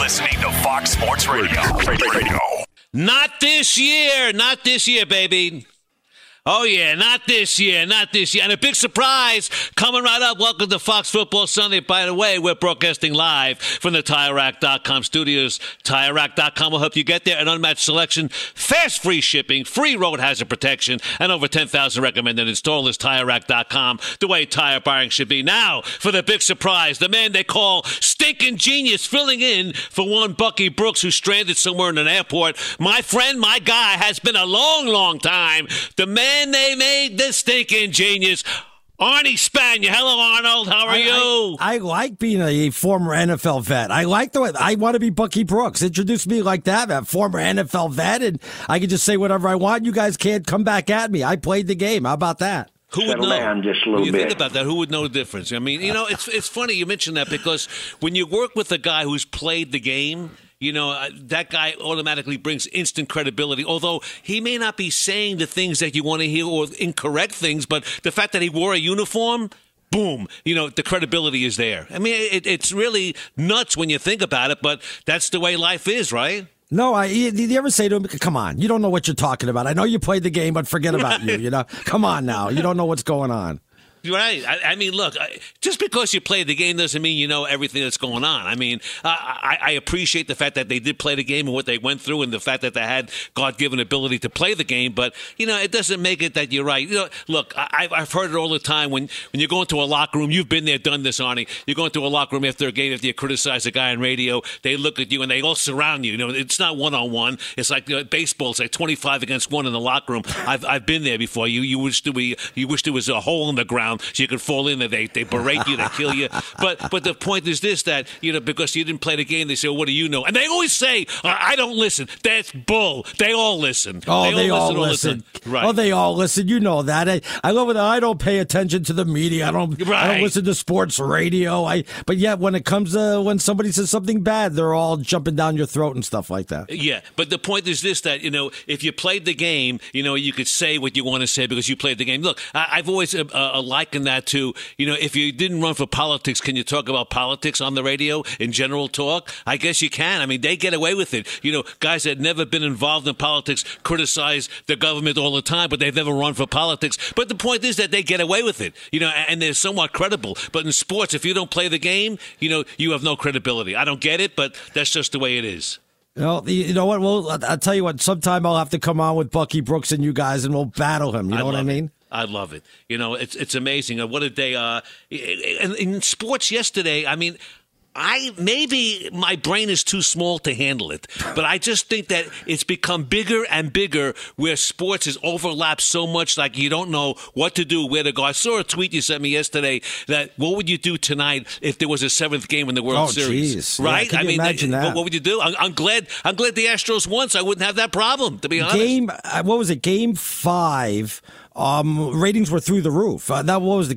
Listening to Fox Sports Radio. Not this year. Not this year, baby. Oh, yeah. Not this year. Not this year. And a big surprise coming right up. Welcome to Fox Football Sunday. By the way, we're broadcasting live from the TireRack.com studios. TireRack.com will help you get there. An unmatched selection, fast free shipping, free road hazard protection, and over 10,000 recommended installers. TireRack.com, the way tire buying should be. Now, for the big surprise, the man they call Stinkin' Genius, filling in for one Bucky Brooks, who's stranded somewhere in an airport. My friend, my guy, has been a long, long time. The man they made the Stinkin' Genius, Arnie Spanier. Hello, Arnold. How are you? I like being a former NFL vet. I like the way I want to be Bucky Brooks. Introduce me like that former NFL vet, and I can just say whatever I want. You guys can't come back at me. I played the game. How about that? Who would know? Down just a little bit. Think about that, who would know the difference? I mean, you know, it's funny you mentioned that, because when you work with a guy who's played the game, you know, that guy automatically brings instant credibility, although he may not be saying the things that you want to hear or incorrect things, but the fact that he wore a uniform, boom, you know, the credibility is there. I mean, it's really nuts when you think about it, but that's the way life is, right? No, did you ever say to him, come on, you don't know what you're talking about. I know you played the game, but forget about you know? Come on now, you don't know what's going on. Right. I mean, look, just because you played the game doesn't mean you know everything that's going on. I mean, I appreciate the fact that they did play the game and what they went through and the fact that they had God-given ability to play the game. But, you know, it doesn't make it that you're right. You know, look, I've heard it all the time. When you go into a locker room, you've been there, done this, Arnie. You go into a locker room after a game, after you criticize a guy on radio, they look at you and they all surround you. You know, it's not one-on-one. It's like, you know, baseball. It's like 25 against 1 in the locker room. I've been there before. You wish there was a hole in the ground so you could fall in there. They berate you, they kill you. But the point is this, that, you know, because you didn't play the game, they say, well, what do you know? And they always say, I don't listen. That's bull. They all listen. Oh, they all listen. Right. Oh, they all listen. You know that. I love it. I don't pay attention to the media. I don't listen to sports radio. But yet when it comes to when somebody says something bad, they're all jumping down your throat and stuff like that. Yeah. But the point is this, that, you know, if you played the game, you know, you could say what you want to say because you played the game. Look, I've always liken that to, you know, if you didn't run for politics, can you talk about politics on the radio in general talk? I guess you can. I mean, they get away with it. You know, guys that never been involved in politics criticize the government all the time, but they've never run for politics. But the point is that they get away with it, you know, and they're somewhat credible. But in sports, if you don't play the game, you know, you have no credibility. I don't get it, but that's just the way it is. No, you know what? Well, I'll tell you what. Sometime I'll have to come on with Bucky Brooks and you guys, and we'll battle him. You know what I mean? I love it. You know, it's amazing. What a day! And in sports yesterday, I mean, maybe my brain is too small to handle it, but I just think that it's become bigger and bigger where sports is overlapped so much, like you don't know what to do, where to go. I saw a tweet you sent me yesterday that what would you do tonight if there was a seventh game in the World Series? Geez. Right? Yeah, I mean, imagine that. What would you do? I'm glad the Astros won, so I wouldn't have that problem. To be honest, Game 5. Ratings were through the roof.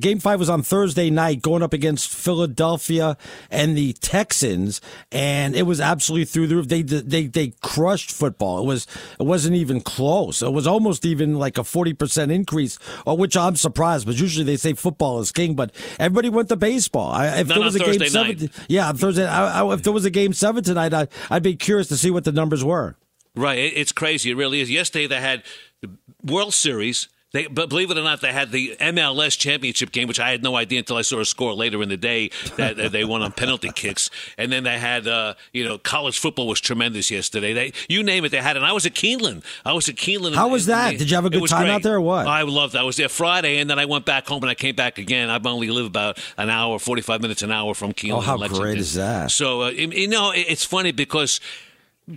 Game 5 was on Thursday night, going up against Philadelphia and the Texans, and it was absolutely through the roof. They crushed football. It wasn't even close. It was almost even like a 40% increase, which I'm surprised. But usually they say football is king, but everybody went to baseball. If there was a game 7 tonight, I'd be curious to see what the numbers were. Right, it's crazy. It really is. Yesterday they had the World Series. But believe it or not, they had the MLS championship game, which I had no idea until I saw a score later in the day that they won on penalty kicks. And then they had, college football was tremendous yesterday. You name it, they had it. And I was at Keeneland. How was that? Did you have a good time out there or what? I loved it. I was there Friday, and then I went back home, and I came back again. I only live about 45 minutes from Keeneland. Oh, how great is that? So, it's funny because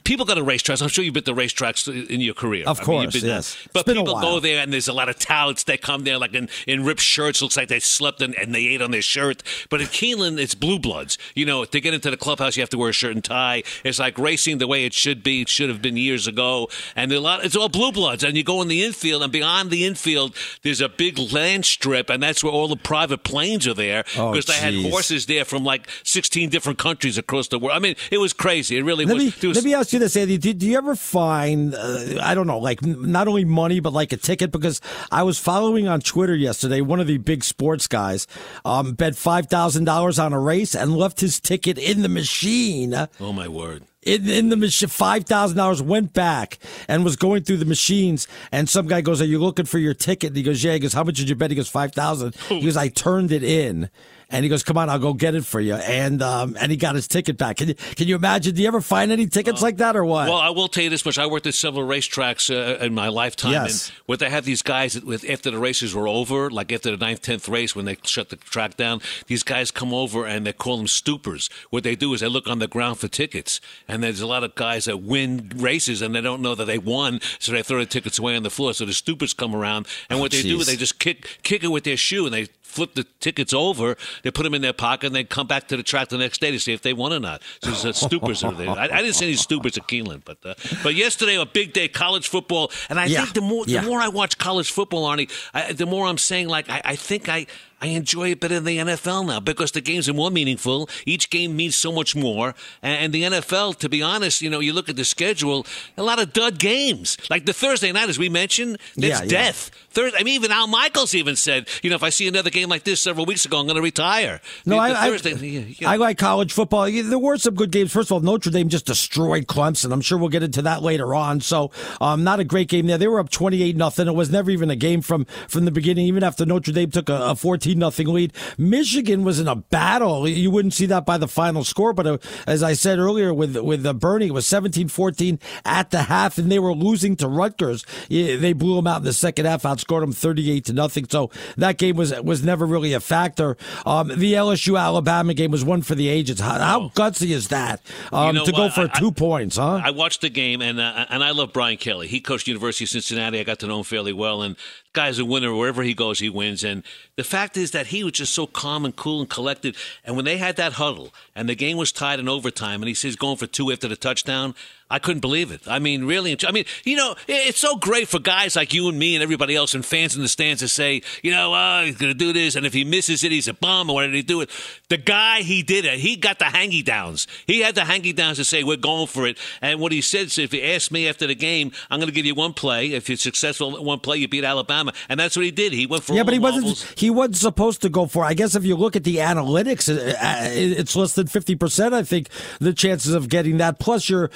people go to racetracks. I'm sure you've been to racetracks in your career. Of course, yes. But people go there, and there's a lot of touts. They come there like in ripped shirts. Looks like they slept and they ate on their shirt. But in Keeneland, it's blue bloods. You know, to get into the clubhouse, you have to wear a shirt and tie. It's like racing the way it should be. It should have been years ago. And it's all blue bloods. And you go in the infield, and beyond the infield, there's a big land strip, and that's where all the private planes are there. Because they had horses there from like 16 different countries across the world. I mean, it was crazy. It really was. Let me ask you this, Andy. Do you ever find, not only money, but like a ticket? Because I was following on Twitter yesterday, one of the big sports guys bet $5,000 on a race and left his ticket in the machine. Oh, my word. In the machine, $5,000 went back and was going through the machines. And some guy goes, "Are you looking for your ticket?" And he goes, "Yeah." He goes, "How much did you bet?" He goes, $5,000. He goes, "I turned it in." And he goes, "Come on, I'll go get it for you." And he got his ticket back. Can you imagine? Do you ever find any tickets like that or what? Well, I will tell you this much. I worked at several racetracks in my lifetime. Yes. And what they have these guys after the races were over, like after the 9th, 10th race when they shut the track down, these guys come over and they call them stoopers. What they do is they look on the ground for tickets. And there's a lot of guys that win races and they don't know that they won, so they throw the tickets away on the floor. So the stoopers come around, and what they do is they just kick it with their shoe, and they flip the tickets over, they put them in their pocket, and they come back to the track the next day to see if they won or not. So the stoopers are there. I didn't see any stoopers at Keeneland, but yesterday, a big day, college football. And I think the more I watch college football, Arnie, the more I'm saying, like, I think I enjoy it better than the NFL now because the games are more meaningful. Each game means so much more. And the NFL, to be honest, you know, you look at the schedule, a lot of dud games. Like the Thursday night, as we mentioned, it's death. Thursday, I mean, even Al Michaels even said, you know, if I see another game like this several weeks ago, I'm going to retire. No, I like college football. There were some good games. First of all, Notre Dame just destroyed Clemson. I'm sure we'll get into that later on. So not a great game there. They were up 28-0. It was never even a game from the beginning, even after Notre Dame took a 14-0 lead. Michigan was in a battle. You wouldn't see that by the final score, but as I said earlier with Bernie, it was 17-14 at the half, and they were losing to Rutgers. They blew them out in the second half, outscored them 38-0. So that game was never really a factor. The LSU-Alabama game was one for the ages. How gutsy is that to go for 2 points, huh? I watched the game, and I love Brian Kelly. He coached University of Cincinnati. I got to know him fairly well, and guy's a winner. Wherever he goes, he wins. And the fact is that he was just so calm and cool and collected. And when they had that huddle and the game was tied in overtime and he says going for two after the touchdown, I couldn't believe it. I mean, really. I mean, you know, it's so great for guys like you and me and everybody else and fans in the stands to say, you know, he's going to do this, and if he misses it, he's a bum, or why did he do it? The guy, he did it. He got the hangy downs. He had the hangy downs to say, we're going for it. And what he said is, if you ask me after the game, I'm going to give you one play. If you're successful at one play, you beat Alabama. And that's what he did. He went for all the marbles. He wasn't supposed to go for it. I guess if you look at the analytics, it's less than 50%, I think, the chances of getting that. Plus, you're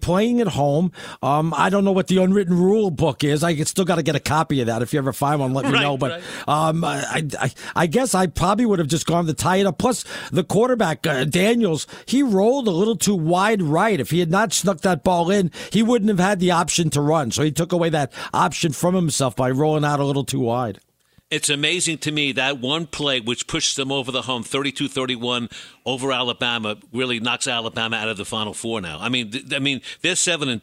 playing at home. I don't know what the unwritten rule book is. I still got to get a copy of that. If you ever find one, let me know. But I guess I probably would have just gone to tie it up. Plus, the quarterback, Daniels, he rolled a little too wide right. If he had not snuck that ball in, he wouldn't have had the option to run. So he took away that option from himself by rolling out a little too wide. It's amazing to me that one play which pushed them over the hump, 32-31 over Alabama, really knocks Alabama out of the Final Four now. I mean, they're 7-2. Right.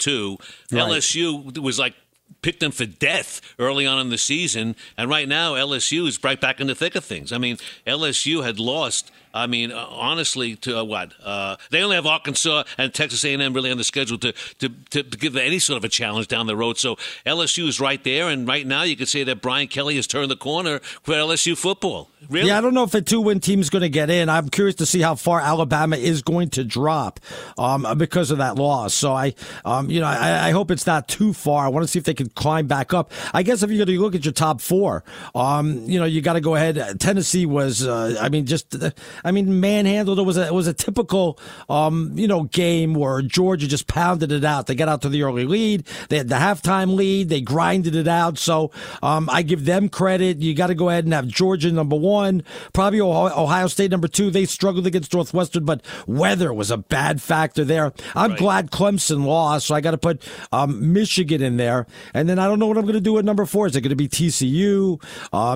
LSU was like picked them for death early on in the season, and right now LSU is right back in the thick of things. I mean, LSU had lost. I mean, honestly, to what? They only have Arkansas and Texas A&M really on the schedule to give them any sort of a challenge down the road. So LSU is right there, and right now you could say that Brian Kelly has turned the corner for LSU football. Really? Yeah, I don't know if a two-win team is going to get in. I'm curious to see how far Alabama is going to drop because of that loss. So I hope it's not too far. I want to see if they can climb back up. I guess if you're going to look at your top four, you got to go ahead. Tennessee was, manhandled. It was a typical, game where Georgia just pounded it out. They got out to the early lead. They had the halftime lead. They grinded it out. So I give them credit. You got to go ahead and have Georgia number one, probably Ohio State number two. They struggled against Northwestern, but weather was a bad factor there. I'm glad Clemson lost, so I got to put Michigan in there. And then I don't know what I'm going to do at number four. Is it going to be TCU?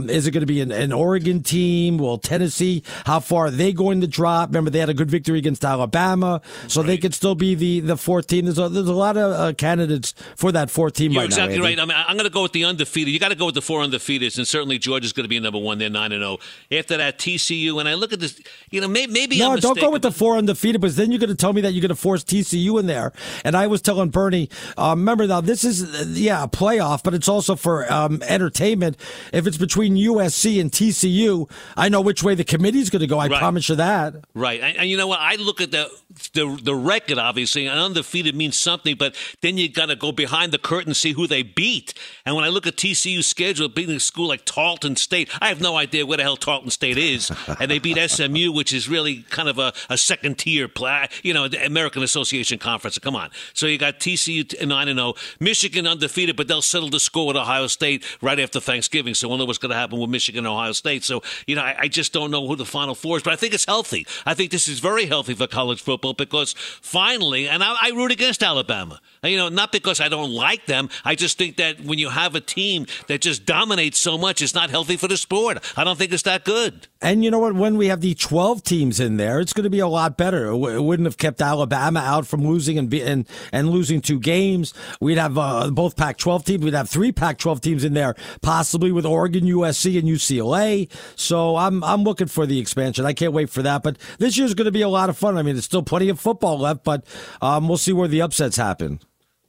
Is it going to be an Oregon team? Well, Tennessee, how far are they going to drop? Remember, they had a good victory against Alabama, so they could still be the fourth team. There's a lot of candidates for that fourth team right now. You're exactly right. I mean, I'm going to go with the undefeated. You got to go with the four undefeateds, and certainly Georgia's going to be number one. They're 9-0. After that, TCU. And I look at this, maybe I'm mistaken. No, don't go with the four undefeated, because then you're going to tell me that you're going to force TCU in there. And I was telling Bernie, remember now, this is a playoff, but it's also for entertainment. If it's between USC and TCU, I know which way the committee's going to go. I promise you that. Right. And you know what? I look at the record, obviously. An undefeated means something, but then you got to go behind the curtain and see who they beat. And when I look at TCU's schedule, beating a school like Tarleton State, I have no idea where the hell Tarleton State is. And they beat SMU, which is really kind of a second-tier play, the American Association Conference. Come on. So you got TCU 9-0. Michigan undefeated, but they'll settle the score with Ohio State right after Thanksgiving. So I wonder what's going to happen with Michigan and Ohio State. So, I just don't know who the Final Four is, but I think it's healthy. I think this is very healthy for college football because finally, and I root against Alabama. Not because I don't like them. I just think that when you have a team that just dominates so much, it's not healthy for the sport. I don't think it's that good. And you know what? When we have the 12 teams in there, it's going to be a lot better. It wouldn't have kept Alabama out from losing and losing two games. We'd have both Pac-12 teams. We'd have three Pac-12 teams in there, possibly with Oregon, USC, and UCLA. So I'm looking for the expansion. I can't wait for that. But this year's going to be a lot of fun. I mean, there's still plenty of football left, but we'll see where the upsets happen.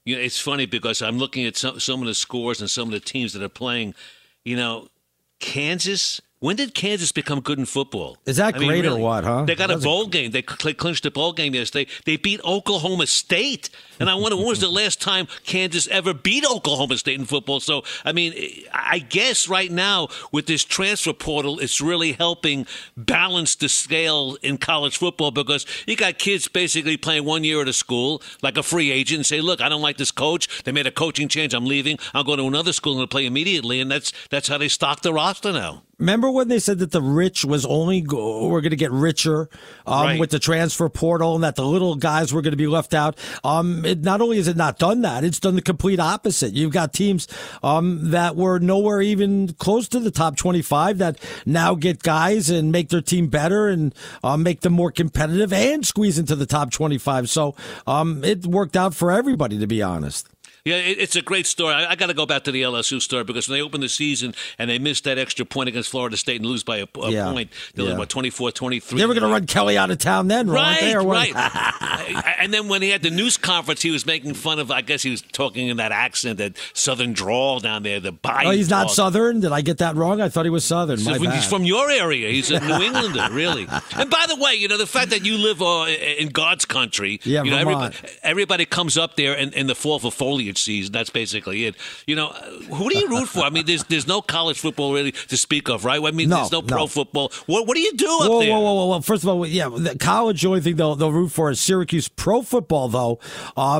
It's funny because I'm looking at some of the scores and some of the teams that are playing. Kansas. When did Kansas become good in football? Is that great or what, huh? They got a bowl game. They clinched a bowl game yesterday. They beat Oklahoma State. And I wonder, when was the last time Kansas ever beat Oklahoma State in football? So, I guess right now with this transfer portal, it's really helping balance the scale in college football because you got kids basically playing 1 year at a school, like a free agent, and say, look, I don't like this coach. They made a coaching change. I'm leaving. I'll go to another school and play immediately. And that's how they stock the roster now. Remember when they said that the rich was were going to get richer with the transfer portal and that the little guys were going to be left out? Not only has it not done that, it's done the complete opposite. You've got teams that were nowhere even close to the top 25 that now get guys and make their team better and make them more competitive and squeeze into the top 25. So it worked out for everybody, to be honest. Yeah, it's a great story. I got to go back to the LSU story because when they opened the season and they missed that extra point against Florida State and lose by a point, they were 24-23. They were going to run Kelly out of town then, right? And then when he had the news conference, he was making fun of, I guess he was talking in that accent, that southern drawl down there, the Bayou. Oh, he's not southern? Did I get that wrong? I thought he was southern. So he's from your area. He's a New Englander, really. And by the way, the fact that you live in God's country, everybody comes up there in the fall for foliage season. That's basically it. Who do you root for? I mean, there's no college football really to speak of, right? I mean, there's no pro football. What do you do up there? Whoa. First of all, the college, the only thing they'll root for is Syracuse pro football, though.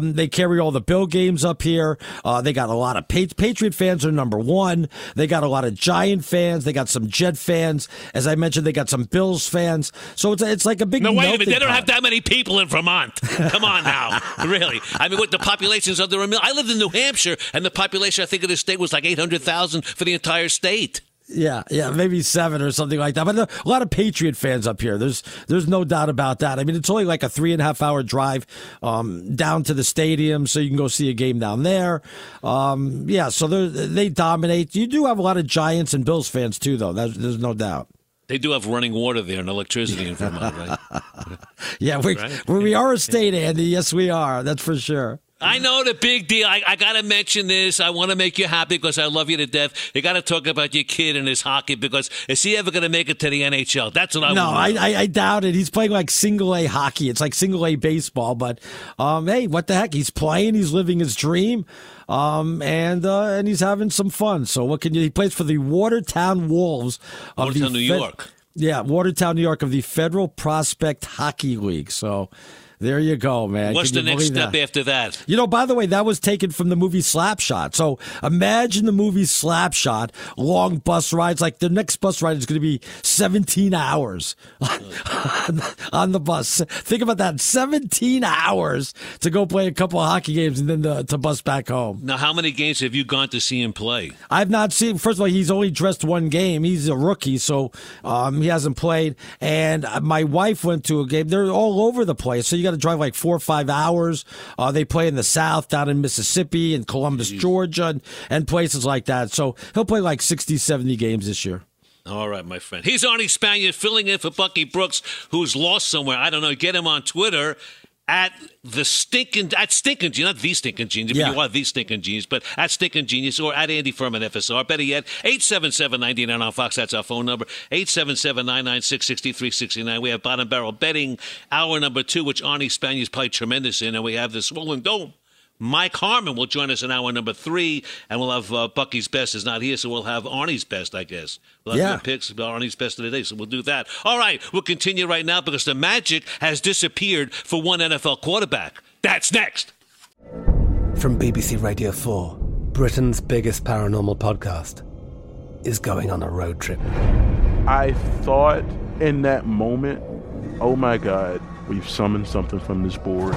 They carry all the Bill games up here. They got a lot of Patriot fans are number one. They got a lot of Giant fans. They got some Jet fans. As I mentioned, they got some Bills fans. So it's like a big... No, wait a minute. They don't have that many people in Vermont. Come on now. Really. I mean, with the populations of I lived in New Hampshire, and the population, I think, of the state was like 800,000 for the entire state. Yeah, maybe 7 or something like that. But a lot of Patriot fans up here. There's no doubt about that. I mean, it's only like a 3.5 hour drive down to the stadium, so you can go see a game down there. So they dominate. You do have a lot of Giants and Bills fans too, though. There's no doubt. They do have running water there and electricity in Vermont, right? We are a state, Andy. Yes, we are. That's for sure. I know the big deal. I got to mention this. I want to make you happy because I love you to death. You got to talk about your kid and his hockey because is he ever going to make it to the NHL? That's what I want. No, I doubt it. He's playing like single-A hockey. It's like single-A baseball. But, hey, what the heck? He's playing. He's living his dream. And he's having some fun. So what can you – he plays for the Watertown Wolves. Watertown, New York. Yeah, Watertown, New York of the Federal Prospect Hockey League. So – there you go, man. What's the next step after that? By the way, that was taken from the movie Slapshot. So imagine the movie Slapshot, long bus rides. Like the next bus ride is going to be 17 hours on the bus. Think about that, 17 hours to go play a couple of hockey games and then to bus back home. Now, how many games have you gone to see him play? I've not seen. First of all, he's only dressed one game. He's a rookie, so he hasn't played. And my wife went to a game. They're all over the place. So you got to drive like 4 or 5 hours. They play in the South, down in Mississippi and Columbus, Georgia, and places like that. So he'll play like 60, 70 games this year. All right, my friend. He's Arnie Spanier filling in for Bucky Brooks, who's lost somewhere. I don't know. Get him on Twitter at Stinkin' Genius, not the Stinkin' Genius, but you are the Stinkin' Genius, but at Stinkin' Genius or at Andy Furman FSR. Better yet, 877-99 on Fox. That's our phone number, 877-996-6369. We have Bottom Barrel Betting, hour number 2, which Arnie Spanier's played tremendous in, and we have the Swollen Dome. Mike Harmon will join us in hour number 3, and we'll have Bucky's Best is not here, so we'll have Arnie's Best, I guess. We'll have the picks about Arnie's Best of the day, so we'll do that. All right, we'll continue right now because the magic has disappeared for one NFL quarterback. That's next. From BBC Radio 4, Britain's biggest paranormal podcast is going on a road trip. I thought in that moment, oh my God, we've summoned something from this board.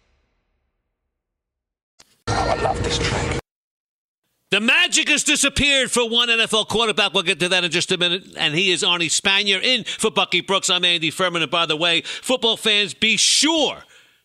I love this track. The magic has disappeared for one NFL quarterback. We'll get to that in just a minute. And he is Arnie Spanier, in for Bucky Brooks. I'm Andy Furman. And by the way, football fans, be sure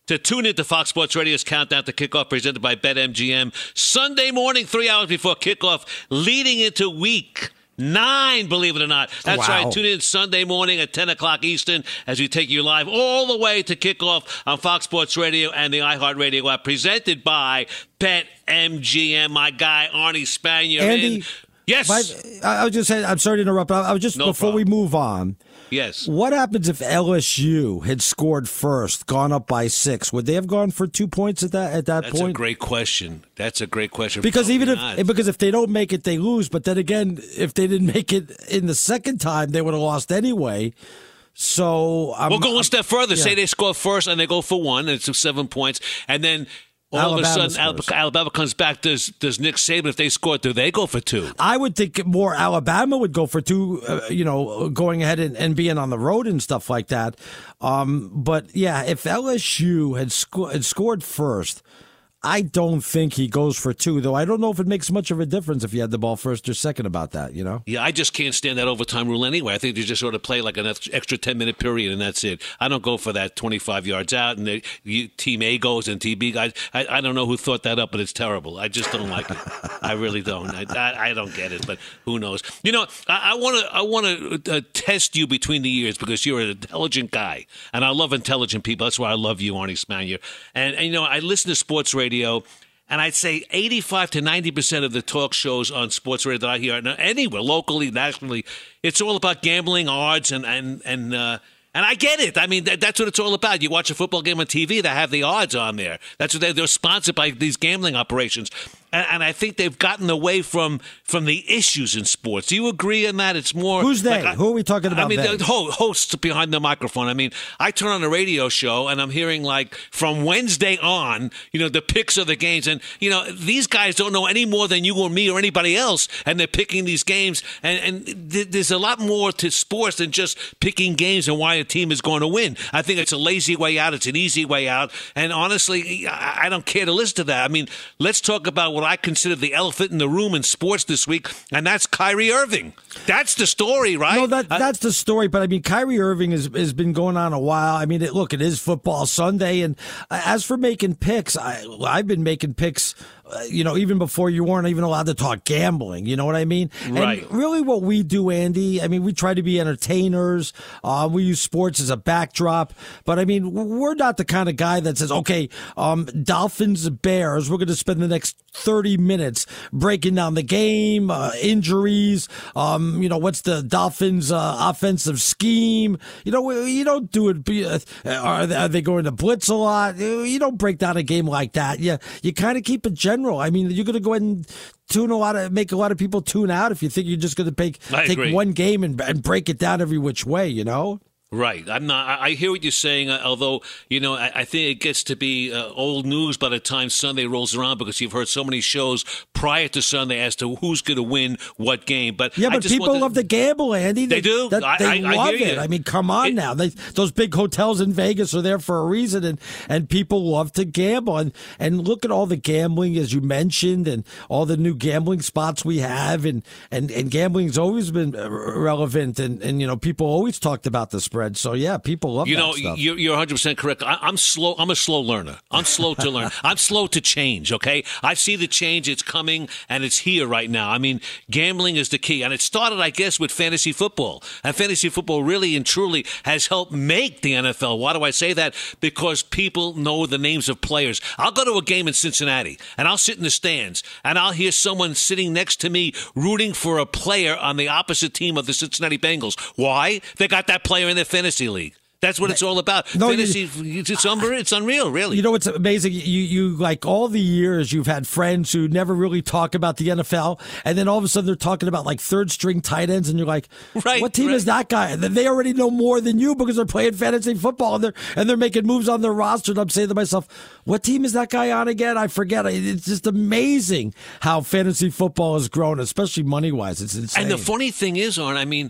to tune into Fox Sports Radio's Countdown to Kickoff, presented by BetMGM. Sunday morning, 3 hours before kickoff, leading into week 9, believe it or not. That's wow. Right. Tune in Sunday morning at 10 o'clock Eastern as we take you live all the way to kickoff on Fox Sports Radio and the iHeartRadio app, presented by BetMGM. My guy, Arnie Spanier. Andy, yes. I was just saying, I'm sorry to interrupt, but I was just, no before problem. We move on. Yes. What happens if LSU had scored first, gone up by 6? Would they have gone for 2 points at that point? That's a great question. Because if they don't make it, they lose. But then again, if they didn't make it in the second time, they would have lost anyway. So we'll go one step further. Yeah. Say they score first and they go for one, and it's 7 points, and then Alabama comes back. Does Nick Saban, if they score, do they go for 2? I would think more Alabama would go for 2, going ahead and being on the road and stuff like that. But, yeah, if LSU had scored first, I don't think he goes for 2, though I don't know if it makes much of a difference if you had the ball first or second about that, you know? Yeah, I just can't stand that overtime rule anyway. I think they just sort of play like an extra 10-minute period, and that's it. I don't go for that 25 yards out, and Team A goes and Team B guys. I don't know who thought that up, but it's terrible. I just don't like it. I really don't. I don't get it, but who knows? You know, I want to test you between the years because you're an intelligent guy, and I love intelligent people. That's why I love you, Arnie Spanier. And you know, I listen to sports radio, and I'd say 85 to 90% of the talk shows on sports radio that I hear anywhere, locally, nationally, it's all about gambling, odds, and I get it. I mean, that's what it's all about. You watch a football game on TV, they have the odds on there. That's what they're sponsored by, these gambling operations. And I think they've gotten away from the issues in sports. Do you agree on that? It's more... Who's they? Who are we talking about? I mean, the hosts behind the microphone. I mean, I turn on a radio show and I'm hearing, like, from Wednesday on, you know, the picks of the games. And, you know, these guys don't know any more than you or me or anybody else. And they're picking these games. And there's a lot more to sports than just picking games and why a team is going to win. I think it's a lazy way out. It's an easy way out. And honestly, I don't care to listen to that. I mean, let's talk about what I consider the elephant in the room in sports this week, and that's Kyrie Irving. That's the story, right? No, that's the story, but I mean, Kyrie Irving has been going on a while. I mean, it is football Sunday, and as for making picks, I've been making picks, even before you weren't even allowed to talk gambling, you know what I mean? Right. And really what we do, Andy, I mean, we try to be entertainers. We use sports as a backdrop. But, I mean, we're not the kind of guy that says, okay, Dolphins, Bears, we're going to spend the next 30 minutes breaking down the game, injuries, what's the Dolphins' offensive scheme. You know, you don't do it. Are they going to blitz a lot? You don't break down a game like that. Yeah, you kind of keep it general. I mean, you're going to go ahead and make a lot of people tune out if you think you're just going to take one game and break it down every which way, you know? Right. I'm not. I hear what you're saying, although, you know, I think it gets to be old news by the time Sunday rolls around because you've heard so many shows prior to Sunday as to who's going to win what game. But yeah, but people love to gamble, Andy. They do. They love it. I mean, come on now. Those big hotels in Vegas are there for a reason, and people love to gamble. And look at all the gambling, as you mentioned, and all the new gambling spots we have. And gambling's always been relevant. And people always talked about this. spread. So, yeah, people love that stuff. You're 100% correct. I'm slow. I'm a slow learner. I'm slow to learn. I'm slow to change, okay? I see the change. It's coming, and it's here right now. I mean, gambling is the key. And it started, I guess, with fantasy football. And fantasy football really and truly has helped make the NFL. Why do I say that? Because people know the names of players. I'll go to a game in Cincinnati, and I'll sit in the stands, and I'll hear someone sitting next to me rooting for a player on the opposite team of the Cincinnati Bengals. Why? They got that player in their fantasy league. That's what it's all about. No, fantasy, it's unreal, really. You know what's amazing? You like all the years you've had friends who never really talk about the NFL, and then all of a sudden they're talking about like third string tight ends, and you're like, what team is that guy? And then they already know more than you because they're playing fantasy football and they're making moves on their roster. And I'm saying to myself, what team is that guy on again? I forget. It's just amazing how fantasy football has grown, especially money wise. It's insane. And the funny thing is, Arn, I mean,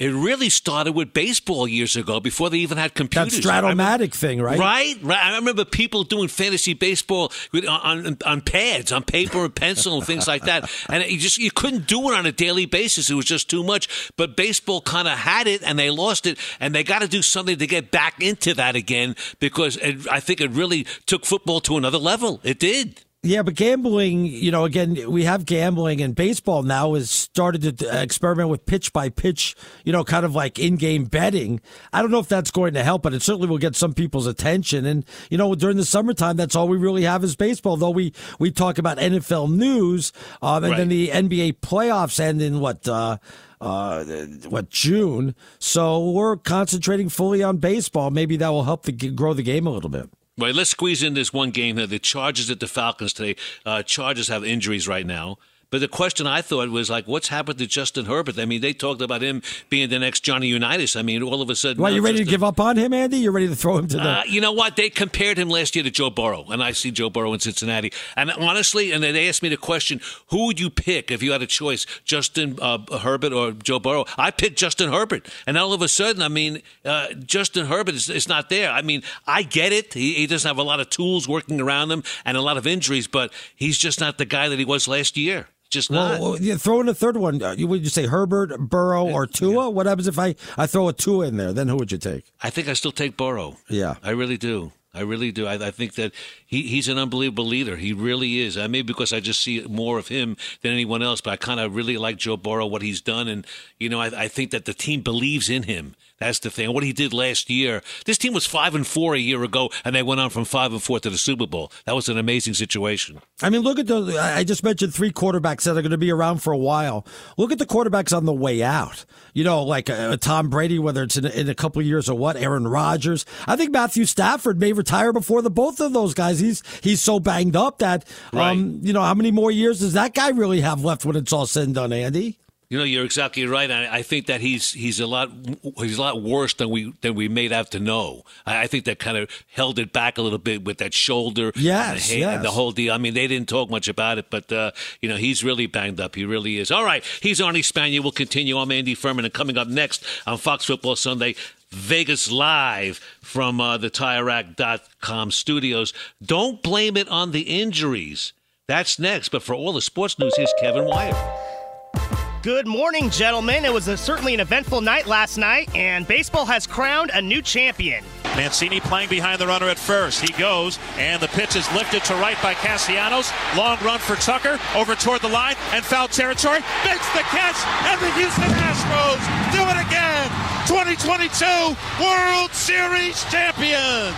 it really started with baseball years ago, before they even had computers. That Stratomatic thing, right? Right. I remember people doing fantasy baseball on pads, on paper and pencil and things like that. And you couldn't do it on a daily basis. It was just too much. But baseball kind of had it, and they lost it. And they got to do something to get back into that again, because I think it really took football to another level. It did. Yeah, but gambling, again, we have gambling, and baseball now has started to experiment with pitch-by-pitch, kind of like in-game betting. I don't know if that's going to help, but it certainly will get some people's attention. And, during the summertime, that's all we really have is baseball, though we talk about NFL news, and then the NBA playoffs end in June. So we're concentrating fully on baseball. Maybe that will help grow the game a little bit. Right, let's squeeze in this one game here. The Chargers at the Falcons today. Chargers have injuries right now. But the question I thought was, what's happened to Justin Herbert? I mean, they talked about him being the next Johnny Unitas. I mean, all of a sudden... Well, you ready to give up on him, Andy? You ready to throw him to the... You know what? They compared him last year to Joe Burrow, and I see Joe Burrow in Cincinnati. And honestly, and they asked me the question, who would you pick if you had a choice, Justin Herbert or Joe Burrow? I picked Justin Herbert. And all of a sudden, I mean, Justin Herbert is not there. I mean, I get it. He doesn't have a lot of tools working around him and a lot of injuries, but he's just not the guy that he was last year. Just not. Well, throw in a third one. Would you say Herbert, Burrow, or Tua? Yeah. What happens if I throw a Tua in there? Then who would you take? I think I still take Burrow. Yeah. I really do. I think that he's an unbelievable leader. He really is. I mean, because I just see more of him than anyone else, but I kind of really like Joe Burrow, what he's done. And, I think that the team believes in him. That's the thing. What he did last year, this team was 5-4 a year ago, and they went on from 5-4 to the Super Bowl. That was an amazing situation. I mean, look at I just mentioned three quarterbacks that are going to be around for a while. Look at the quarterbacks on the way out. Like Tom Brady, whether it's in a couple of years or what, Aaron Rodgers. I think Matthew Stafford may retire before the both of those guys. He's so banged up that, how many more years does that guy really have left when it's all said and done, Andy? You're exactly right. I think that he's a lot worse than we made out to know. I think that kind of held it back a little bit with that shoulder, and the whole deal. I mean, they didn't talk much about it, but he's really banged up. He really is. All right, he's Arnie Spanier. We'll continue. I'm Andy Furman, and coming up next on Fox Football Sunday, Vegas Live from the TireRack.com studios. Don't blame it on the injuries. That's next. But for all the sports news, here's Kevin Wyatt. Good morning, gentlemen. It was certainly an eventful night last night, and baseball has crowned a new champion. Mancini playing behind the runner at first. He goes, and the pitch is lifted to right by Castellanos. Long run for Tucker, over toward the line, and foul territory. Makes the catch, and the Houston Astros do it again. 2022 World Series champions.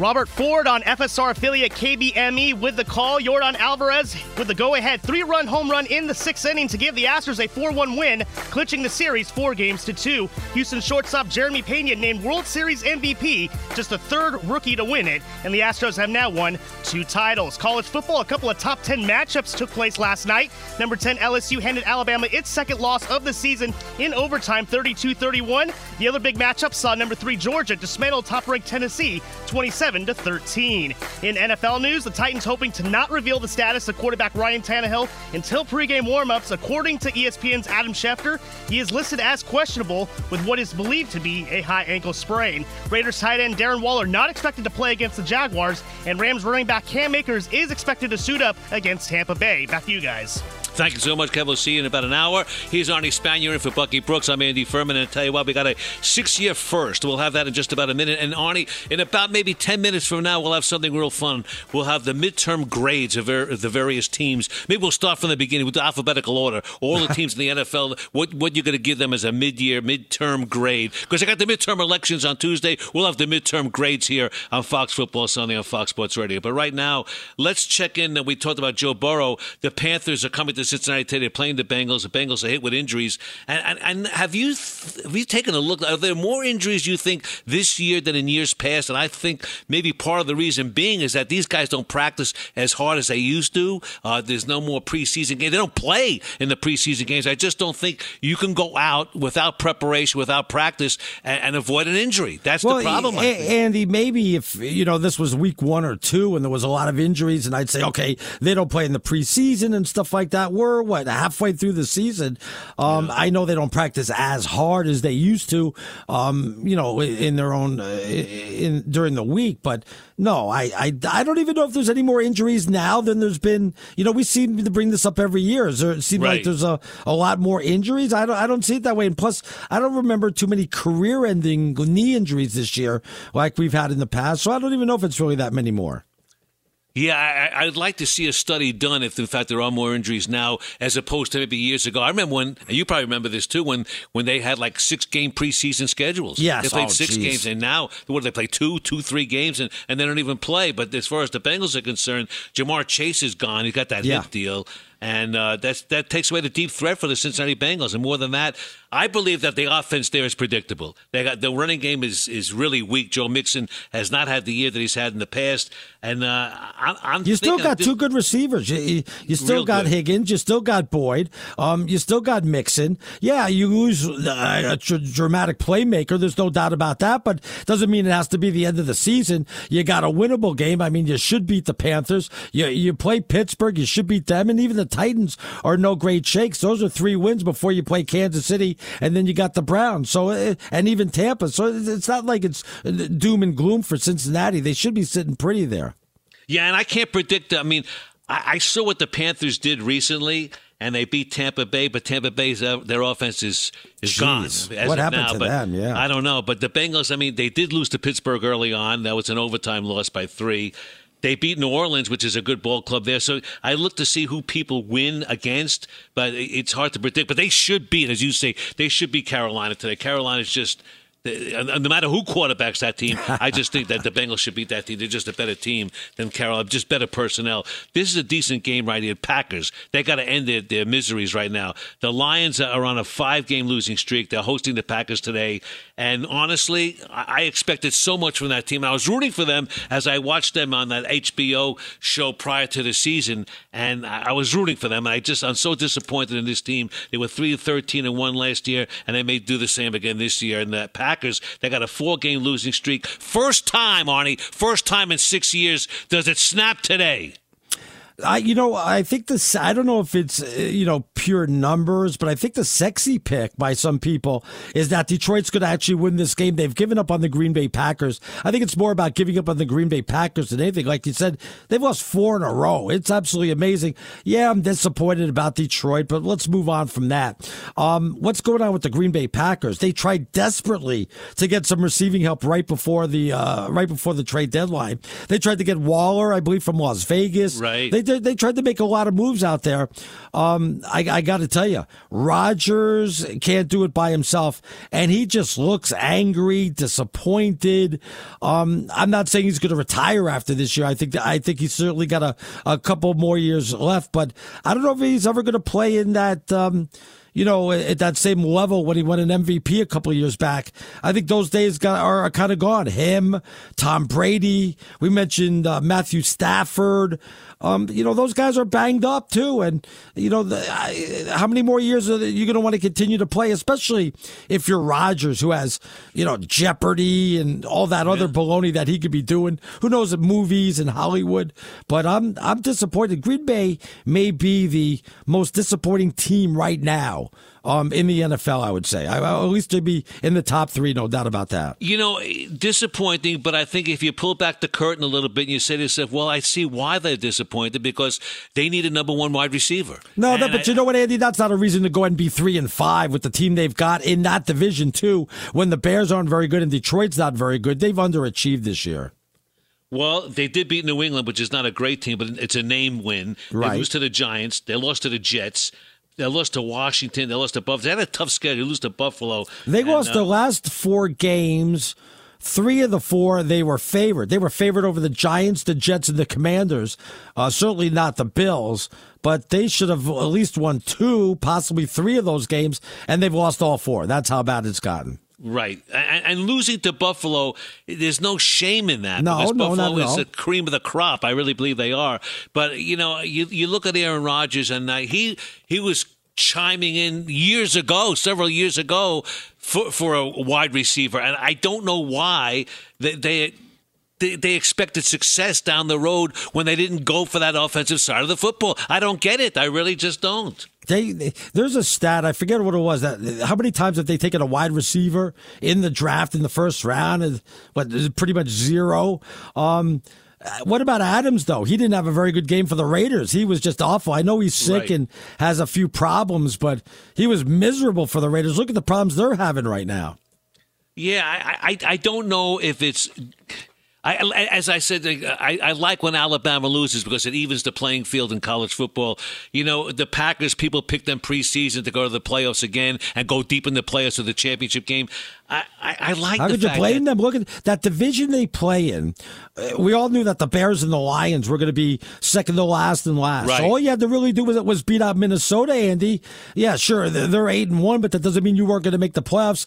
Robert Ford on FSR affiliate KBME with the call. Yordan Alvarez with the go-ahead three-run home run in the sixth inning to give the Astros a 4-1 win, clinching the series 4-2. Houston shortstop Jeremy Pena named World Series MVP, just the third rookie to win it, and the Astros have now won two titles. College football, a couple of top 10 matchups took place last night. Number 10 LSU handed Alabama its second loss of the season in overtime, 32-31. The other big matchup saw number 3 Georgia dismantle top-ranked Tennessee, 27. 7-13. In NFL news, the Titans hoping to not reveal the status of quarterback Ryan Tannehill until pregame warmups. According to ESPN's Adam Schefter, he is listed as questionable with what is believed to be a high ankle sprain. Raiders tight end Darren Waller not expected to play against the Jaguars, and Rams running back Cam Akers is expected to suit up against Tampa Bay. Back to you guys. Thank you so much, Kev. We'll see you in about an hour. He's Arnie Spanier in for Bucky Brooks. I'm Andy Furman, and I tell you what, we got a 6-year first. We'll have that in just about a minute. And Arnie, in about maybe 10 minutes from now, we'll have something real fun. We'll have the midterm grades of the various teams. Maybe we'll start from the beginning with the alphabetical order. All the teams in the NFL, what you're going to give them as a mid-year, midterm grade. Because I got the midterm elections on Tuesday. We'll have the midterm grades here on Fox Football Sunday on Fox Sports Radio. But right now, let's check in. We talked about Joe Burrow. The Panthers are coming to Cincinnati today. They're playing the Bengals. The Bengals are hit with injuries. And have you taken a look? Are there more injuries you think this year than in years past? And I think maybe part of the reason being is that these guys don't practice as hard as they used to. There's no more preseason games. They don't play in the preseason games. I just don't think you can go out without preparation, without practice, and avoid an injury. That's the problem. Andy, maybe if this was week 1 or 2 and there was a lot of injuries, and I'd say, okay, they don't play in the preseason and stuff like that. We're halfway through the season. I know they don't practice as hard as they used to, in their own during the week. But no, I don't even know if there's any more injuries now than there's been. We seem to bring this up every year. It seems like there's a lot more injuries. I don't see it that way. And plus, I don't remember too many career-ending knee injuries this year like we've had in the past. So I don't even know if it's really that many more. Yeah, I'd like to see a study done if, in fact, there are more injuries now as opposed to maybe years ago. I remember and you probably remember this too, when they had like 6-game preseason schedules. Yes. They played 6 games, and now, what do they play, 2-3 games, and they don't even play. But as far as the Bengals are concerned, Jamar Chase is gone. He's got that hip deal. And that takes away the deep threat for the Cincinnati Bengals. And more than that, I believe that the offense there is predictable. The running game is really weak. Joe Mixon has not had the year that he's had in the past. And you still got two good receivers. You still got Higgins. You still got Boyd. You still got Mixon. Yeah, you lose a dramatic playmaker. There's no doubt about that. But doesn't mean it has to be the end of the season. You got a winnable game. I mean, you should beat the Panthers. You play Pittsburgh. You should beat them. And even the Titans are no great shakes. Those are 3 wins before you play Kansas City, and then you got the Browns. So, and even Tampa. So it's not like it's doom and gloom for Cincinnati. They should be sitting pretty there. Yeah, and I can't predict. I mean, I saw what the Panthers did recently, and they beat Tampa Bay, but Tampa Bay's their offense is gone. What happened to them? Yeah, I don't know. But the Bengals, I mean, they did lose to Pittsburgh early on. That was an overtime loss by 3. They beat New Orleans, which is a good ball club there. So I look to see who people win against, but it's hard to predict. But they should beat, as you say, they should beat Carolina today. Carolina's just, no matter who quarterbacks that team, I just think that the Bengals should beat that team. They're just a better team than Carolina, just better personnel. This is a decent game right here. Packers, they got to end their miseries right now. The Lions are on a 5-game losing streak. They're hosting the Packers today. And honestly, I expected so much from that team. I was rooting for them as I watched them on that HBO show prior to the season. And I was rooting for them. And I'm so disappointed in this team. They were 3-13-1 last year, and they may do the same again this year. And the Packers, they got a 4-game losing streak. First time, Arnie, first time in 6 years. Does it snap today? I think this, I don't know if it's, pure numbers, but I think the sexy pick by some people is that Detroit's going to actually win this game. They've given up on the Green Bay Packers. I think it's more about giving up on the Green Bay Packers than anything. Like you said, they've lost 4 in a row. It's absolutely amazing. Yeah, I'm disappointed about Detroit, but let's move on from that. What's going on with the Green Bay Packers? They tried desperately to get some receiving help right before the trade deadline. They tried to get Waller, I believe, from Las Vegas. Right. They tried to make a lot of moves out there. I got to tell you, Rodgers can't do it by himself, and he just looks angry, disappointed. I'm not saying he's going to retire after this year. I think he's certainly got a couple more years left, but I don't know if he's ever going to play in that you know, at that same level when he won an MVP a couple of years back. I think those days are kind of gone. Him, Tom Brady, we mentioned Matthew Stafford. You know, those guys are banged up too. And, you know, how many more years are you going to want to continue to play, especially if you're Rodgers, who has, you know, Jeopardy and all that other baloney that he could be doing. Who knows, at movies and Hollywood. But I'm disappointed. Green Bay may be the most disappointing team right now in the NFL, I would say. At least to be in the top three, no doubt about that. You know, disappointing, but I think if you pull back the curtain a little bit and you say to yourself, well, I see why they're disappointed, because they need a number one wide receiver. No, that, but you know what, Andy? That's not a reason to go and be 3-5 with the team they've got in that division, too, when the Bears aren't very good and Detroit's not very good. They've underachieved this year. Well, they did beat New England, which is not a great team, but it's a name win. Right. They lose to the Giants. They lost to the Jets. They lost to Washington. They lost to Buffalo. They had a tough schedule. They lost to Buffalo. They lost their last four games. 3 of the 4, they were favored. They were favored over the Giants, the Jets, and the Commanders. Certainly not the Bills, but they should have at least won 2, possibly 3 of those games, and they've lost all 4. That's how bad it's gotten. Right. And losing to Buffalo, there's no shame in that. No, because Buffalo is the cream of the crop. I really believe they are. But, you know, you look at Aaron Rodgers, and he was chiming in years ago, several years ago, for a wide receiver. And I don't know why they expected success down the road when they didn't go for that offensive side of the football. I don't get it. I really just don't. There's a stat, I forget what it was, that how many times have they taken a wide receiver in the draft in the first round? Is pretty much 0. What about Adams, though? He didn't have a very good game for the Raiders. He was just awful. I know he's sick and has a few problems, but he was miserable for the Raiders. Look at the problems they're having right now. Yeah, I don't know if it's... as I said, I like when Alabama loses because it evens the playing field in college football. You know, the Packers, people pick them preseason to go to the playoffs again and go deep in the playoffs of the championship game. I like how the fact that... How could you blame them? Look at that division they play in. We all knew that the Bears and the Lions were going to be second to last and last. Right. So all you had to really do was beat out Minnesota, Andy. Yeah, sure, they're 8-1, but that doesn't mean you weren't going to make the playoffs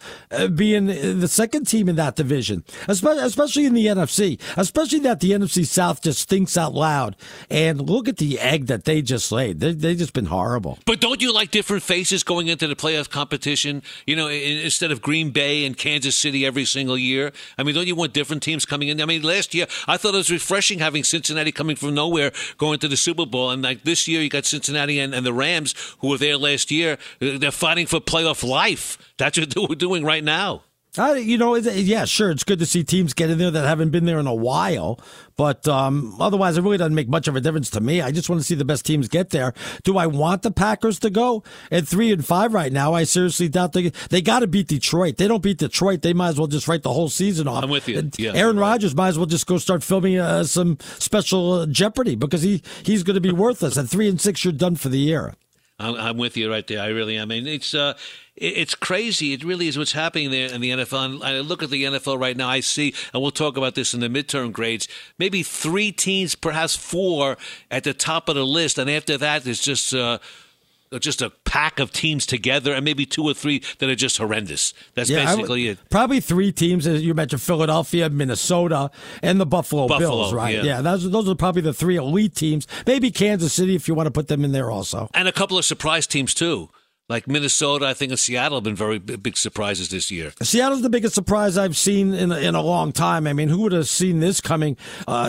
being the second team in that division, especially in the NFC, especially that the NFC South just thinks out loud. And look at the egg that they just laid. They've just been horrible. But don't you like different faces going into the playoff competition? You know, instead of Green Bay and Kansas City every single year. I mean, don't you want different teams coming in? I mean, last year, I thought it was refreshing having Cincinnati coming from nowhere going to the Super Bowl. And like this year, you got Cincinnati and the Rams, who were there last year. They're fighting for playoff life. That's what we're doing right now. You know, yeah, sure, it's good to see teams get in there that haven't been there in a while. But otherwise, it really doesn't make much of a difference to me. I just want to see the best teams get there. Do I want the Packers to go at 3-5 right now? I seriously doubt they got to beat Detroit. They don't beat Detroit, they might as well just write the whole season off. I'm with you. Yeah, Aaron Rodgers might as well just go start filming some special Jeopardy, because he's going to be worthless. At 3-6, you're done for the year. I'm with you right there. I really am. I mean, it's crazy. It really is what's happening there in the NFL. And I look at the NFL right now. I see, and we'll talk about this in the midterm grades, maybe 3 teams, perhaps 4 at the top of the list. And after that, it's just a pack of teams together, and maybe 2 or 3 that are just horrendous. That's basically it. Probably 3 teams, as you mentioned, Philadelphia, Minnesota, and the Buffalo Bills, right? Yeah, those are probably the 3 elite teams. Maybe Kansas City, if you want to put them in there also. And a couple of surprise teams, too. Like Minnesota, I think, and Seattle have been very big surprises this year. Seattle's the biggest surprise I've seen in a long time. I mean, who would have seen this coming?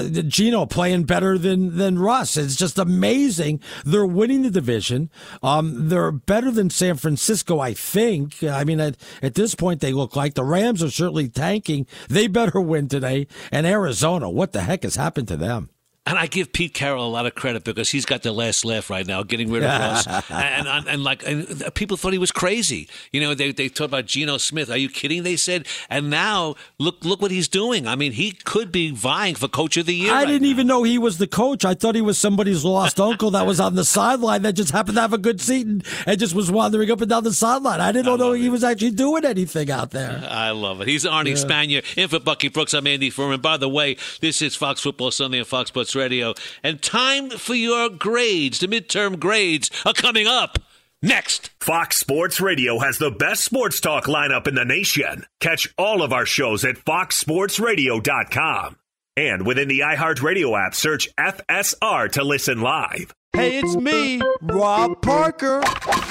Geno playing better than Russ. It's just amazing. They're winning the division. They're better than San Francisco, I think. I mean, at this point, they look like the Rams are certainly tanking. They better win today. And Arizona, what the heck has happened to them? And I give Pete Carroll a lot of credit because he's got the last laugh right now, getting rid of Russ. And people thought he was crazy. You know, they talked about Geno Smith. Are you kidding? They said. And now look what he's doing. I mean, he could be vying for Coach of the Year. I didn't even know he was the coach. I thought he was somebody's lost uncle that was on the sideline that just happened to have a good seat and just was wandering up and down the sideline. I didn't know he was actually doing anything out there. I love it. He's Arnie Spanier. In for Bucky Brooks, I'm Andy Furman. By the way, this is Fox Football Sunday on Fox Sports Radio, and time for your grades. The midterm grades are coming up Next. Fox Sports Radio has the best sports talk lineup in the nation. Catch all of our shows at foxsportsradio.com. And within the iHeartRadio app, search FSR to listen live. Hey, it's me, Rob Parker.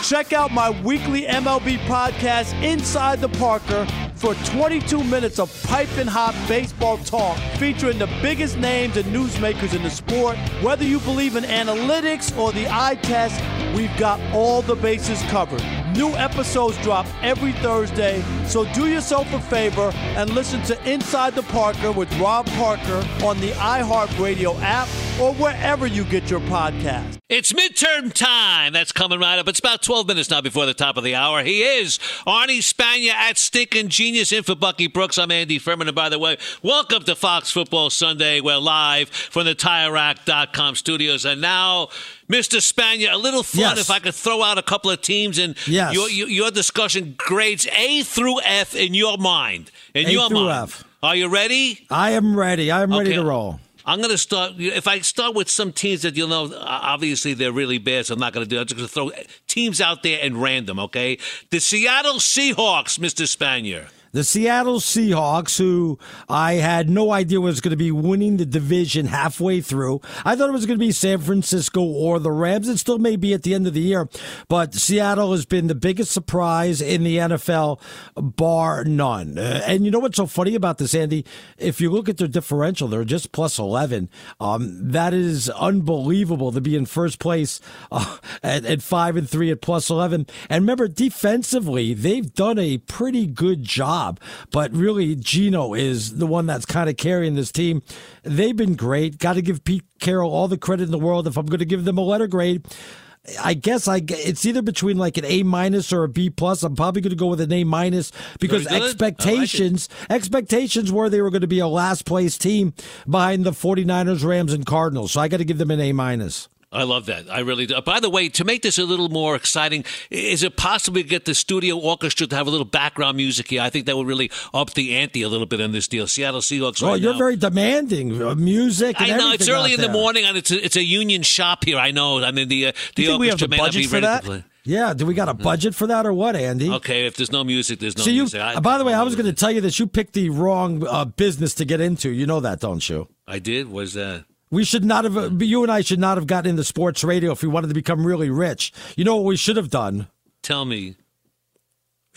Check out my weekly MLB podcast, Inside the Parker, for 22 minutes of piping hot baseball talk featuring the biggest names and newsmakers in the sport. Whether you believe in analytics or the eye test, we've got all the bases covered. New episodes drop every Thursday, so do yourself a favor and listen to Inside the Parker with Rob Parker on the iHeartRadio app or wherever you get your podcast. It's midterm time. That's coming right up. It's about 12 minutes now before the top of the hour. He is Arnie Spanier at Stinkin' Genius in for Bucky Brooks. I'm Andy Furman. And by the way, welcome to Fox Football Sunday. We're live from the TireRack.com studios. And now, Mr. Spanier, a little fun if I could throw out a couple of teams and your discussion grades A through F in your mind. F. Are you ready? I am ready. Ready to roll. I'm going to start. If I start with some teams that you'll know, obviously they're really bad, so I'm not going to do that. I'm just going to throw teams out there and random, okay? The Seattle Seahawks, Mr. Spanier. The Seattle Seahawks, who I had no idea was going to be winning the division halfway through. I thought it was going to be San Francisco or the Rams. It still may be at the end of the year, but Seattle has been the biggest surprise in the NFL, bar none. And you know what's so funny about this, Andy? If you look at their differential, they're just plus 11. That is unbelievable to be in first place at 5-3 at plus 11. And remember, defensively, they've done a pretty good job. But really, Geno is the one that's kind of carrying this team. They've been great. Got to give Pete Carroll all the credit in the world. If I'm going to give them a letter grade, I guess it's either between like an A- or a B+. I'm probably going to go with an A- because expectations were they were going to be a last place team behind the 49ers, Rams, and Cardinals. So I got to give them an A-. I love that. I really do. By the way, to make this a little more exciting, is it possible to get the studio orchestra to have a little background music here? I think that would really up the ante a little bit on this deal. Seattle Seahawks. Oh, right, you're now very demanding. Music. And I know it's early in the morning, and it's a union shop here. I know. I mean, the orchestra may not be ready to play. Yeah, do we got a budget for that or what, Andy? Okay, if there's no music, there's no music. By the way, I was going to tell you that you picked the wrong business to get into. You know that, don't you? I did? What is that? We should not have, you and I should not have gotten into sports radio if we wanted to become really rich. You know what we should have done? Tell me.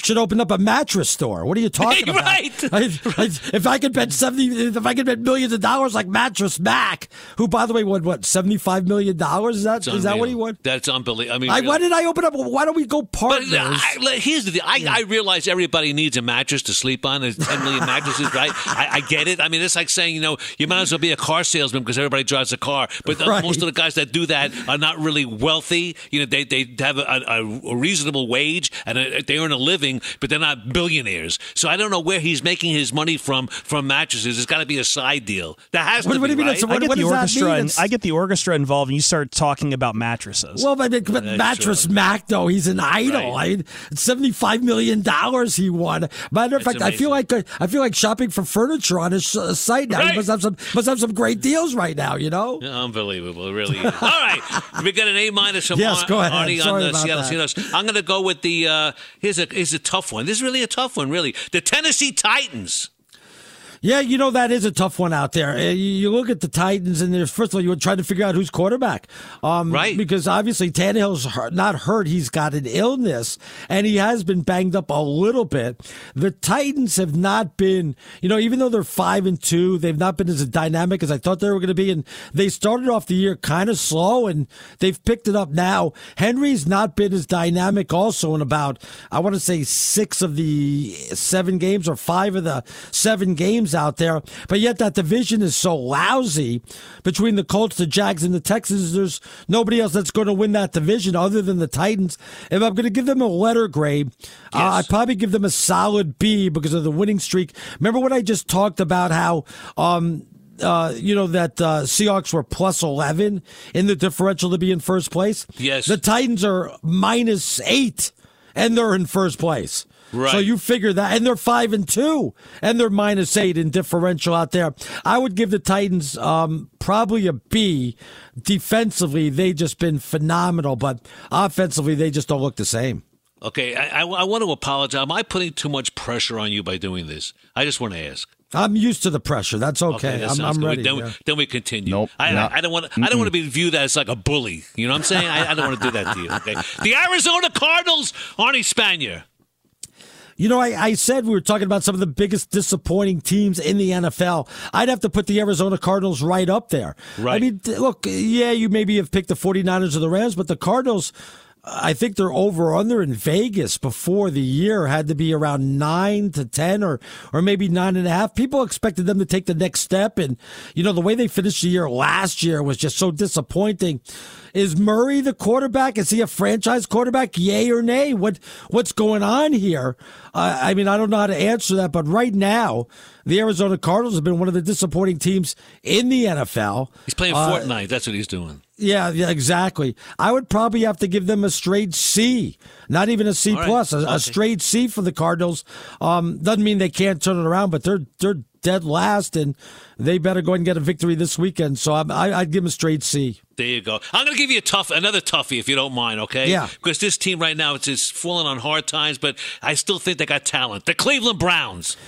Should open up a mattress store. What are you talking about? Right. If I could bet millions of dollars like Mattress Mac, who by the way won what $75 million? Is that what he won? That's unbelievable. I mean, why did I open up? Why don't we go partners? But here's the thing. I realize everybody needs a mattress to sleep on. There's 10 million mattresses, right? I get it. I mean, it's like saying you might as well be a car salesman because everybody drives a car. But most of the guys that do that are not really wealthy. You know, they have a reasonable wage and they earn a living. But they're not billionaires. So I don't know where he's making his money from mattresses. It's got to be a side deal. That has to be, right? I get the orchestra involved, and you start talking about mattresses. Well, but Mattress Mac, though, he's an idol. Right. $75 million he won. Matter of fact, amazing. I feel like shopping for furniture on his site now. Right. He must have some great deals right now, you know? Unbelievable. It really is. All right. We got an A- from Arnie on the Seattle Seahawks. I'm going to go with the here's a tough one. This is really a tough one, really. The Tennessee Titans. Yeah, that is a tough one out there. You look at the Titans, and first of all, you would try to figure out who's quarterback. Right. Because obviously Tannehill's not hurt. He's got an illness, and he has been banged up a little bit. The Titans have not been, even though they're 5-2, they've not been as dynamic as I thought they were going to be. And they started off the year kind of slow, and they've picked it up now. Henry's not been as dynamic also in about, I want to say, 5 of the 7 games out there, but yet that division is so lousy between the Colts, the Jags, and the Texans. There's nobody else that's going to win that division other than the Titans. If I'm going to give them a letter grade, I'd probably give them a solid B because of the winning streak. Remember what I just talked about, how Seahawks were plus 11 in the differential to be in first place? Yes. The Titans are minus 8, and they're in first place. Right. So you figure that, and they're 5-2, and they're -8 in differential out there. I would give the Titans probably a B. Defensively, they've just been phenomenal, but offensively, they just don't look the same. Okay, I want to apologize. Am I putting too much pressure on you by doing this? I just want to ask. I'm used to the pressure. That's okay. I'm ready. Then we continue. Nope, I don't want to be viewed as like a bully. You know what I'm saying? I don't want to do that to you. Okay. The Arizona Cardinals, Arnie Spanier. You know, I said we were talking about some of the biggest disappointing teams in the NFL. I'd have to put the Arizona Cardinals right up there. Right. I mean, look, yeah, you maybe have picked the 49ers or the Rams, but the Cardinals, I think their over-under in Vegas before the year had to be around 9 to 10 or maybe 9.5. People expected them to take the next step. And, you know, the way they finished the year last year was just so disappointing. Is Murray the quarterback? Is he a franchise quarterback? Yay or nay? What's going on here? I mean, I don't know how to answer that, but right now, the Arizona Cardinals have been one of the disappointing teams in the NFL. He's playing Fortnite. That's what he's doing. Yeah, exactly. I would probably have to give them a straight C, not even a C plus, a straight C for the Cardinals. Doesn't mean they can't turn it around, but they're dead last, and they better go ahead and get a victory this weekend. So I'd give them a straight C. There you go. I'm going to give you another toughie, if you don't mind, okay? Yeah. Because this team right now, it's falling on hard times, but I still think they got talent. The Cleveland Browns.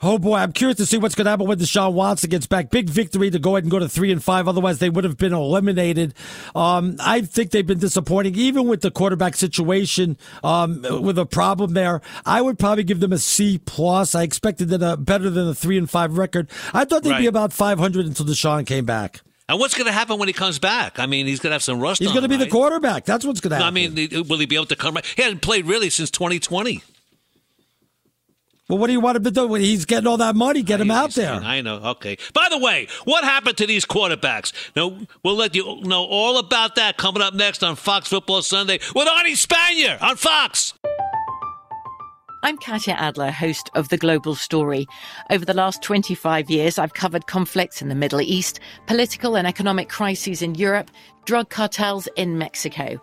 Oh, boy, I'm curious to see what's going to happen when Deshaun Watson gets back. Big victory to go ahead and go to 3-5. Otherwise, they would have been eliminated. I think they've been disappointing, even with the quarterback situation with a problem there. I would probably give them a C+. I expected them better than a 3-5 record. I thought they'd be about 500 until Deshaun came back. And what's going to happen when he comes back? I mean, he's going to have some rust on him. He's going to be the quarterback. That's what's going to happen. I mean, will he be able to come back? He hasn't played really since 2020. Well, what do you want him to do? He's getting all that money. Get him out there. I know. Okay. By the way, what happened to these quarterbacks? Now, we'll let you know all about that coming up next on Fox Football Sunday with Arnie Spanier on Fox. I'm Katya Adler, host of The Global Story. Over the last 25 years, I've covered conflicts in the Middle East, political and economic crises in Europe, drug cartels in Mexico.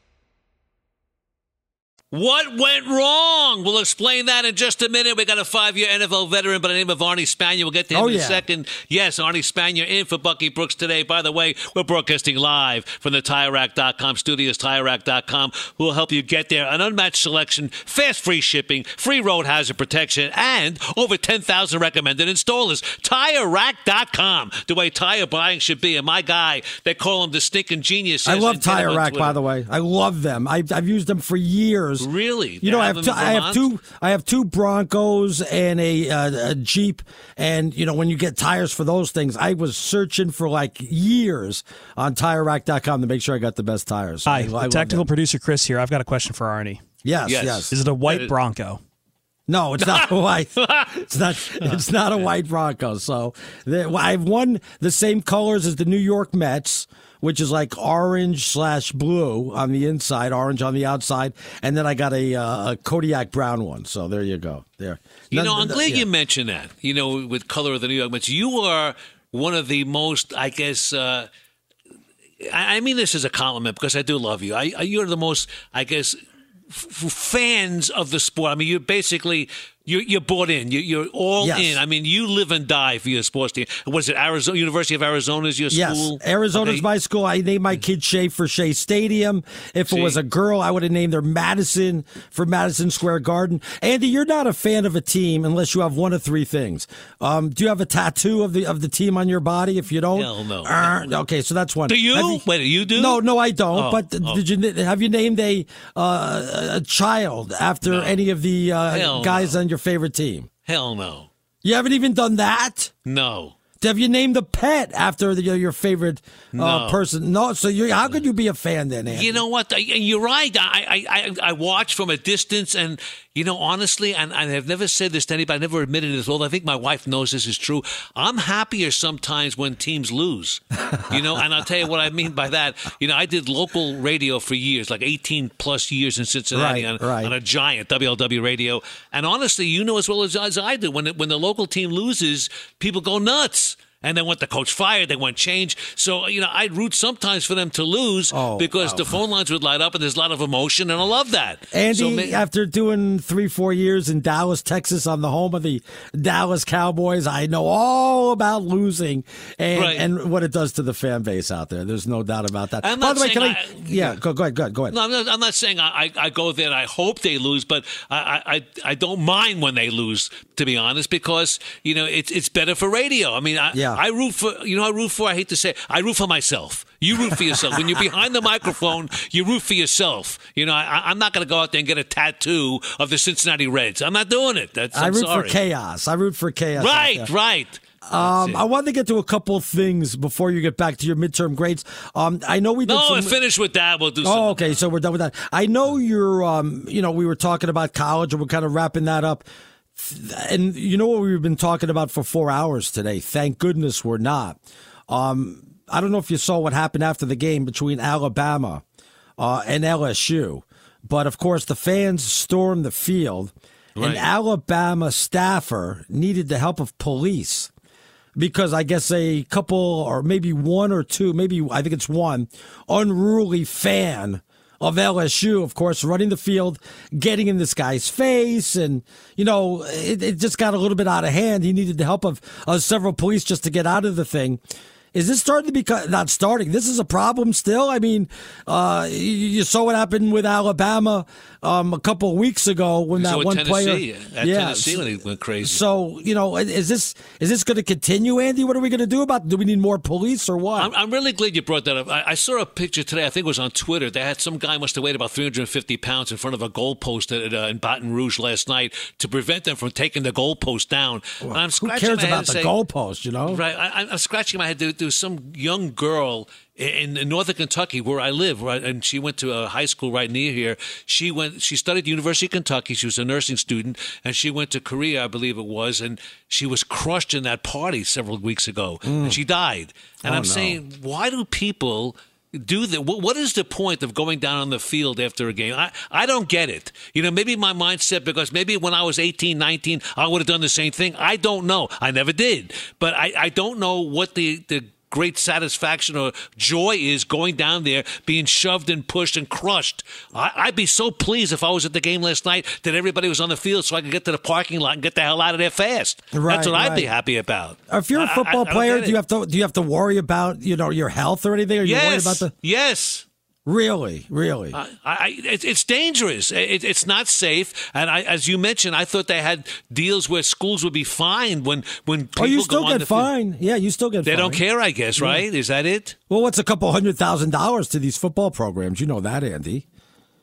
What went wrong? We'll explain that in just a minute. We got a 5-year NFL veteran by the name of Arnie Spanier. We'll get to him in a second. Yes, Arnie Spanier in for Bucky Brooks today. By the way, we're broadcasting live from the TireRack.com studios, TireRack.com. We'll help you get there. An unmatched selection, fast free shipping, free road hazard protection, and over 10,000 recommended installers. TireRack.com, the way tire buying should be. And my guy, they call him the Stinkin' Genius. I love Tire Rack, by the way. I love them. I've used them for years. Really? You know, I have two Broncos and a Jeep, and you know when you get tires for those things, I was searching for like years on TireRack.com to make sure I got the best tires. Hi, the technical producer Chris here. I've got a question for Arnie. Yes. Is it a white Bronco? No, it's not a white. It's not a white Bronco. So I have one the same colors as the New York Mets, which is like orange/blue on the inside, orange on the outside, and then I got a Kodiak brown one. So there you go. There. I'm glad you mentioned that. You know, with color of the New York Mets, you are one of the most, I guess. I mean, this is a compliment because I do love you. You're the most, I guess, fans of the sport. I mean, you're basically. You're bought in. You're all in. I mean, you live and die for your sports team. Was it Arizona, University of Arizona is your school? Yes, Arizona's my school. I named my kid Shea for Shea Stadium. If it was a girl, I would have named her Madison for Madison Square Garden. Andy, you're not a fan of a team unless you have one of three things. Do you have a tattoo of the team on your body? If you don't, hell no. Okay, so that's one. Do you? Wait, you do? No, I don't. Did you have you named a child after any of the guys on your favorite team? Hell no. You haven't even done that? No. Have you named a pet after your favorite person? No. So how could you be a fan then, Andy? You know what? You're right. I watch from a distance, and you know, honestly, and I've never said this to anybody. I never admitted this, although I think my wife knows this is true. I'm happier sometimes when teams lose. You know, and I'll tell you what I mean by that. You know, I did local radio for years, like 18-plus years in Cincinnati on a giant WLW radio. And honestly, you know as well as I do, when the local team loses, people go nuts. And they want the coach fired. They want change. So, you know, I'd root sometimes for them to lose because the phone lines would light up and there's a lot of emotion, and I love that. Andy, after doing 3-4 years in Dallas, Texas, on the home of the Dallas Cowboys, I know all about losing and what it does to the fan base out there. There's no doubt about that. By the way, can I – yeah, go ahead. No, I'm not saying I go there and I hope they lose, but I don't mind when they lose, to be honest, because, you know, it's better for radio. I mean, I root for myself. You root for yourself. When you're behind the microphone, you root for yourself. You know, I'm not going to go out there and get a tattoo of the Cincinnati Reds. I'm not doing it. I root for chaos. Right. I wanted to get to a couple of things before you get back to your midterm grades. I know we did. No, we'll finish with that. We'll do. Oh, okay. So we're done with that. I know you're. You know, we were talking about college, and we're kind of wrapping that up. And you know what we've been talking about for 4 hours today? Thank goodness we're not. I don't know if you saw what happened after the game between Alabama and LSU. But, of course, the fans stormed the field. An Alabama staffer needed the help of police because I guess a couple or maybe one or two, maybe I think it's one, unruly fan of LSU, of course, running the field, getting in this guy's face, and, you know, it just got a little bit out of hand. He needed the help of several police just to get out of the thing. Is this this is a problem still? I mean, you saw what happened with Alabama a couple of weeks ago when that one player. Tennessee when he went crazy. So, you know, is this going to continue, Andy? What are we going to do about it? Do we need more police or what? I'm really glad you brought that up. I saw a picture today, I think it was on Twitter. They had some guy must have weighed about 350 pounds in front of a goalpost in Baton Rouge last night to prevent them from taking the goalpost down. Well, I'm who cares about the goalpost, you know? Right. I'm scratching my head. There was some young girl in northern Kentucky where I live, and she went to a high school right near here. She studied at the University of Kentucky. She was a nursing student, and she went to Korea, I believe it was, and she was crushed in that party several weeks ago, and she died. And saying, why do people do that? What is the point of going down on the field after a game? I don't get it. You know, maybe my mindset, because maybe when I was 18, 19, I would have done the same thing. I don't know. I never did. But I don't know what the great satisfaction or joy is going down there, being shoved and pushed and crushed. I'd be so pleased if I was at the game last night that everybody was on the field so I could get to the parking lot and get the hell out of there fast. Right, that's what I'd be happy about. If you're a football player, do you have to worry about, you know, your health or anything? Are you worried about the? Yes. Really? It's dangerous. It's not safe. And as you mentioned, I thought they had deals where schools would be fined when people go on the field. Yeah, you still get fined. They don't care, I guess, right? Yeah. Is that it? Well, what's a couple $100,000 to these football programs? You know that, Andy.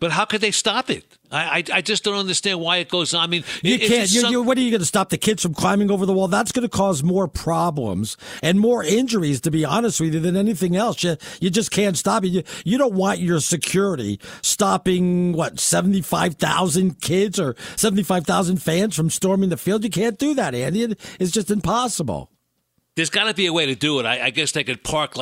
But how could they stop it? I just don't understand why it goes on. I mean, you can't. What are you going to stop the kids from climbing over the wall? That's going to cause more problems and more injuries, to be honest with you, than anything else. You just can't stop it. You don't want your security stopping, 75,000 kids or 75,000 fans from storming the field. You can't do that, Andy. It's just impossible. There's got to be a way to do it. I guess they could park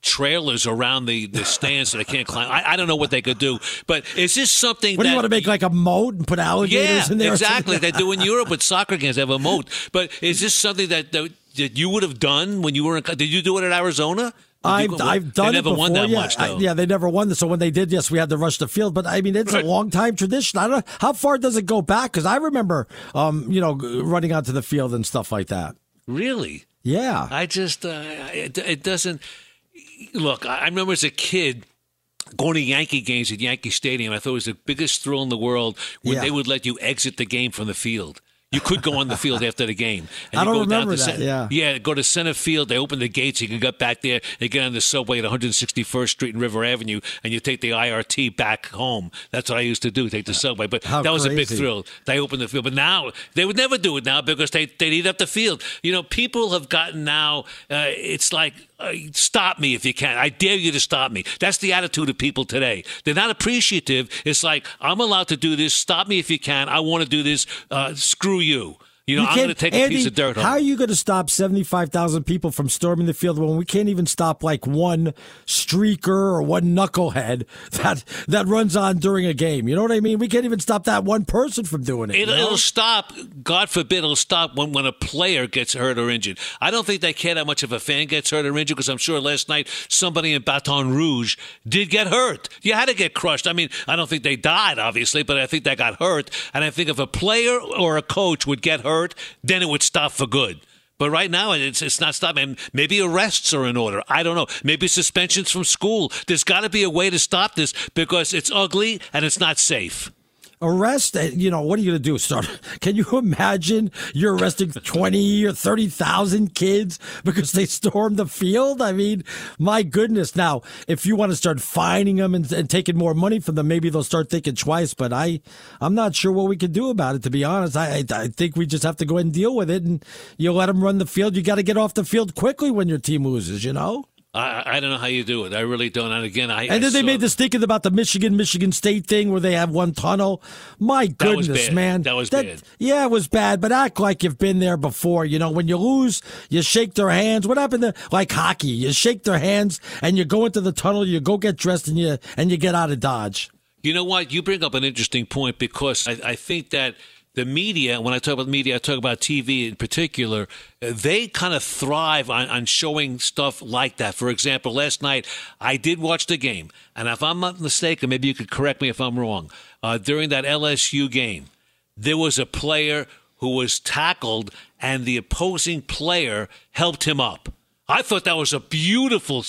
trailers around the stands so they can't climb. I don't know what they could do. But is this something do you want to make, like a moat and put alligators in there? Yeah, exactly. They do in Europe with soccer games. They have a moat. But is this something that you would have done when you were in – did you do it at Arizona? I've done it before. They never won that much, though. They never won. So when they did, yes, we had to rush the field. But, I mean, it's a long-time tradition. I don't know. How far does it go back? Because I remember, running onto the field and stuff like that. Really? Yeah. I just, it doesn't, look, I remember as a kid going to Yankee games at Yankee Stadium. I thought it was the biggest thrill in the world when they would let you exit the game from the field. You could go on the field after the game. And I don't remember that, go to center field. They open the gates. You can get back there. You get on the subway at 161st Street and River Avenue, and you take the IRT back home. That's what I used to do, take the subway. But that was a big thrill. They opened the field. But now, they would never do it now because they'd eat up the field. You know, people have gotten now, it's like, stop me if you can. I dare you to stop me. That's the attitude of people today. They're not appreciative. It's like, I'm allowed to do this. Stop me if you can. I want to do this. Screw you. I'm going to take a piece of dirt home. How are you going to stop 75,000 people from storming the field when we can't even stop one streaker or one knucklehead that runs on during a game? You know what I mean? We can't even stop that one person from doing it. It'll stop, God forbid, when a player gets hurt or injured. I don't think they care that much if a fan gets hurt or injured because I'm sure last night somebody in Baton Rouge did get hurt. You had to get crushed. I mean, I don't think they died, obviously, but I think they got hurt. And I think if a player or a coach would get hurt, then it would stop for good. But right now, it's not stopping. Maybe arrests are in order. I don't know. Maybe suspensions from school. There's got to be a way to stop this because it's ugly and it's not safe. Arrest, what are you going to do? Can you imagine you're arresting 20 or 30,000 kids because they stormed the field? I mean, my goodness. Now, if you want to start fining them and taking more money from them, maybe they'll start thinking twice. But I'm not sure what we can do about it, to be honest. I think we just have to go ahead and deal with it. And you let them run the field. You got to get off the field quickly when your team loses, I don't know how you do it. I really don't. And again, they made this thinking about the Michigan State thing where they have one tunnel. My goodness, man. That was bad. Yeah, it was bad. But act like you've been there before. When you lose, you shake their hands. What happened to like hockey? You shake their hands and you go into the tunnel. You go get dressed and you get out of Dodge. You know what? You bring up an interesting point because I think that the media, when I talk about the media, I talk about TV in particular, they kind of thrive on showing stuff like that. For example, last night I did watch the game, and if I'm not mistaken, maybe you could correct me if I'm wrong, during that LSU game, there was a player who was tackled, and the opposing player helped him up. I thought that was a beautiful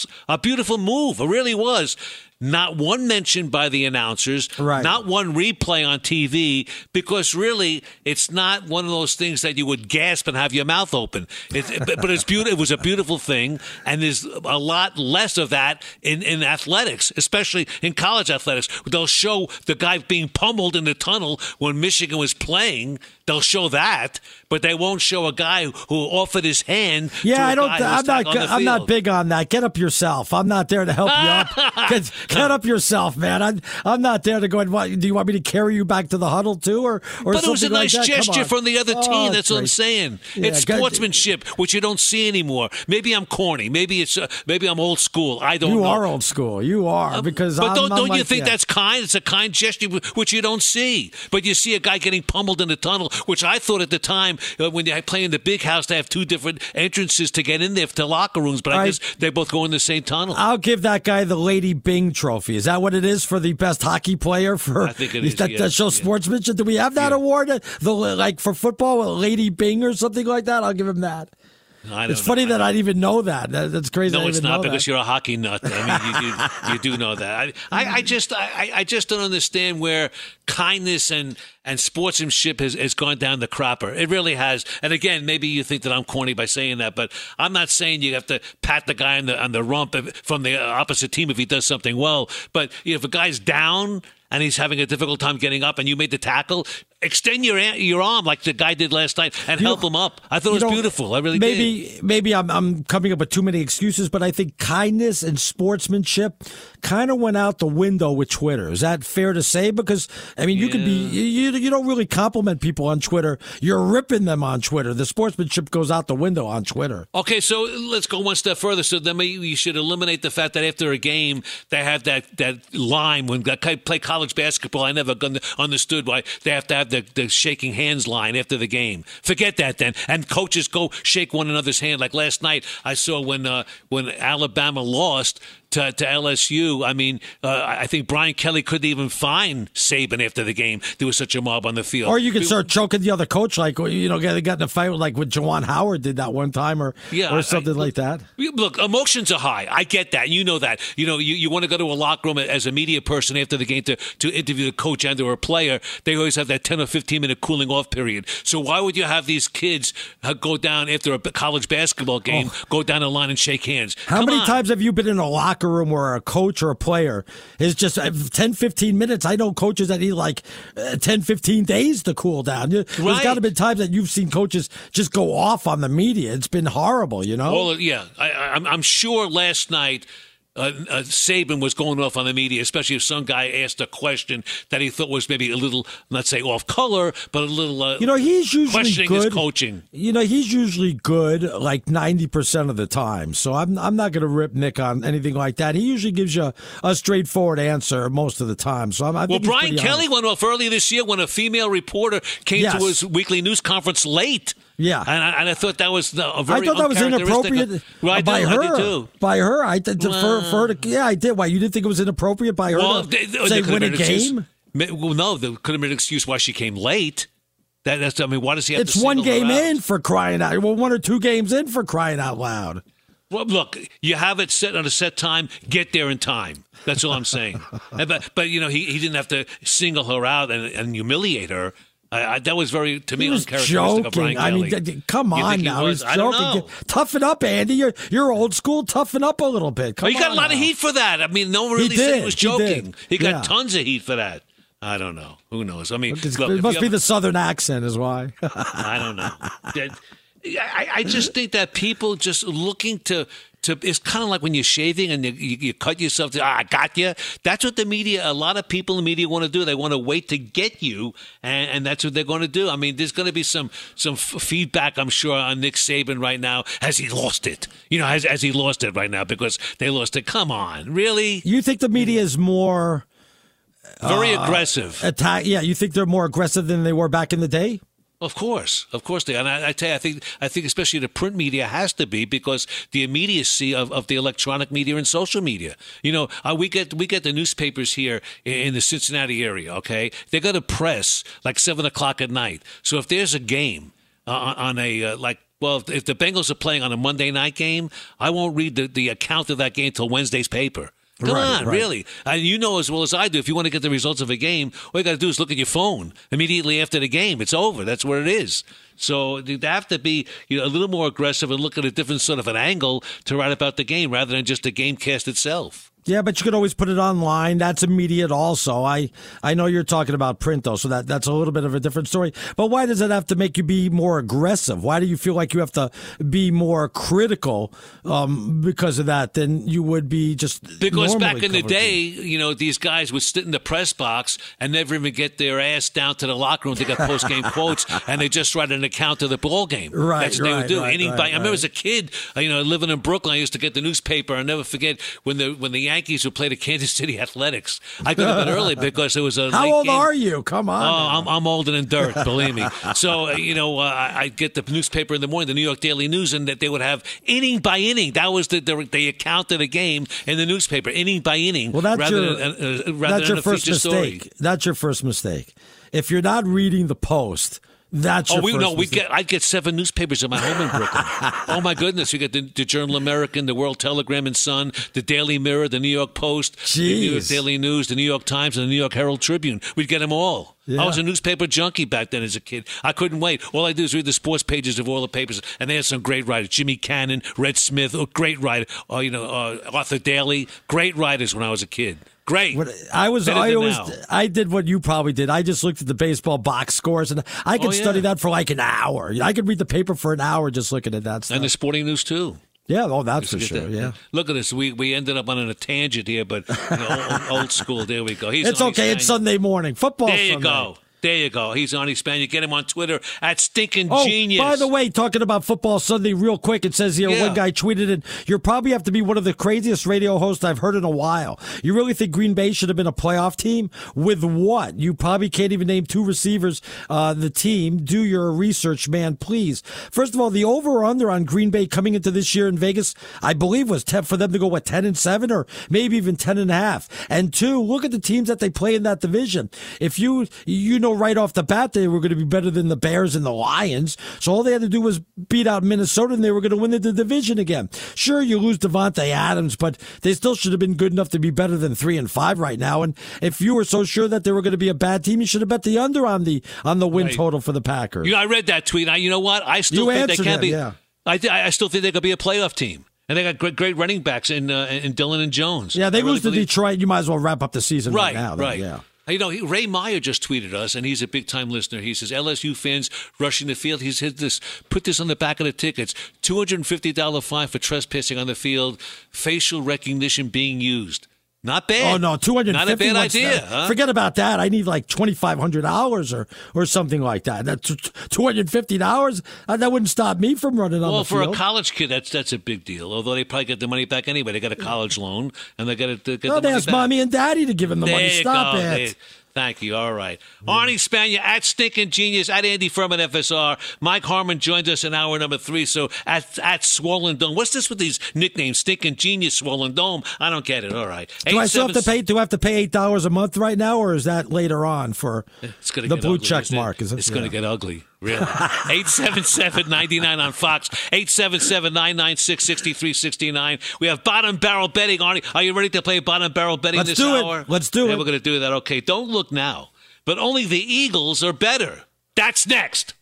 move. It really was. Not one mention by the announcers, right. Not one replay on TV, because really it's not one of those things that you would gasp and have your mouth open. But it's beautiful. It was a beautiful thing, and there's a lot less of that in athletics, especially in college athletics. They'll show the guy being pummeled in the tunnel when Michigan was playing. They'll show that, but they won't show a guy who offered his hand. Yeah, to a guy who's not on the field. I'm not big on that. Get up yourself. I'm not there to help you up. cut up yourself, man. I'm not there to go and do you want me to carry you back to the huddle too, or but something like that? But it was a nice gesture from the other team. That's what I'm saying. Yeah, it's sportsmanship, which you don't see anymore. Maybe I'm corny. Maybe it's maybe I'm old school. I don't know. You are old school. You are because. But don't you think that's kind? It's a kind gesture which you don't see, but you see a guy getting pummeled in the tunnel, which I thought at the time when I play in the big house, they have two different entrances to get in there to locker rooms, but I guess they both go in the same tunnel. I'll give that guy the Lady Bing trophy. Is that what it is for the best hockey player for I think it is, that show sportsmanship? Do we have that award? The like for football, Lady Bing or something like that? I'll give him that. It's funny that I didn't even know that. That's crazy. No, it's not because you're a hockey nut. I mean, you do know that. I just don't understand where kindness and sportsmanship has gone down the cropper. It really has. And again, maybe you think that I'm corny by saying that, but I'm not saying you have to pat the guy on the rump from the opposite team if he does something well. But if a guy's down and he's having a difficult time getting up and you made the tackle, extend your arm like the guy did last night and help him up. I thought it was beautiful. I really did. Maybe I'm coming up with too many excuses, but I think kindness and sportsmanship kind of went out the window with Twitter. Is that fair to say? Because, I mean, you could be you don't really compliment people on Twitter. You're ripping them on Twitter. The sportsmanship goes out the window on Twitter. Okay, so let's go one step further. So then you should eliminate the fact that after a game they have that line when I play college basketball. I never understood why they have to have the shaking hands line after the game. Forget that then. And coaches go shake one another's hand. Like last night, I saw when Alabama lost to LSU. I mean, I think Brian Kelly couldn't even find Saban after the game. There was such a mob on the field. Or you could start choking the other coach, like, they got in a fight with Jawan Howard did that one time or something like that. Look, emotions are high. I get that. You know that. You want to go to a locker room as a media person after the game to interview the coach and or a player. They always have that 10 or 15-minute cooling off period. So why would you have these kids go down after a college basketball game, go down the line and shake hands? How many times have you been in a locker room where a coach or a player is just 10, 15 minutes? I know coaches that need 10, 15 days to cool down. There's got to be times that you've seen coaches just go off on the media. It's been horrible, Well, yeah, I'm sure last night Saban was going off on the media, especially if some guy asked a question that he thought was maybe a little, not say off color, but a little he's usually questioning good. His coaching. He's usually good like 90% of the time. So I'm not going to rip Nick on anything like that. He usually gives you a straightforward answer most of the time. So I think Brian Kelly went off earlier this year when a female reporter came to his weekly news conference late. Yeah, and I thought that was a very. I thought that was inappropriate by her. By her, I did for her. Yeah, I did. Why you didn't think it was inappropriate by her? Well, they win a game. Well, no, there could have been an excuse why she came late. That's. I mean, why does he have? It's to one game in for crying out. Well, one or two games in for crying out loud. Well, look, you have it set on a set time. Get there in time. That's all I'm saying. But he didn't have to single her out and humiliate her. That was very, to me, uncharacteristic of Brian Kelly. I mean, come on now. He's joking. I don't know. Toughen up, Andy. You're old school. Toughen up a little bit. Come on. He got a lot of heat for that. I mean, no one really said he was joking. He got tons of heat for that. I don't know. Who knows? I mean, it must be the Southern accent is why. I don't know. I just think that people just looking to it's kind of like when you're shaving and you cut yourself. I got you. That's what the media, a lot of people in the media want to do. They want to wait to get you, and that's what they're going to do. I mean, there's going to be some feedback, I'm sure, on Nick Saban right now. Has he lost it? Has he lost it right now because they lost it? Come on, really? You think the media is more very aggressive? You think they're more aggressive than they were back in the day? Of course they are. And I tell you, I think especially the print media has to be because the immediacy of the electronic media and social media. We get the newspapers here in the Cincinnati area. Okay, they go to press like 7:00 at night. So if there's a game if the Bengals are playing on a Monday night game, I won't read the account of that game till Wednesday's paper. Come on, really. And you know as well as I do, if you want to get the results of a game, all you got to do is look at your phone immediately after the game. It's over. That's what it is. So they have to be a little more aggressive and look at a different sort of an angle to write about the game rather than just the game cast itself. Yeah, but you could always put it online. That's immediate also. I know you're talking about print, though, so that's a little bit of a different story. But why does it have to make you be more aggressive? Why do you feel like you have to be more critical because of that than you would be just because back in the day, people, you know, these guys would sit in the press box and never even get their ass down to the locker room to get post-game quotes, and they just write an account of the ball game. Right, that's what they would do. Anybody, I remember as a kid, you know, living in Brooklyn, I used to get the newspaper. I'll never forget when the Yankees who played at Kansas City Athletics. I could have been early because it was a How old game. Are you? Come on. Oh, I'm older than dirt, believe me. So, you know, I'd get the newspaper in the morning, the New York Daily News, and that they would have inning by inning. That was the account of the game in the newspaper, inning by inning. Well, that's rather than a feature story. That's your first mistake. If you're not reading the Post, that's I get 7 newspapers in my home in Brooklyn. Oh my goodness! You get the Journal American, the World Telegram and Sun, the Daily Mirror, the New York Post, the New York Daily News, the New York Times, and the New York Herald Tribune. We'd get them all. Yeah. I was a newspaper junkie back then as a kid. I couldn't wait. All I do is read the sports pages of all the papers, and they had some great writers. Jimmy Cannon, Red Smith, great writer. Arthur Daly, great writers when I was a kid. Great. I did what you probably did. I just looked at the baseball box scores, and I could study that for like an hour. I could read the paper for an hour just looking at that stuff. And the sporting news, too. Yeah, that's for sure. Yeah. Look at this. We ended up on a tangent here, but old school. There we go. It's okay. It's Sunday morning. Football Sunday. There you go. There you go. He's Arnie Spanier. Get him on Twitter at Stinkin' Genius. By the way, talking about Football Sunday real quick, it says here one guy tweeted it, you probably have to be one of the craziest radio hosts I've heard in a while. You really think Green Bay should have been a playoff team? With what? You probably can't even name 2 receivers the team. Do your research, man, please. First of all, the over or under on Green Bay coming into this year in Vegas, I believe was 10 for them to go, 10-7 or maybe even 10.5. And 2, look at the teams that they play in that division. If you know right off the bat they were going to be better than the Bears and the Lions, so all they had to do was beat out Minnesota and they were going to win the division again. Sure, you lose Devontae Adams, but they still should have been good enough to be better than 3-5 right now. And if you were so sure that they were going to be a bad team, you should have bet the under on the win total for the Packers. I read that tweet. You know what? I still think they can be. Yeah. I still think they could be a playoff team. And they got great running backs in Dillon and Jones. Yeah, they lose to Detroit. You might as well wrap up the season right now. Right. Yeah. You know, Ray Meyer just tweeted us, and he's a big-time listener. He says, LSU fans rushing the field. He said this, put this on the back of the tickets, $250 fine for trespassing on the field, facial recognition being used. Not bad. Oh, no, $250. Not a bad idea. Huh? Forget about that. I need like $2,500 or something like that. That's $250. That wouldn't stop me from running on the field. Well, for a college kid, that's a big deal, although they probably get the money back anyway. They got a college loan, and they got to get the money back. No, they asked mommy and daddy to give them the money. Stop it. Thank you. All right. Arnie Spanier at Stinkin' Genius, at Andy Furman FSR. Mike Harmon joins us in hour number 3. So at Swollen Dome. What's this with these nicknames? Stinkin' Genius, Swollen Dome. I don't get it. All right. Do I have to pay $8 a month right now, or is that later on for the blue check mark? It's going to get ugly. Really? 877-99 on Fox. 877-996-6369. We have bottom barrel betting. Arnie, are you ready to play bottom barrel betting this hour? Let's do it. We're going to do that. Okay, don't look now, but only the Eagles are better. That's next.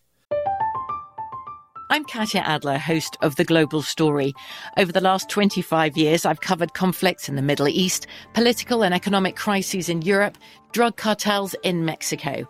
I'm Katia Adler, host of The Global Story. Over the last 25 years, I've covered conflicts in the Middle East, political and economic crises in Europe, drug cartels in Mexico.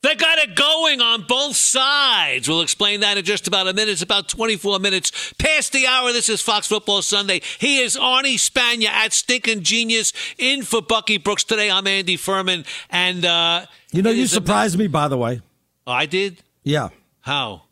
They got it going on both sides. We'll explain that in just about a minute. It's about 24 minutes past the hour. This is Fox Football Sunday. He is Arnie Spanier at Stinkin' Genius, in for Bucky Brooks today. I'm Andy Furman. And you surprised me, by the way. I did? Yeah. How?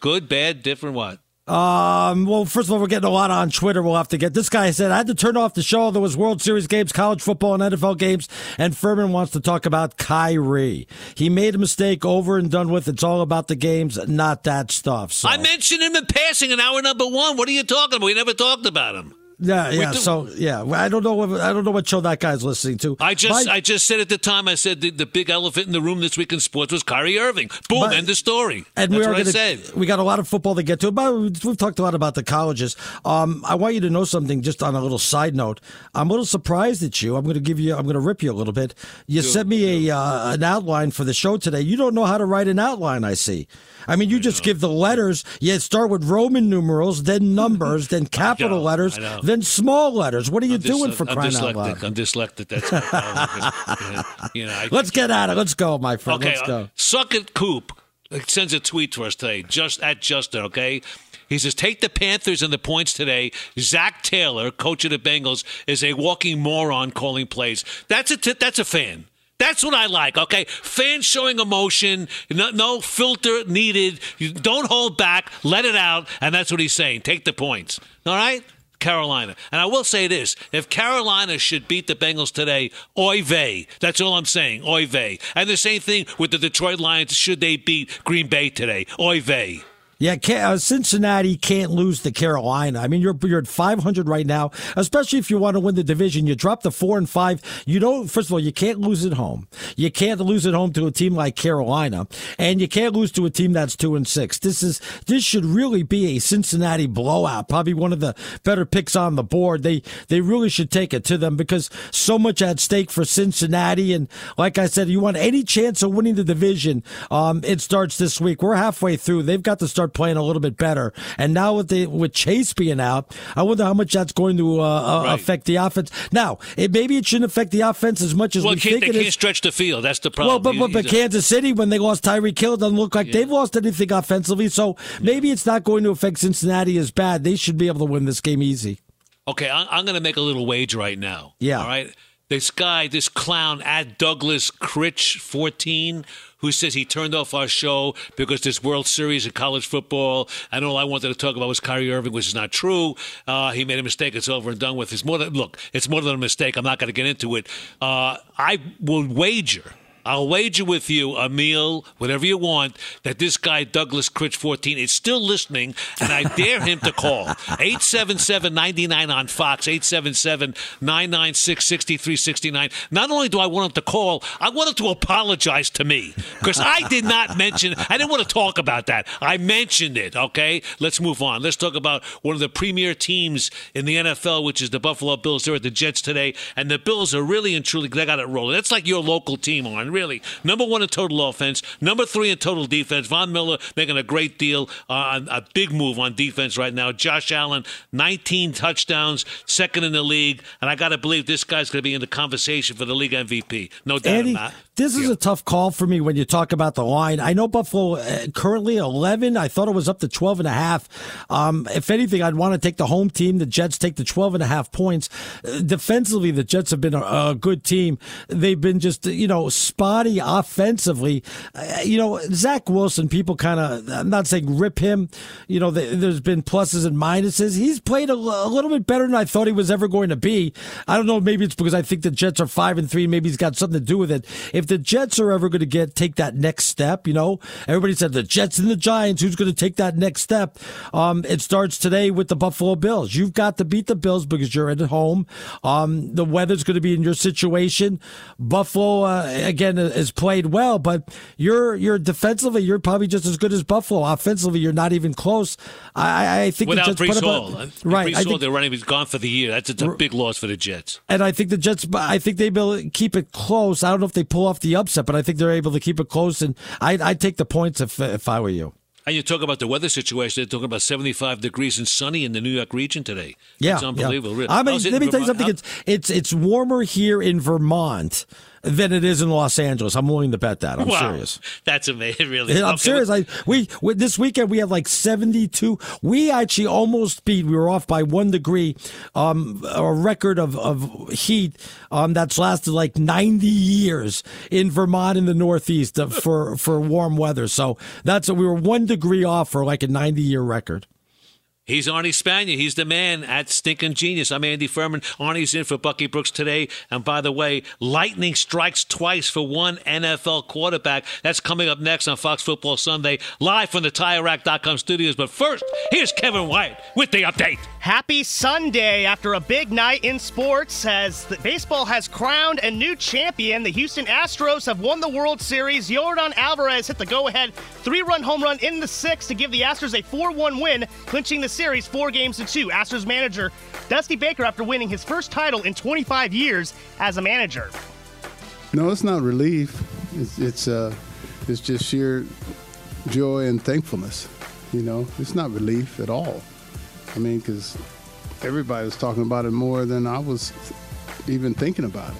Good, bad, different, what? Well, first of all, we're getting a lot on Twitter. We'll have to get this guy said I had to turn off the show. There was World Series games, college football, and NFL games, and Furman wants to talk about Kyrie. He made a mistake, over and done with. It's all about the games, not that stuff. So I mentioned him in passing in hour number one. What are you talking about? We never talked about him. Yeah. So yeah, I don't know what show that guy's listening to. I just said at the time, I said the big elephant in the room this week in sports was Kyrie Irving. Boom, end of story. And we got a lot of football to get to. But we've talked a lot about the colleges. I want you to know something. Just on a little side note, I'm a little surprised at you. I'm going to rip you a little bit. You sent me an outline for the show today. You don't know how to write an outline. I see. I mean, you just give the letters. You start with Roman numerals, then numbers, then capital letters. Then small letters. What are you doing for crying out loud? I'm dyslexic. That's my problem. Let's get at it. Let's go, my friend. Okay, let's go. Suck it, Coop. It sends a tweet to us today. Justin, okay? He says, take the Panthers and the points today. Zach Taylor, coach of the Bengals, is a walking moron calling plays. That's a fan. That's what I like, okay? Fans showing emotion, no filter needed. You don't hold back. Let it out, and that's what he's saying. Take the points. All right? Carolina. And I will say this, if Carolina should beat the Bengals today, oy vey. That's all I'm saying, oy vey. And the same thing with the Detroit Lions, should they beat Green Bay today, oy vey. Yeah, Cincinnati can't lose to Carolina. I mean, you're at 500 right now, especially if you want to win the division. You drop the 4-5. You don't. First of all, you can't lose at home. You can't lose at home to a team like Carolina, and you can't lose to a team that's 2-6. This should really be a Cincinnati blowout. Probably one of the better picks on the board. They really should take it to them because so much at stake for Cincinnati. And like I said, you want any chance of winning the division. It starts this week. We're halfway through. They've got to start playing a little bit better, and now with Chase being out, I wonder how much that's going to affect the offense. Now, maybe it shouldn't affect the offense as much as we think it is. They can't stretch the field. That's the problem. Well, but Kansas City, when they lost Tyreek Hill, doesn't look like they've lost anything offensively. So maybe it's not going to affect Cincinnati as bad. They should be able to win this game easy. Okay, I'm going to make a little wager right now. Yeah. All right. This guy, this clown at Douglas Critch 14, who says he turned off our show because this World Series of college football, and all I wanted to talk about was Kyrie Irving, which is not true. He made a mistake. It's over and done with. It's more than a mistake. I'm not going to get into it. I'll wager with you, Emil, whatever you want, that this guy, Douglas Critch 14, is still listening, and I dare him to call. 877-99 on Fox, 877-996-6369. Not only do I want him to call, I want him to apologize to me, because I did not mention – I didn't want to talk about that. I mentioned it, okay? Let's move on. Let's talk about one of the premier teams in the NFL, which is the Buffalo Bills. They're at the Jets today, and the Bills are really and truly – they got it rolling. That's like your local team, Arnie. really. Number one in total offense, number three in total defense. Von Miller making a great deal, a big move on defense right now. Josh Allen, 19 touchdowns, second in the league, and I got to believe this guy's going to be in the conversation for the league MVP. No doubt Andy, about it. This is a tough call for me when you talk about the line. I know Buffalo currently 11. I thought it was up to 12.5. If anything, I'd want to take the home team. The Jets take the 12.5 points. Defensively, the Jets have been a good team. They've been just, spotty offensively. Zach Wilson, people kind of, I'm not saying rip him. There's been pluses and minuses. He's played a little bit better than I thought he was ever going to be. I don't know. Maybe it's because I think the Jets are 5-3. Maybe he's got something to do with it. If the Jets are ever going to take that next step, everybody said the Jets and the Giants, who's going to take that next step? It starts today with the Buffalo Bills. You've got to beat the Bills because you're at home. The weather's going to be in your situation. Buffalo, again, has played well, but you're defensively, you're probably just as good as Buffalo. Offensively, you're not even close. I think without the Jets Breece Hall. Right. Breece Hall, their running is gone for the year. That's a big loss for the Jets. And I think the Jets, they will keep it close. I don't know if they pull off the upset, but I think they're able to keep it close, and I'd take the points if I were you. And you talk about the weather situation. They're talking about 75 degrees and sunny in the New York region today. Yeah, it's unbelievable. Yeah. Really. I mean, let me tell you something. It's warmer here in Vermont than it is in Los Angeles. I'm willing to bet that. I'm serious. That's amazing. Really, I'm serious. We this weekend we have like 72. We actually almost beat. We were off by 1 degree. A record of heat that's lasted like 90 years in Vermont in the Northeast for warm weather. So we were 1 degree off for like a 90-year record. He's Arnie Spanier. He's the man at Stinkin' Genius. I'm Andy Furman. Arnie's in for Bucky Brooks today. And by the way, lightning strikes twice for one NFL quarterback. That's coming up next on Fox Football Sunday, live from the TireRack.com studios. But first, here's Kevin White with the update. Happy Sunday after a big night in sports as baseball has crowned a new champion. The Houston Astros have won the World Series. Yordan Alvarez hit the go-ahead 3-run home run in the 6th to give the Astros a 4-1 win, clinching the series 4-2. Astros manager Dusty Baker after winning his first title in 25 years as a manager. No, it's not relief. It's just sheer joy and thankfulness. It's not relief at all. I mean, because everybody was talking about it more than I was even thinking about it.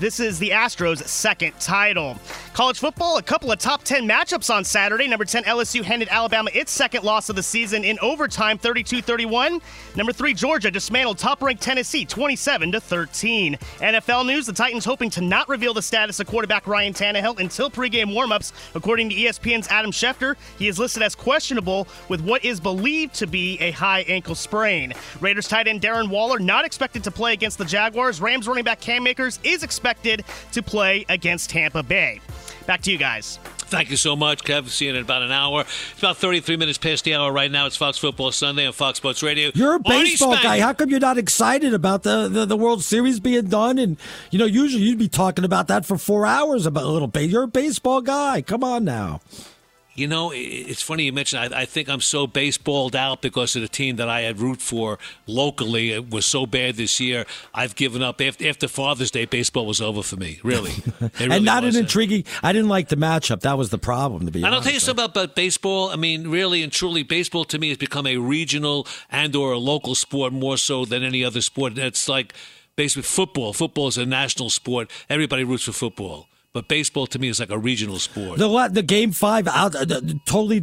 This is the Astros' second title. College football, a couple of top 10 matchups on Saturday. Number 10, LSU handed Alabama its second loss of the season in overtime, 32-31. Number 3, Georgia dismantled top-ranked Tennessee, 27-13. NFL news, the Titans hoping to not reveal the status of quarterback Ryan Tannehill until pregame warm-ups. According to ESPN's Adam Schefter, he is listed as questionable with what is believed to be a high ankle sprain. Raiders tight end Darren Waller not expected to play against the Jaguars. Rams running back Cam Akers is expected to play against Tampa Bay. Back to you guys. Thank you so much, Kev. See you in about an hour. It's about 33 minutes past the hour right now. It's Fox Football Sunday on Fox Sports Radio. You're a baseball guy. How come you're not excited about the World Series being done? And, usually you'd be talking about that for 4 hours about a little bit. You're a baseball guy. Come on now. It's funny you mentioned, I think I'm so baseballed out because of the team that I had root for locally. It was so bad this year. I've given up. After Father's Day, baseball was over for me, really. Intriguing. I didn't like the matchup. That was the problem, to be honest. And I'll tell you something about baseball. I mean, really and truly, baseball to me has become a regional and or a local sport more so than any other sport. It's like basically football. Football is a national sport. Everybody roots for football. But baseball, to me, is like a regional sport. The Game 5, totally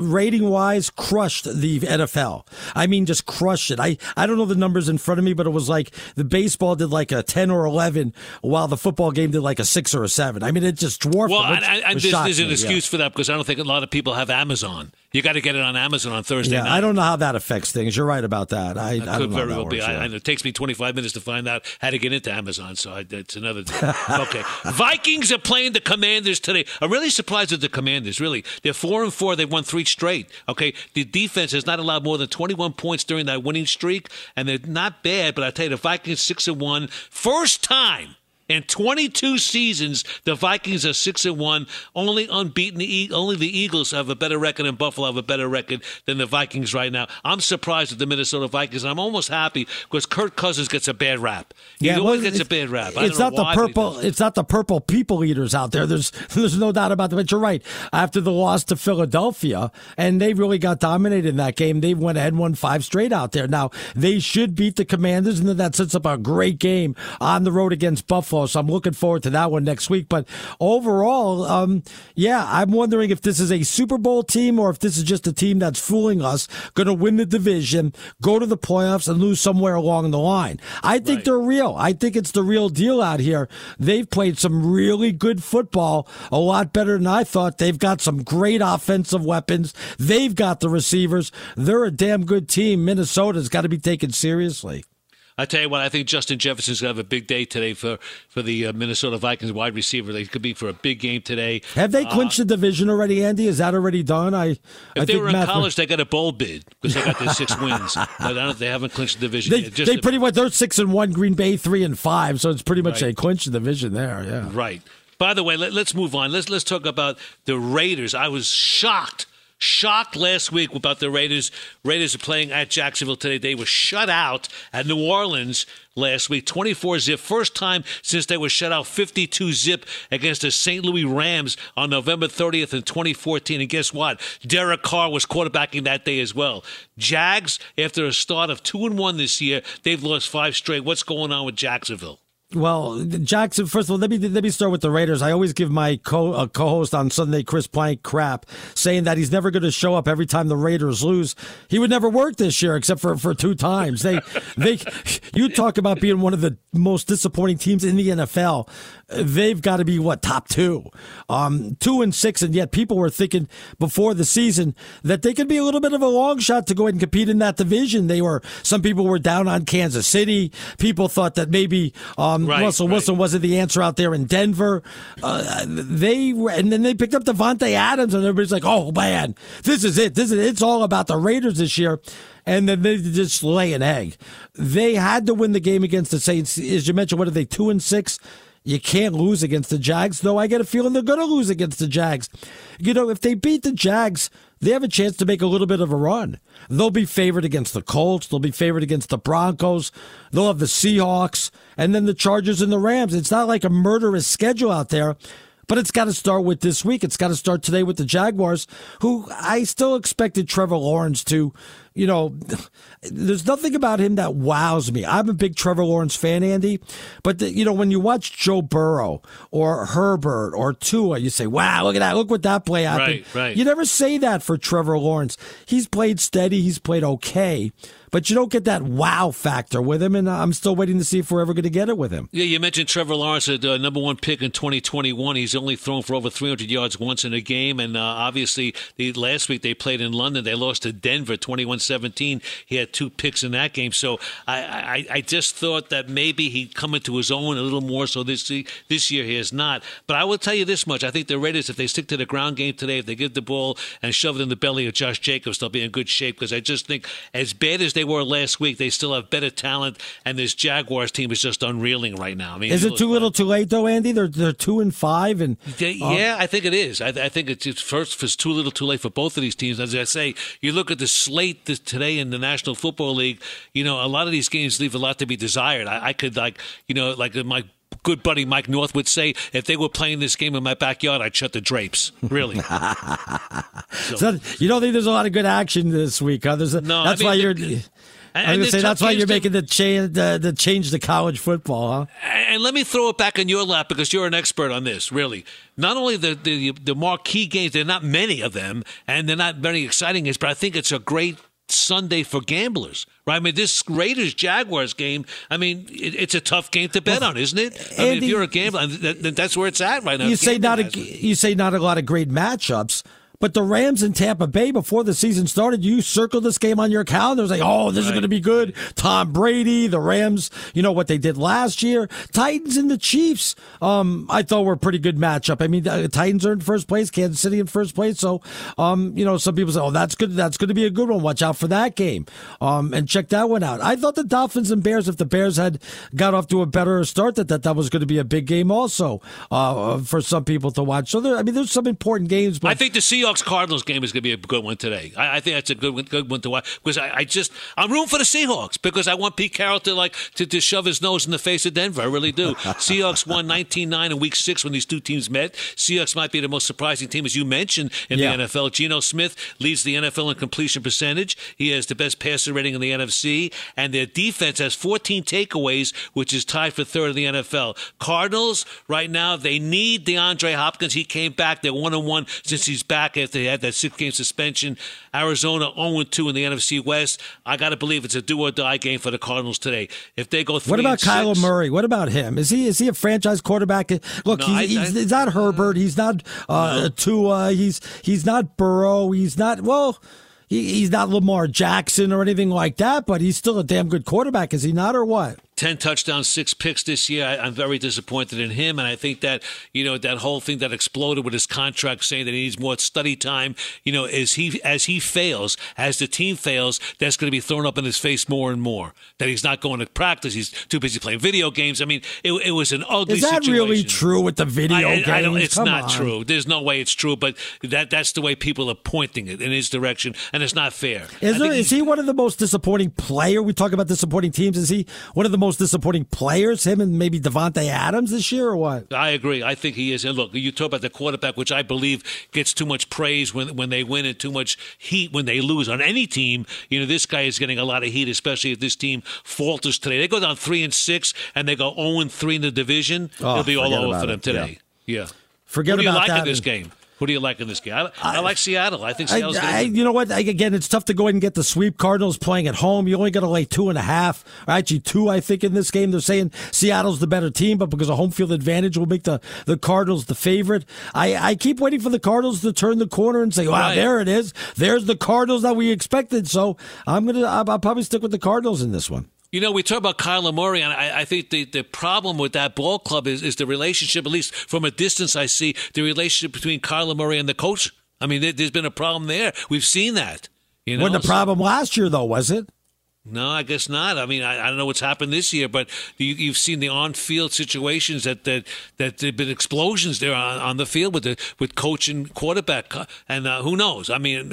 rating-wise, crushed the NFL. I mean, just crushed it. I don't know the numbers in front of me, but it was like the baseball did like a 10 or 11, while the football game did like a 6 or a 7. I mean, it just dwarfed it. There's an excuse for that because I don't think a lot of people have Amazon. You got to get it on Amazon on Thursday night. I don't know how that affects things. You're right about that. I could very well be. It takes me 25 minutes to find out how to get into Amazon, so it's another day. Okay. Vikings are playing the Commanders today. I'm really surprised at the Commanders, really. They're 4-4. They've won 3 straight. Okay. The defense has not allowed more than 21 points during that winning streak, and they're not bad, but I tell you, the Vikings 6-1. First time In 22 seasons, the Vikings are 6-1, only unbeaten. Only the Eagles have a better record and Buffalo have a better record than the Vikings right now. I'm surprised at the Minnesota Vikings. I'm almost happy because Kirk Cousins gets a bad rap. He always gets a bad rap. It's not the purple people eaters out there. There's no doubt about that. But you're right. After the loss to Philadelphia, and they really got dominated in that game. They went ahead and won 5 straight out there. Now, they should beat the Commanders, and then that sets up a great game on the road against Buffalo. So I'm looking forward to that one next week. But overall, I'm wondering if this is a Super Bowl team or if this is just a team that's fooling us, going to win the division, go to the playoffs, and lose somewhere along the line. I think they're real. I think it's the real deal out here. They've played some really good football, a lot better than I thought. They've got some great offensive weapons. They've got the receivers. They're a damn good team. Minnesota's got to be taken seriously. I tell you what, I think Justin Jefferson's going to have a big day today for the Minnesota Vikings wide receiver. They could be for a big game today. Have they clinched the division already, Andy? Is that already done? If they were in college, they got a bowl bid because they got their 6 wins. But they haven't clinched the division yet. They're 6-1, Green Bay 3-5, so it's pretty much a clinched division there. Yeah, right. By the way, let's move on. Let's talk about the Raiders. I was shocked last week about the Raiders. Raiders are playing at Jacksonville today. They were shut out at New Orleans last week, 24-0. First time since they were shut out 52-0 against the St. Louis Rams on November 30th in 2014. And guess what? Derek Carr was quarterbacking that day as well. Jags, after a start of 2-1 this year, they've lost 5 straight. What's going on with Jacksonville? Well, Jackson, first of all, let me start with the Raiders. I always give my co-host on Sunday, Chris Plank, crap, saying that he's never going to show up every time the Raiders lose. He would never work this year except for 2 times. You talk about being one of the most disappointing teams in the NFL. They've got to be, top 2? 2-6, and yet people were thinking before the season that they could be a little bit of a long shot to go ahead and compete in that division. Some people were down on Kansas City. People thought that maybe Russell Wilson wasn't the answer out there in Denver. And then they picked up Devontae Adams, and everybody's like, "Oh man, this is it. It's all about the Raiders this year." And then they just lay an egg. They had to win the game against the Saints, as you mentioned. What are they, 2-6? You can't lose against the Jags, though I get a feeling they're going to lose against the Jags. If they beat the Jags, they have a chance to make a little bit of a run. They'll be favored against the Colts. They'll be favored against the Broncos. They'll have the Seahawks and then the Chargers and the Rams. It's not like a murderous schedule out there, but it's got to start with this week. It's got to start today with the Jaguars, who I still expected Trevor Lawrence to, there's nothing about him that wows me. I'm a big Trevor Lawrence fan, Andy, but when you watch Joe Burrow or Herbert or Tua, you say, wow, look at that. Look what that play happened. Right. You never say that for Trevor Lawrence. He's played steady. He's played okay. But you don't get that wow factor with him, and I'm still waiting to see if we're ever going to get it with him. Yeah, you mentioned Trevor Lawrence, the number 1 pick in 2021. He's only thrown for over 300 yards once in a game, and obviously last week they played in London. They lost to Denver 21-17. He had 2 picks in that game. So I just thought that maybe he'd come into his own a little more, so this year he has not. But I will tell you this much. I think the Raiders, if they stick to the ground game today, if they give the ball and shove it in the belly of Josh Jacobs, they'll be in good shape, because I just think as bad as they were last week, they still have better talent, and this Jaguars team is just unreeling right now. I mean, is it too little, too late though, Andy? They're 2-5, and I think it is. I think it's first. It's too little, too late for both of these teams. As I say, you look at the slate today in the National Football League. A lot of these games leave a lot to be desired. I could like my good buddy Mike North would say, if they were playing this game in my backyard, I'd shut the drapes. Really. So, you don't think there's a lot of good action this week, huh? That's why you're making the change to college football, huh? And let me throw it back in your lap, because you're an expert on this, really. Not only the marquee games, there are not many of them, and they're not very exciting games, but I think it's a great Sunday for gamblers, right? I mean, this Raiders-Jaguars game, I mean, it's a tough game to bet on, isn't it? I mean, if you're a gambler, that's where it's at right now. You say not a lot of great matchups, But the Rams in Tampa Bay, before the season started, you circled this game on your calendar. It was like, oh, this is going to be good. Tom Brady, the Rams, you know what they did last year. Titans and the Chiefs, I thought were a pretty good matchup. I mean, the Titans are in first place, Kansas City in first place. So, you know, some people say, oh, that's good. That's going to be a good one. Watch out for that game. And check that one out. I thought the Dolphins and Bears, if the Bears had got off to a better start, that was going to be a big game also for some people to watch. So, there's some important games. But I think the Seahawks-Cardinals game is going to be a good one today. I think that's a good one to watch because I'm rooting for the Seahawks because I want Pete Carroll to shove his nose in the face of Denver. I really do. Seahawks won 19-9 in Week 6 when these two teams met. Seahawks might be the most surprising team, as you mentioned, in the NFL. Geno Smith leads the NFL in completion percentage. He has the best passer rating in the NFC, and their defense has 14 takeaways, which is tied for third in the NFL. Cardinals, right now, they need DeAndre Hopkins. He came back. They're 1-1 since he's back after they had that 6-game suspension. Arizona 0-2 in the NFC West. I got to believe it's a do-or-die game for the Cardinals today. If they go 3-6. What about Kyler Murray? What about him? Is he a franchise quarterback? Look, he's not Herbert. He's not Tua. He's not Burrow. He's not, well, he's not Lamar Jackson or anything like that, but he's still a damn good quarterback. Is he not, or what? 10 touchdowns, 6 picks this year. I'm very disappointed in him, and I think that, you know, that whole thing that exploded with his contract saying that he needs more study time, you know, as the team fails, that's going to be thrown up in his face more and more, that he's not going to practice. He's too busy playing video games. I mean, it was an ugly situation. Is that really true with the video games? I don't, it's not true. There's no way it's true, but that's the way people are pointing it in his direction, and it's not fair. Is he one of the most disappointing players? We talk about disappointing teams. Is he one of the most disappointing players, him and maybe Devontae Adams this year, or what? I agree. I think he is. And look, you talk about the quarterback, which I believe gets too much praise when they win and too much heat when they lose. On any team, you know, this guy is getting a lot of heat, especially if this team falters today. They go down 3-6 and they go 0-3 in the division. It'll be all over for them today. Yeah. Forget about that. Who do you like in this game? Who do you like in this game? I like Seattle. I think Seattle's going to win. You know what? Again, it's tough to go ahead and get the sweep. Cardinals playing at home. You only got to lay 2.5. Or actually, 2, I think, in this game. They're saying Seattle's the better team, but because of home field advantage will make the Cardinals the favorite. I keep waiting for the Cardinals to turn the corner and say, wow, there it is. There's the Cardinals that we expected. So I'll probably stick with the Cardinals in this one. You know, we talk about Kyler Murray, and I think the problem with that ball club is the relationship, at least from a distance I see, the relationship between Kyler Murray and the coach. I mean, there's been a problem there. We've seen that. You know? Wasn't a problem last year, though, was it? No, I guess not. I mean, I don't know what's happened this year, but you've seen the on-field situations that there've been explosions there on the field with coach and quarterback, and who knows? I mean,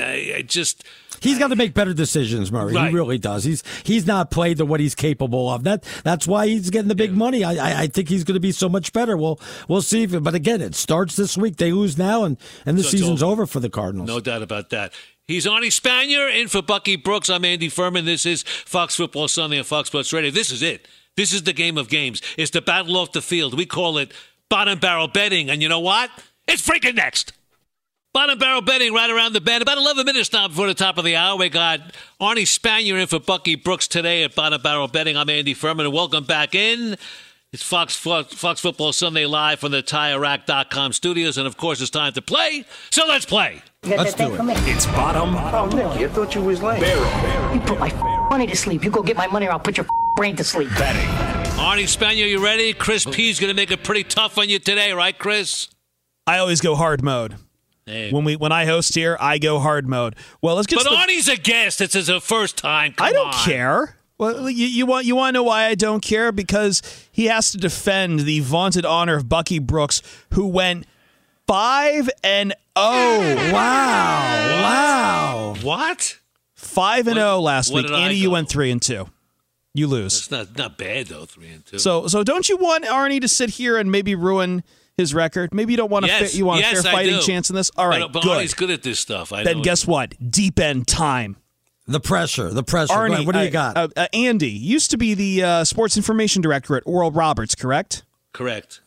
he's got to make better decisions, Murray. Right. He really does. He's not played to what he's capable of. That's why he's getting the big money. I think he's going to be so much better. We'll see. But again, it starts this week. They lose now, and the season's over for the Cardinals. No doubt about that. He's Arnie Spanier, in for Bucky Brooks. I'm Andy Furman. This is Fox Football Sunday on Fox Sports Radio. This is it. This is the game of games. It's the battle off the field. We call it bottom barrel betting. And you know what? It's freaking next. Bottom barrel betting right around the bend. About 11 minutes now before the top of the hour. We got Arnie Spanier in for Bucky Brooks today at bottom barrel betting. I'm Andy Furman, and welcome back in. It's Fox Football Sunday live from the TireRack.com studios. And, of course, it's time to play. So let's play. Let's do it. It's bottom. Oh, Nick, I thought you was late. Barrel. You put my money to sleep. You go get my money or I'll put your brain to sleep. Betting. Arnie Spanier, you ready? Chris P's going to make it pretty tough on you today, right, Chris? I always go hard mode. Hey. When I host here, I go hard mode. Well, let's get. But Arnie's a guest. It's his first time. Come I don't on. Care. Well, you want to know why I don't care? Because he has to defend the vaunted honor of Bucky Brooks, who went 5-0. Wow! What? Wow! What? 5-0 last week. Andy, you went 3-2. You lose. It's not bad though. 3-2. So don't you want Arnie to sit here and maybe ruin his record? Maybe you don't want a fair fighting chance in this. All right, but Arnie's good at this stuff. Then guess what? Deep end time. The pressure. Arnie, what do you got? Andy used to be the sports information director at Oral Roberts, correct? Correct.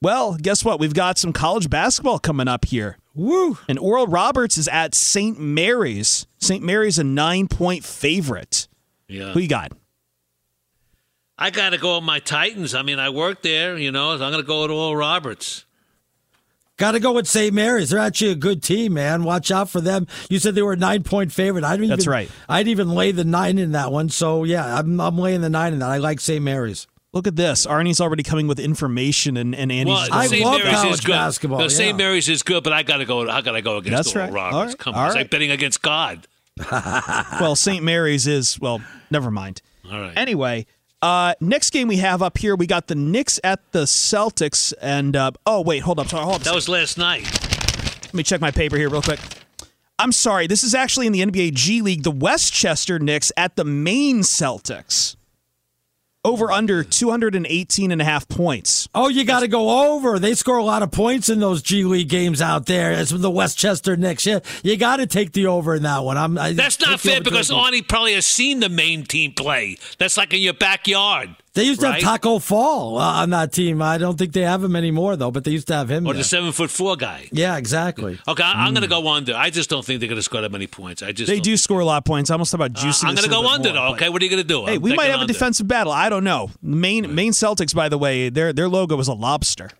Well, guess what? We've got some college basketball coming up here. Woo! And Oral Roberts is at St. Mary's. St. Mary's a 9-point favorite. Yeah. Who you got? I got to go with my Titans. I mean, I work there, you know, so I'm going to go with Oral Roberts. Got to go with St. Mary's. They're actually a good team, man. Watch out for them. You said they were a 9-point favorite. That's right. I'd even lay the 9 in that one. So, yeah, I'm laying the 9 in that. I like St. Mary's. Look at this. Arnie's already coming with information, and Andy's. Well, I love Mary's college basketball. No, yeah. St. Mary's is good, but I got to go against the old Rockets. Right. Come on, it's like betting against God. Well, St. Mary's is, well, never mind. All right. Anyway, next game we have up here, we got the Knicks at the Celtics, and hold up. That was last night. Let me check my paper here real quick. I'm sorry, this is actually in the NBA G League, the Westchester Knicks at the Maine Celtics. Over under 218.5 points. Oh, you got to go over. They score a lot of points in those G League games out there. It's the Westchester Knicks. Yeah, you got to take the over in that one. That's not fair because Arnie probably has seen the Maine team play. That's like in your backyard. They used to have Taco Fall on that team. I don't think they have him anymore, though, but they used to have him. Or the 7'4" guy. Yeah, exactly. Okay, I'm going to go under. I just don't think they're going to score that many points. They do score a lot of points. I almost thought about juicing. I'm going to go under, though. Okay, what are you going to do? Hey, we might have a defensive battle. I don't know. Maine Celtics, by the way, their logo is a lobster.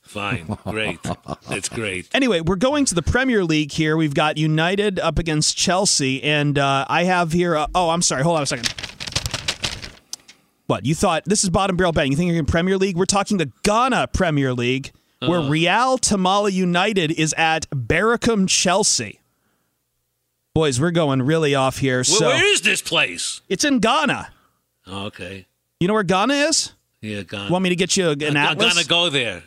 Fine. Great. It's great. Anyway, we're going to the Premier League here. We've got United up against Chelsea, and I have here... I'm sorry. Hold on a second. What, you thought, this is bottom barrel betting, you think you're in Premier League? We're talking the Ghana Premier League, where Real Tamale United is at Barracombe, Chelsea. Boys, we're going really off here. Where is this place? It's in Ghana. Oh, okay. You know where Ghana is? Yeah, Ghana. Want me to get you an atlas? I'm going to go there.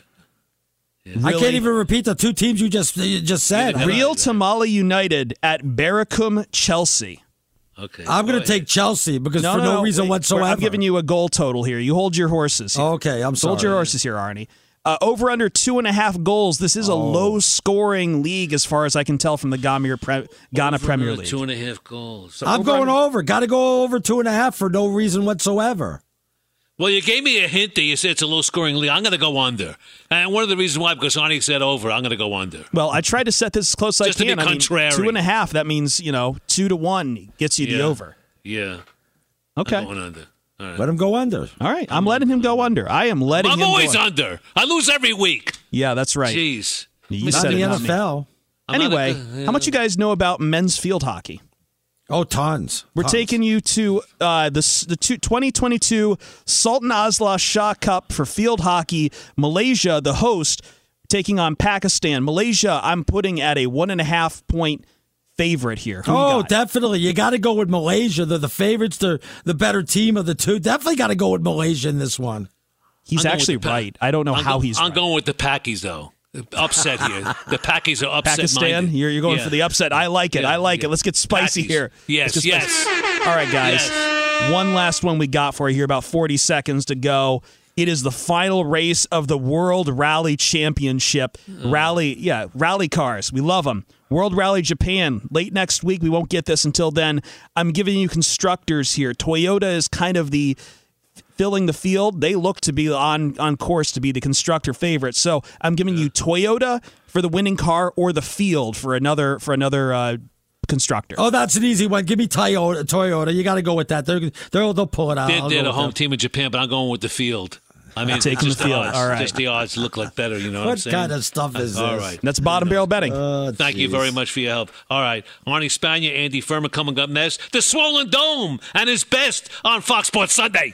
Yeah. Really? I can't even repeat the two teams you just said. Yeah, Real Tamale United at Barracombe, Chelsea. Okay, I'm going to take Chelsea because for no reason whatsoever. I'm giving you a goal total here. You hold your horses here. Okay, I'm sorry. Hold your horses here, Arnie. Over under 2.5 goals. This is a low-scoring league as far as I can tell from the Ghana Premier League. 2.5 goals. So I'm going over. Got to go over 2.5 for no reason whatsoever. Well, you gave me a hint there. You said it's a low-scoring league. I'm going to go under. And one of the reasons why, because Arnie said over, I'm going to go under. Well, I tried to set this as close as I can. Just to be contrary. 2.5, that means, 2-1 gets you the over. Yeah. Okay. I'm going under. All right. Let him go under. All right. I'm letting him go under. I am letting him go under. I'm always under. I lose every week. Yeah, that's right. Jeez. You said it, not the NFL. Anyway, how much you guys know about men's field hockey? Oh, tons. We're taking you to the 2022 Sultan Azla Shah Cup for field hockey. Malaysia, the host, taking on Pakistan. Malaysia, I'm putting at a 1.5-point favorite here. Definitely. You got to go with Malaysia. They're the favorites. They're the better team of the two. Definitely got to go with Malaysia in this one. He's actually right. I don't know how he's right. I'm going with the Pakis, though. Upset here. The Pakis are upset. Pakistan, you're going for the upset. I like it. I like it. Let's get spicy Pakis. Here. Yes. All right, guys. Yes. One last one we got for you here. About 40 seconds to go. It is the final race of the World Rally Championship. Rally cars. We love them. World Rally Japan. Late next week. We won't get this until then. I'm giving you constructors here. Toyota is kind of the... filling the field, they look to be on course to be the constructor favorite. So I'm giving you Toyota for the winning car or the field for another constructor. Oh, that's an easy one. Give me Toyota. You got to go with that. They'll pull it out. They're the home team in Japan, but I'm going with the field. I mean, taking the field. All right. Just the odds look like better, you know what I'm saying? What kind of stuff is this? All right. That's bottom barrel betting. Thank you very much for your help. All right. Arnie Spanier, Andy Furman coming up next. The Swollen Dome and his best on Fox Sports Sunday.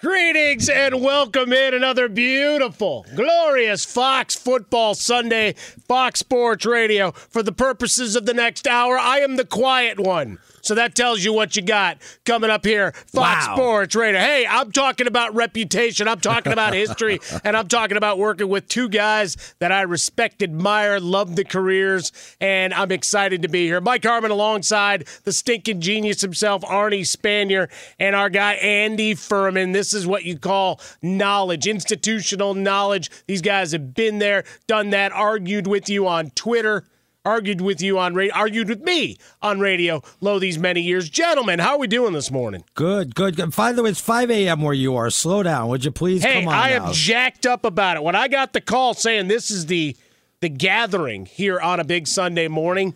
Greetings and welcome in another beautiful, glorious Fox Football Sunday, Fox Sports Radio. For the purposes of the next hour, I am the quiet one. So that tells you what you got coming up here. Fox Sports Radio. Hey, I'm talking about reputation. I'm talking about history. And I'm talking about working with two guys that I respect, admire, love the careers. And I'm excited to be here. Mike Harmon alongside the Stinkin' Genius himself, Arnie Spanier, and our guy Andy Furman. This is what you call knowledge, institutional knowledge. These guys have been there, done that, argued with you on Twitter. Argued with you on radio, argued with me on radio, lo these many years. Gentlemen, how are we doing this morning? Good. By the way, it's 5 a.m. where you are. Slow down, would you please? Hey, I am jacked up about it. When I got the call saying this is the gathering here on a big Sunday morning,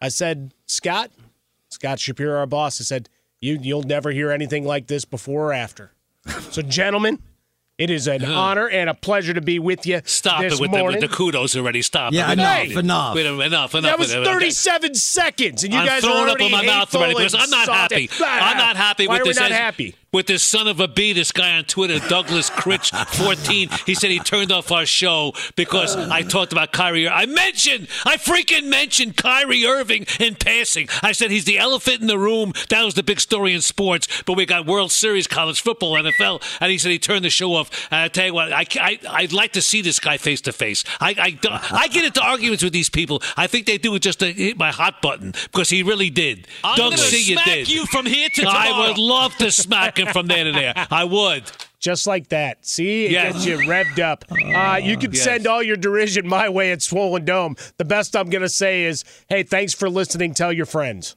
I said, Scott Shapiro, our boss, I said, you'll never hear anything like this before or after. So, gentlemen, it is an honor and a pleasure to be with you. Stop this it with the kudos already. Stop. Yeah, enough. That was 37 seconds, and you I'm guys are already I'm throwing up in my mouth already because I'm not happy. I'm not happy with this. Why are we not happy? With this son of a bee, this guy on Twitter, Douglas Critch 14, he said he turned off our show because I talked about Kyrie. I freaking mentioned Kyrie Irving in passing. I said he's the elephant in the room. That was the big story in sports. But we got World Series, college football, NFL, and he said he turned the show off. And I tell you what, I'd like to see this guy face to face. I get into arguments with these people. I think they do it just to hit my hot button because he really did. I'm going to smack you from here to tomorrow. I would love to smack him. From there to there. I would. Just like that. See? It gets you revved up. You can send all your derision my way at Swollen Dome. The best I'm going to say is, hey, thanks for listening. Tell your friends.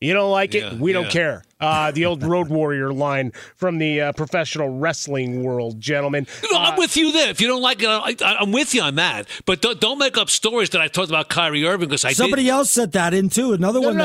You don't like it? We don't care. The old Road Warrior line from the professional wrestling world, gentlemen. You know, I'm with you there. If you don't like it, I'm with you on that. But don't make up stories that I talked about Kyrie Irving because somebody else said that in, too. Another one,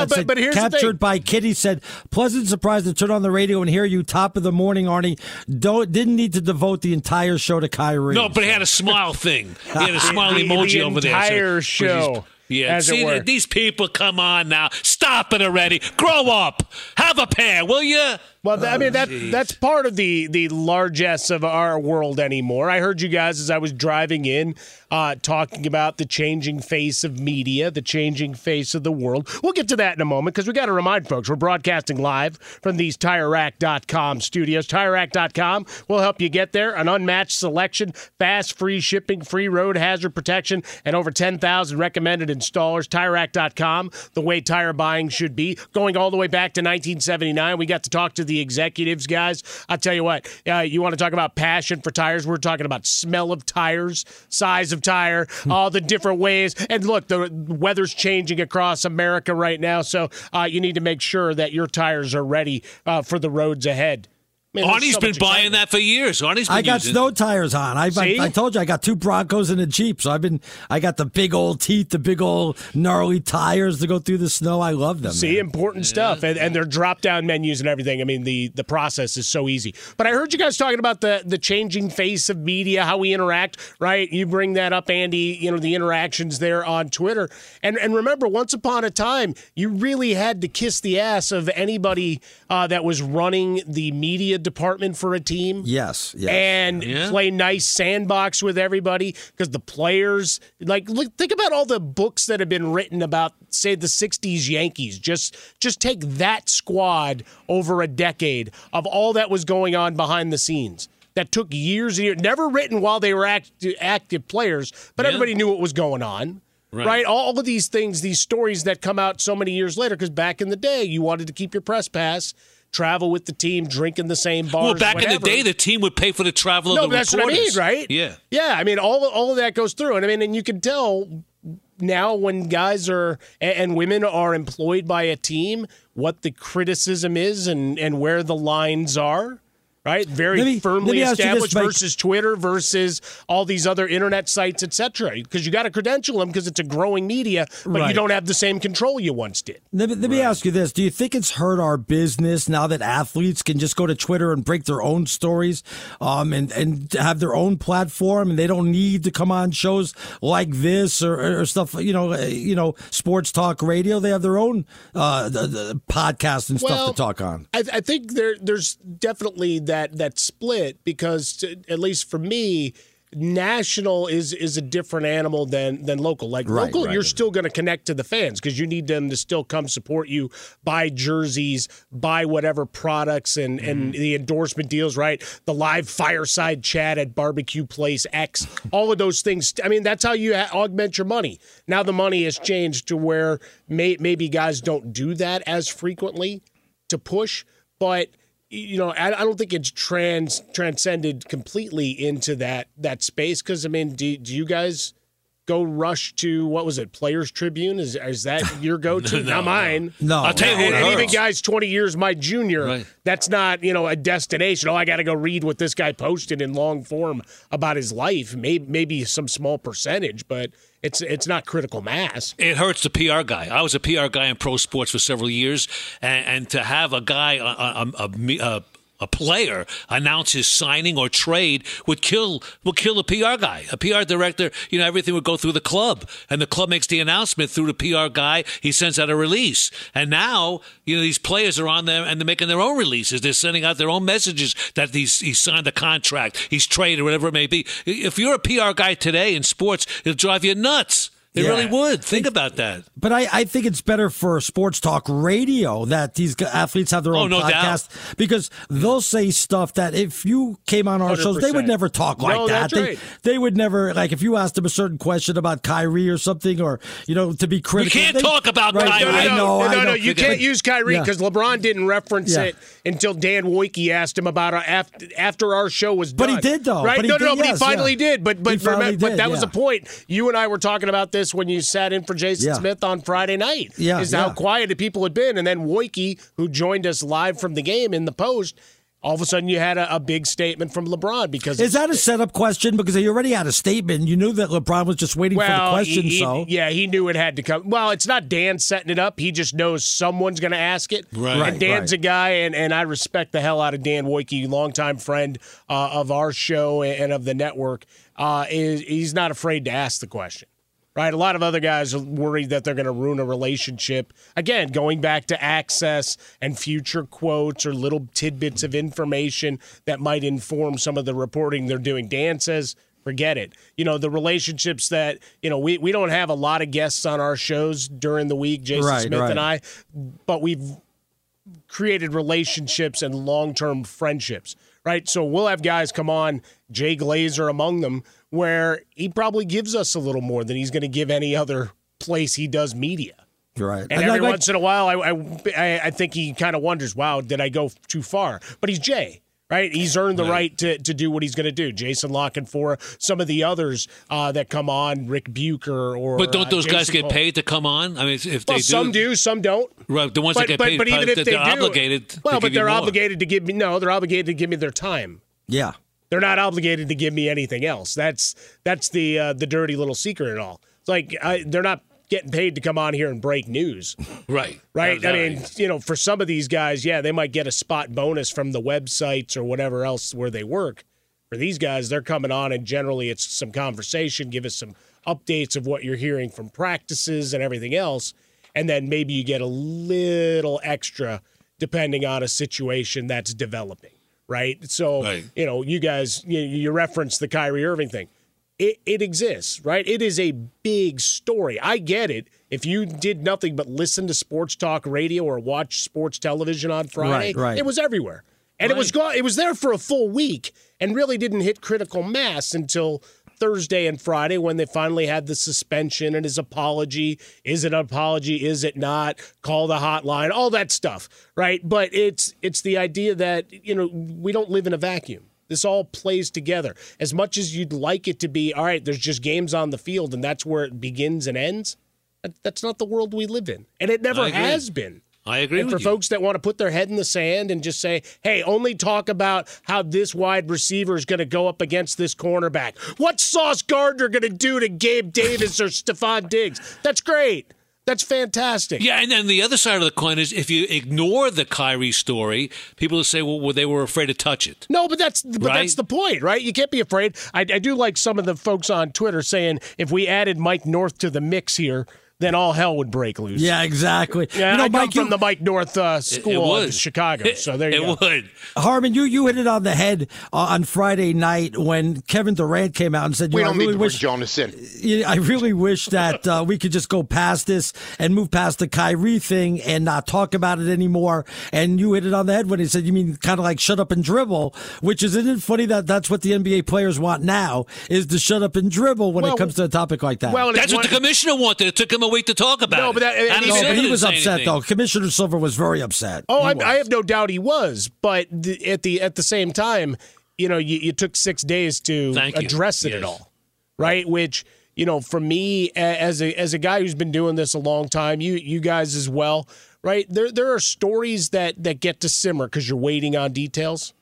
captured by Kitty, said, pleasant surprise to turn on the radio and hear you top of the morning, Arnie. Didn't need to devote the entire show to Kyrie. No, but he had a smile thing. He had a smile emoji over there. The entire show. Yeah, see, these people, come on now. Stop it already. Grow up. Have a pair, will you? Well, that's part of the largesse of our world anymore. I heard you guys as I was driving in talking about the changing face of media, the changing face of the world. We'll get to that in a moment because we got to remind folks we're broadcasting live from these TireRack.com studios. TireRack.com will help you get there. An unmatched selection, fast, free shipping, free road hazard protection, and over 10,000 recommended installers. TireRack.com, the way tire buying should be. Going all the way back to 1979, we got to talk to the executives, guys. I'll tell you what, you want to talk about passion for tires, we're talking about smell of tires, size of tire, all the different ways. And look, the weather's changing across America right now, so you need to make sure that your tires are ready for the roads ahead. Man, Arnie's so been buying that for years. Arnie's been I got snow tires on. I told you I got two Broncos and a Jeep, so I got the big old teeth, the big old gnarly tires to go through the snow. I love them. See, man. Important stuff, and their drop down menus and everything. I mean, the process is so easy. But I heard you guys talking about the changing face of media, how we interact. Right? You bring that up, Andy. You know the interactions there on Twitter, and remember, once upon a time, you really had to kiss the ass of anybody that was running the media department for a team. Yes. And play nice sandbox with everybody, because the players, think about all the books that have been written about, say, the 60s Yankees. Just take that squad over a decade of all that was going on behind the scenes. That took years and years. Never written while they were active players, but everybody knew what was going on. Right? All of these things, these stories that come out so many years later, because back in the day, you wanted to keep your press pass, travel with the team, drink in the same bars. Well, back in the day, the team would pay for the travel of the reporters. No, that's what I mean, right? Yeah. Yeah, I mean, all of that goes through. And I mean, and you can tell now when guys are and women are employed by a team what the criticism is and where the lines are. Right? Firmly established versus Twitter versus all these other internet sites, et cetera. Because you got to credential them because it's a growing media, but you don't have the same control you once did. Let me ask you this. Do you think it's hurt our business now that athletes can just go to Twitter and break their own stories and have their own platform, and they don't need to come on shows like this or stuff, you know, sports talk radio? They have their own the podcast and stuff to talk on. I think there's definitely that. That split, because at least for me, national is a different animal than local. Local, you're still going to connect to the fans because you need them to still come support you, buy jerseys, buy whatever products and the endorsement deals, right? The live fireside chat at barbecue place X, all of those things. I mean, that's how you augment your money. Now the money has changed to where maybe guys don't do that as frequently to push, but you know, I don't think it's transcended completely into that space. Because I mean, do you guys go rush to what was it? Players Tribune is that your go-to? Not mine. No, I'll tell you. And even guys 20 years my junior. Right. That's not a destination. Oh, I got to go read what this guy posted in long form about his life. Maybe some small percentage, but it's not critical mass. It hurts the PR guy. I was a PR guy in pro sports for several years, and to have a guy, a player, announce his signing or trade would kill a PR guy, a PR director. You know, everything would go through the club, and the club makes the announcement through the PR guy. He sends out a release, and now these players are on there and they're making their own releases. They're sending out their own messages that he signed a contract, he's traded, or whatever it may be. If you're a PR guy today in sports, it'll drive you nuts. It really would. Think about that. But I think it's better for sports talk radio that these athletes have their own podcast because they'll say stuff that if you came on our 100%. Shows, they would never talk like that. They would never, if you asked them a certain question about Kyrie or something or, to be critical. You can't talk about Kyrie. No, you can't use Kyrie because LeBron didn't reference it until Dan Wojcicki asked him about after our show was done. But he did, though. Right? He finally did. But that was the point. You and I were talking about this when you sat in for Jason Smith on Friday night, how quiet the people had been. And then Wojcicki, who joined us live from the game in the post, all of a sudden you had a big statement from LeBron. Because is that a setup question? Because he already had a statement. You knew that LeBron was just waiting for the question. He knew it had to come. Well, it's not Dan setting it up. He just knows someone's going to ask it. Right. And Dan's a guy, and I respect the hell out of Dan Wojcicki, longtime friend of our show and of the network. He's not afraid to ask the question. Right, a lot of other guys are worried that they're going to ruin a relationship. Again, going back to access and future quotes or little tidbits of information that might inform some of the reporting they're doing. Dan says, forget it. The relationships that, we don't have a lot of guests on our shows during the week, Jason Smith and I, but we've created relationships and long-term friendships. Right, so we'll have guys come on, Jay Glazer among them, where he probably gives us a little more than he's going to give any other place he does media. Right. And every once in a while, I think he kind of wonders, wow, did I go too far? But he's Jay. right? He's earned the right to do what he's going to do. Jason Lock-and-Fora, some of the others that come on, Rick Bucher or but don't those Jason guys get Cole. Paid to come on? I mean, if they do, some do, some don't. Right, the ones that get paid, but even if they do, obligated. Well, but they're obligated to give me. No, they're obligated to give me their time. Yeah, they're not obligated to give me anything else. That's the dirty little secret in all. It's like they're not getting paid to come on here and break news. Right. Right? I mean, you know, for some of these guys, yeah, they might get a spot bonus from the websites or whatever else where they work. For these guys, they're coming on and generally it's some conversation, give us some updates of what you're hearing from practices and everything else, and then maybe you get a little extra depending on a situation that's developing, right? So, you know, you guys, you referenced the Kyrie Irving thing. It exists, right? It is a big story. I get it. If you did nothing but listen to sports talk radio or watch sports television on Friday, it was everywhere. And it was there for a full week and really didn't hit critical mass until Thursday and Friday when they finally had the suspension and his apology. Is it an apology? Is it not? Call the hotline. All that stuff, right? But it's the idea that, you know, we don't live in a vacuum. This all plays together. As much as you'd like it to be, all right, there's just games on the field, and that's where it begins and ends, that's not the world we live in. And it never has been. I agree with you. And for folks that want to put their head in the sand and just say, hey, only talk about how this wide receiver is going to go up against this cornerback. What's Sauce Gardner going to do to Gabe Davis or Stephon Diggs? That's great. That's fantastic. Yeah, and then the other side of the coin is if you ignore the Kyrie story, people will say, well, they were afraid to touch it. No, but that's the point, right? You can't be afraid. I do like some of the folks on Twitter saying, if we added Mike North to the mix here, then all hell would break loose. Yeah, exactly. Yeah, you know, I come from the Mike North school in Chicago, so there you go. It would. Harmon, you hit it on the head on Friday night when Kevin Durant came out and said, we don't need to bring Jonas in. I really wish that we could just go past this and move past the Kyrie thing and not talk about it anymore. And you hit it on the head when he said, you mean kind of like shut up and dribble, which is, isn't it funny that that's what the NBA players want now, is to shut up and dribble when it comes to a topic like that. Well, that's what the commissioner wanted. It took him a week to talk about it. But he was upset, though. Commissioner Silver was very upset. Oh, I have no doubt he was. But at the same time, you know, you took 6 days to address it at all, right? Which, you know, for me, as a guy who's been doing this a long time, you guys as well, right? There are stories that get to simmer because you're waiting on details.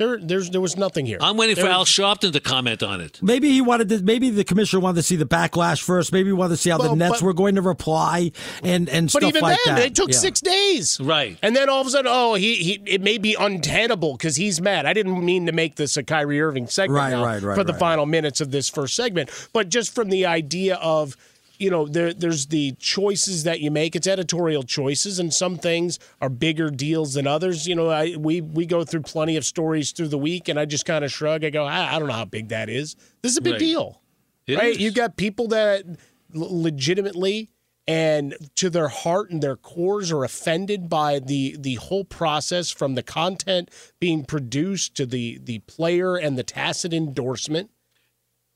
There was nothing here. I'm waiting for Al Sharpton to comment on it. Maybe he wanted to, maybe the commissioner wanted to see the backlash first. Maybe he wanted to see how the Nets were going to reply and stuff like that. But even then, it took 6 days. Right. And then all of a sudden, it may be untenable because he's mad. I didn't mean to make this a Kyrie Irving segment for the final minutes of this first segment. But just from the idea of, you know, there's the choices that you make. It's editorial choices, and some things are bigger deals than others. You know, we go through plenty of stories through the week, and I just kind of shrug. I go, I don't know how big that is. This is a big deal, right? You've got people that legitimately and to their heart and their cores are offended by the whole process, from the content being produced to the player and the tacit endorsement.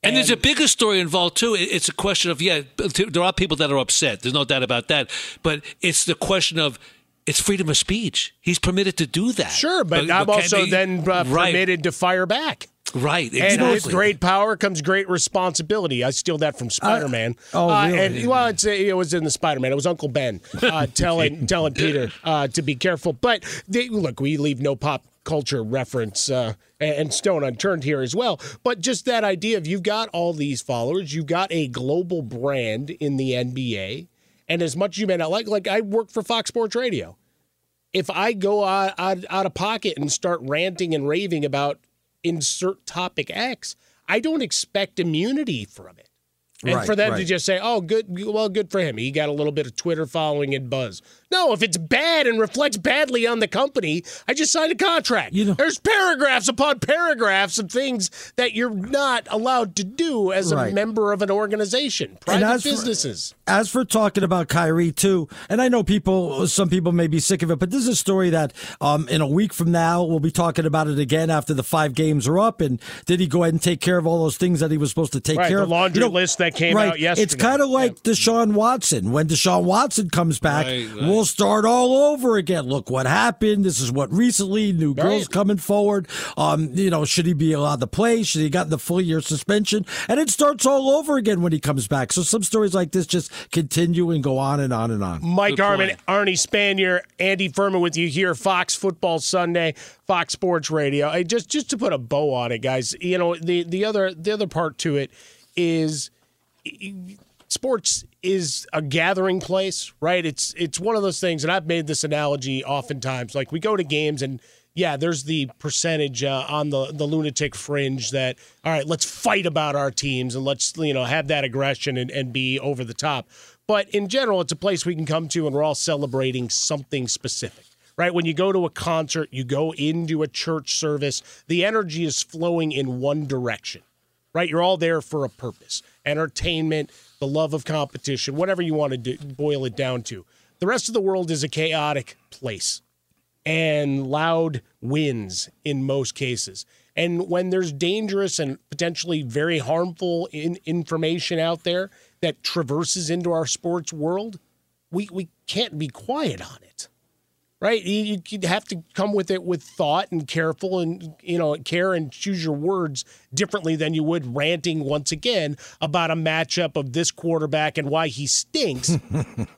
And there's a bigger story involved, too. It's a question of, there are people that are upset. There's no doubt about that. But it's the question of, it's freedom of speech. He's permitted to do that. Sure, but I'm also permitted to fire back. Right, exactly. And with great power comes great responsibility. I steal that from Spider-Man. Really? And, it was in the Spider-Man. It was Uncle Ben telling Peter to be careful. But, we leave no pop culture reference and stone unturned here as well. But just that idea of you've got all these followers, you've got a global brand in the NBA, and as much as you may not like I work for Fox Sports Radio. If I go out of pocket and start ranting and raving about insert topic X, I don't expect immunity from it. And for them to just say, oh, good for him. He got a little bit of Twitter following and buzz. No, if it's bad and reflects badly on the company, I just signed a contract. There's paragraphs upon paragraphs of things that you're not allowed to do as a member of an organization, private businesses. As for talking about Kyrie, too, and I know some people may be sick of it, but this is a story that in a week from now, we'll be talking about it again after the 5 games are up. And did he go ahead and take care of all those things that he was supposed to take care of? The laundry list that came out yesterday. It's kind of like Deshaun Watson. When Deshaun Watson comes back, we'll start all over again. Look what happened. This is what recently, new girls coming forward. Should he be allowed to play? Should he gotten the full year suspension? And it starts all over again when he comes back. So some stories like this just continue and go on and on and on. Mike Harmon, Arnie Spanier, Andy Furman with you here, Fox Football Sunday, Fox Sports Radio. Just to put a bow on it, guys, the other part to it is sports is a gathering place, right? It's one of those things, and I've made this analogy oftentimes. Like, we go to games and, there's the percentage on the lunatic fringe that, all right, let's fight about our teams and let's, have that aggression and be over the top. But in general, it's a place we can come to and we're all celebrating something specific. Right? When you go to a concert, you go into a church service, the energy is flowing in one direction, right? You're all there for a purpose, entertainment, the love of competition, whatever you want to do, boil it down to. The rest of the world is a chaotic place and loud winds in most cases. And when there's dangerous and potentially very harmful information out there that traverses into our sports world, we can't be quiet on it. Right, you have to come with it with thought and careful, and care and choose your words differently than you would ranting once again about a matchup of this quarterback and why he stinks,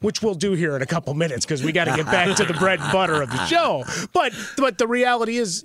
which we'll do here in a couple minutes because we got to get back to the bread and butter of the show. But the reality is,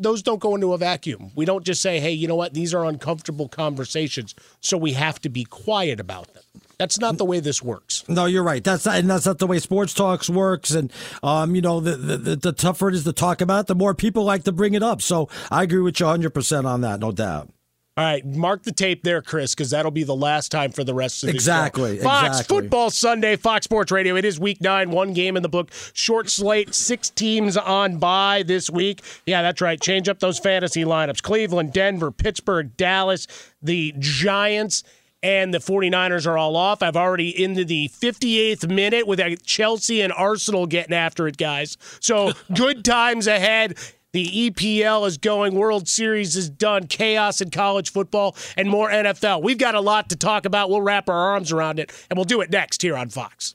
those don't go into a vacuum. We don't just say, hey, you know what, these are uncomfortable conversations, so we have to be quiet about them. That's not the way this works. No, you're right. That's not the way sports talks works. And the tougher it is to talk about, the more people like to bring it up. So I agree with you 100% on that, no doubt. All right, mark the tape there, Chris, because that'll be the last time for the rest of the show. Fox Football Sunday, Fox Sports Radio. It is Week 9, one game in the book. Short slate, 6 teams on bye this week. Yeah, that's right. Change up those fantasy lineups. Cleveland, Denver, Pittsburgh, Dallas, the Giants, and the 49ers are all off. I've already into the 58th minute with Chelsea and Arsenal getting after it, guys. So good times ahead. The EPL is going. World Series is done. Chaos in college football and more NFL. We've got a lot to talk about. We'll wrap our arms around it, and we'll do it next here on Fox.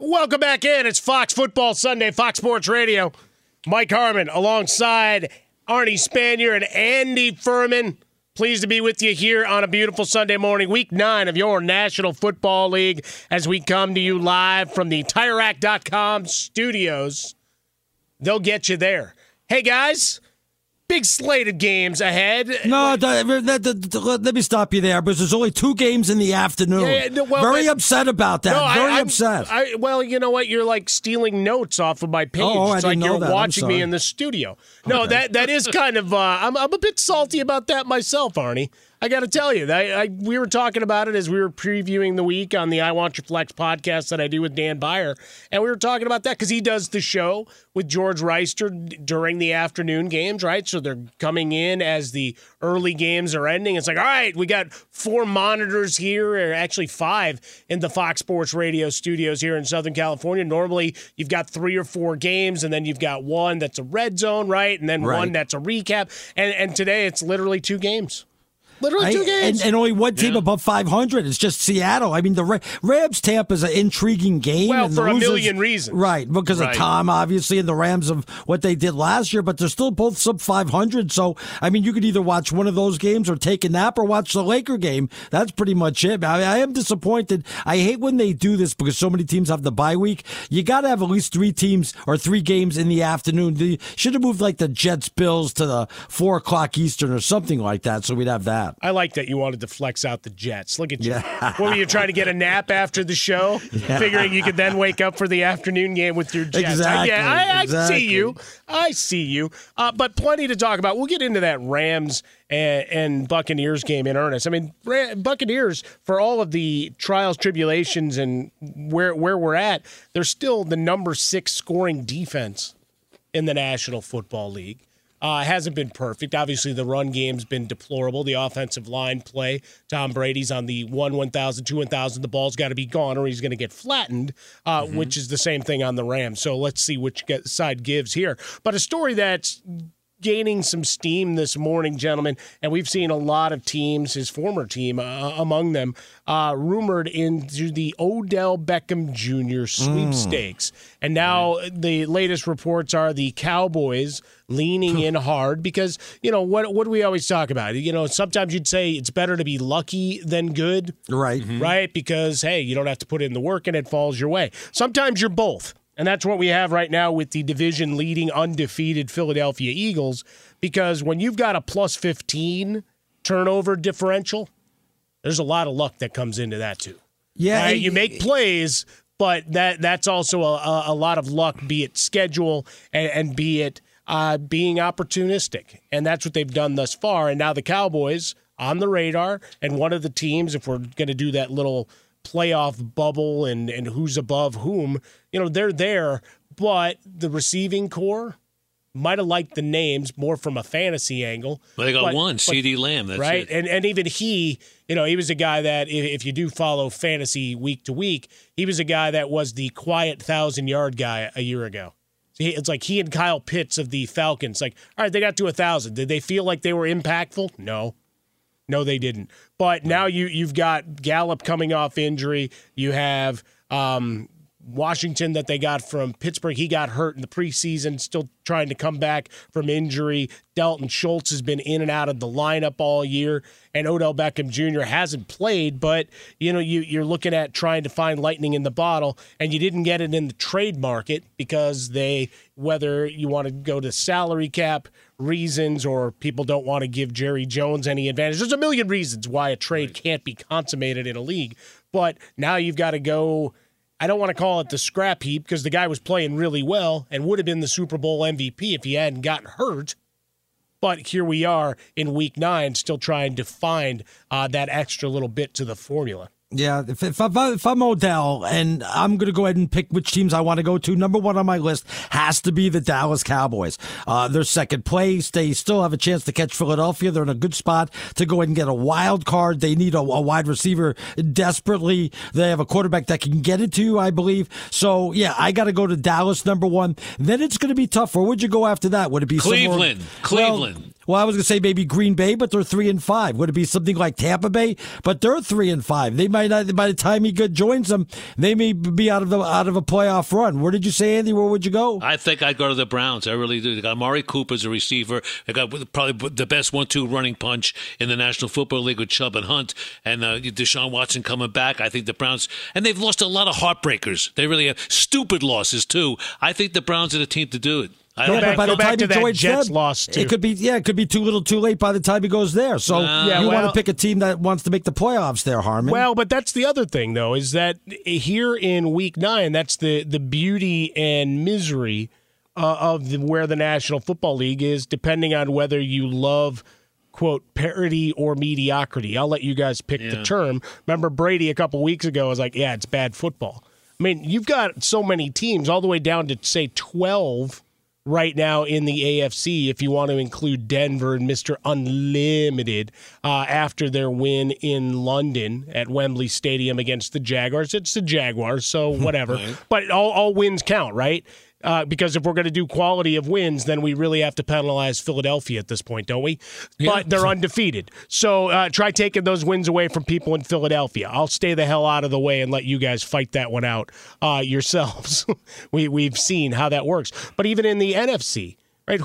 Welcome back in. It's Fox Football Sunday, Fox Sports Radio. Mike Harmon alongside Arnie Spanier and Andy Furman. Pleased to be with you here on a beautiful Sunday morning, week 9 of your National Football League, as we come to you live from the TireRack.com studios. They'll get you there. Hey, guys. Big slate of games ahead. No, let me stop you there, because there's only 2 games in the afternoon. Yeah, well, very upset about that. No, very upset. Well, you know what? You're like stealing notes off of my page. Oh, it's I didn't like you're know that. Watching me in the studio. No, okay. that is kind of. I'm a bit salty about that myself, Arnie. I got to tell you, we were talking about it as we were previewing the week on the I Want Your Flex podcast that I do with Dan Byer, and we were talking about that because he does the show with George Reister during the afternoon games, right? So they're coming in as the early games are ending. It's like, all right, we got 4 monitors here, or actually 5 in the Fox Sports Radio studios here in Southern California. Normally, you've got 3 or 4 games, and then you've got one that's a red zone, right? And then one that's a recap. And today, it's literally 2 games. Literally 2 games. And only one team above 500. It's just Seattle. I mean, the Rams-Tampa is an intriguing game. Well, and for a million reasons. Right, because of Tom, obviously, and the Rams of what they did last year, but they're still both sub-500. So, I mean, you could either watch one of those games or take a nap or watch the Laker game. That's pretty much it. I mean, I am disappointed. I hate when they do this because so many teams have the bye week. You got to have at least 3 teams or 3 games in the afternoon. They should have moved, like, the Jets-Bills to the 4 o'clock Eastern or something like that, so we'd have that. I like that you wanted to flex out the Jets. Look at you. Yeah. What were you trying to get a nap after the show? Yeah. Figuring you could then wake up for the afternoon game with your Jets. Exactly. I see you. I see you. But plenty to talk about. We'll get into that Rams and Buccaneers game in earnest. I mean, Buccaneers, for all of the trials, tribulations, and where we're at, they're still the number 6 scoring defense in the National Football League. Hasn't been perfect. Obviously, the run game's been deplorable. The offensive line play, Tom Brady's on the 1,000, 2,000. The ball's got to be gone or he's going to get flattened, which is the same thing on the Rams. So let's see which side gives here. But a story that's gaining some steam this morning, gentlemen, and we've seen a lot of teams, his former team among them, rumored into the Odell Beckham Jr. sweepstakes. And now the latest reports are the Cowboys leaning in hard because, you know, what do we always talk about? You know, sometimes you'd say it's better to be lucky than good. Right. Mm-hmm. Right? Because, hey, you don't have to put in the work and it falls your way. Sometimes you're both. And that's what we have right now with the division-leading undefeated Philadelphia Eagles, because when you've got a plus 15 turnover differential, there's a lot of luck that comes into that too. Yeah, right? You make plays, but that's also a lot of luck, be it schedule and be it being opportunistic. And that's what they've done thus far. And now the Cowboys on the radar, and one of the teams, if we're going to do that little – playoff bubble and who's above whom, you know, they're there, but the receiving core might have liked the names more from a fantasy angle. Well, they got one, CeeDee Lamb. That's right. It. And even he, you know, he was a guy that, if you do follow fantasy week to week, he was a guy that was the quiet 1,000-yard guy a year ago. So it's like he and Kyle Pitts of the Falcons, like, all right, they got to 1,000. Did they feel like they were impactful? No, they didn't. But now you've got Gallup coming off injury. You have Washington that they got from Pittsburgh. He got hurt in the preseason, still trying to come back from injury. Dalton Schultz has been in and out of the lineup all year. And Odell Beckham Jr. hasn't played, but you know, you're looking at trying to find lightning in the bottle, and you didn't get it in the trade market because whether you want to go to salary cap reasons or people don't want to give Jerry Jones any advantage. There's a million reasons why a trade can't be consummated in a league, but now you've got to go. I don't want to call it the scrap heap because the guy was playing really well and would have been the Super Bowl MVP if he hadn't gotten hurt. But here we are in week 9, still trying to find that extra little bit to the formula. Yeah, if I'm Odell, and I'm going to go ahead and pick which teams I want to go to, number 1 on my list has to be the Dallas Cowboys. They're second place. They still have a chance to catch Philadelphia. They're in a good spot to go ahead and get a wild card. They need a wide receiver desperately. They have a quarterback that can get it to you, I believe. So, yeah, I got to go to Dallas, number 1. Then it's going to be tough. Or would you go after that? Would it be Cleveland? Well, Well, I was going to say maybe Green Bay, but they're 3-5. Would it be something like Tampa Bay? But they're 3-5. They might not, by the time he joins them, they may be out of a playoff run. Where did you say, Andy? Where would you go? I think I'd go to the Browns. I really do. They got Amari Cooper as a receiver. They got probably the best 1-2 running punch in the National Football League with Chubb and Hunt, and Deshaun Watson coming back. I think the Browns, and they've lost a lot of heartbreakers. They really have stupid losses too. I think the Browns are the team to do it. By the time he joins them, it could be too little, too late. By the time he goes there, so you want to pick a team that wants to make the playoffs there, Harmon. Well, but that's the other thing, though, is that here in Week 9, that's the beauty and misery of where the National Football League is, depending on whether you love, quote, parody or mediocrity. I'll let you guys pick the term. Remember Brady a couple weeks ago was like, "Yeah, it's bad football." I mean, you've got so many teams, all the way down to say 12. Right now in the AFC, if you want to include Denver and Mr. Unlimited after their win in London at Wembley Stadium against the Jaguars. It's the Jaguars, so whatever. Right. But all wins count, right? Because if we're going to do quality of wins, then we really have to penalize Philadelphia at this point, don't we? Yeah. But they're undefeated. So try taking those wins away from people in Philadelphia. I'll stay the hell out of the way and let you guys fight that one out yourselves. We've seen how that works. But even in the NFC, right?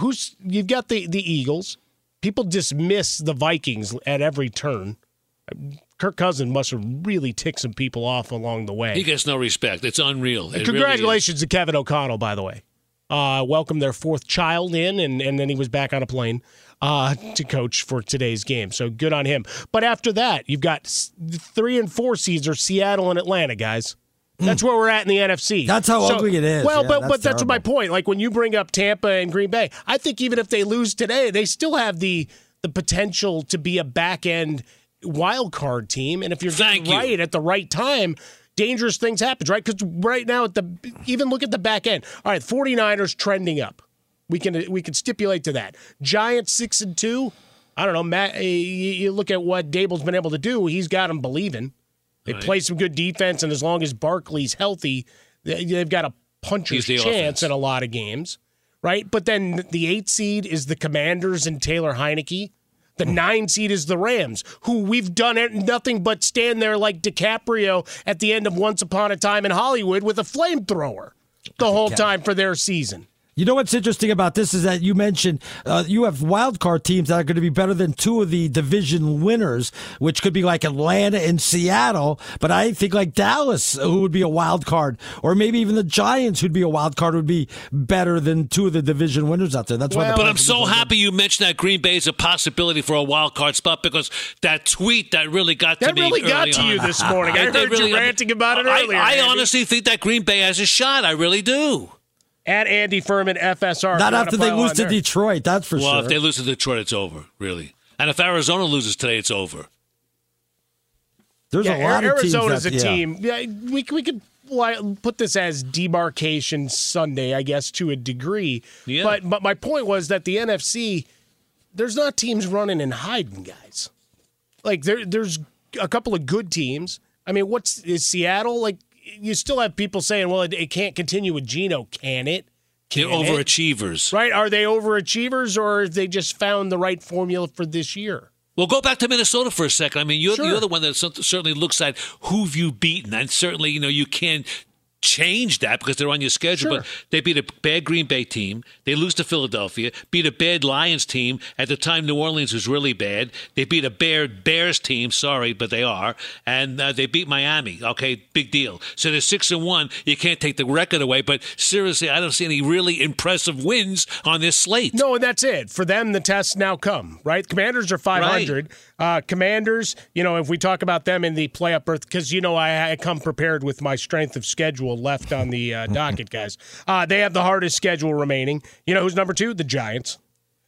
You've got the Eagles. People dismiss the Vikings at every turn. Kirk Cousins must have really ticked some people off along the way. He gets no respect. It's unreal. And congratulations to Kevin O'Connell, by the way. Welcomed their 4th child in, and then he was back on a plane to coach for today's game. So good on him. But after that, you've got 3 and 4 seeds are Seattle and Atlanta, guys. That's where we're at in the NFC. That's how ugly it is. Well, yeah, but that's my point. Like when you bring up Tampa and Green Bay, I think even if they lose today, they still have the potential to be a back end wild card team, and if you're right at the right time, dangerous things happen, right? Because right now, even look at the back end. All right, 49ers trending up. We can stipulate to that. Giants 6-2. I don't know, Matt. You look at what Dable's been able to do. He's got them believing. They play some good defense, and as long as Barkley's healthy, they've got a puncher's chance offense in a lot of games, right? But then the 8 seed is the Commanders and Taylor Heineke. The 9 seed is the Rams, who we've done nothing but stand there like DiCaprio at the end of Once Upon a Time in Hollywood with a flamethrower the whole time for their season. You know what's interesting about this is that you mentioned you have wild card teams that are going to be better than 2 of the division winners, which could be like Atlanta and Seattle. But I think like Dallas, who would be a wild card, or maybe even the Giants, who'd be a wild card, would be better than 2 of the division winners out there. That's why. But I'm so happy you mentioned that Green Bay is a possibility for a wild card spot, because that tweet that really got to me. That really got to you this morning. I heard you ranting about it earlier. I honestly think that Green Bay has a shot. I really do. At Andy Furman, FSR. Not after they lose to Detroit, that's for sure. Well, if they lose to Detroit, it's over, really. And if Arizona loses today, it's over. There's a lot of teams. Arizona's a team. Yeah, we could put this as demarcation Sunday, I guess, to a degree. Yeah. But my point was that the NFC, there's not teams running and hiding, guys. Like, there's a couple of good teams. I mean, is Seattle, like, you still have people saying, well, it can't continue with Geno, can it? They're overachievers. Right? Are they overachievers, or have they just found the right formula for this year? Well, go back to Minnesota for a second. I mean, you're the one that certainly looks at who've you beaten, and certainly, you can't change that because they're on your schedule, but they beat a bad Green Bay team. They lose to Philadelphia, beat a bad Lions team. At the time, New Orleans was really bad. They beat a bad Bears team. Sorry, but they are. And they beat Miami. Okay, big deal. So they're 6-1. You can't take the record away, but seriously, I don't see any really impressive wins on this slate. No, and that's it. For them, the tests now come, right? Commanders are 500. Right. Commanders, if we talk about them in the playoff berth, because, I come prepared with my strength of schedule left on the docket, guys. They have the hardest schedule remaining. You know who's number 2? The Giants.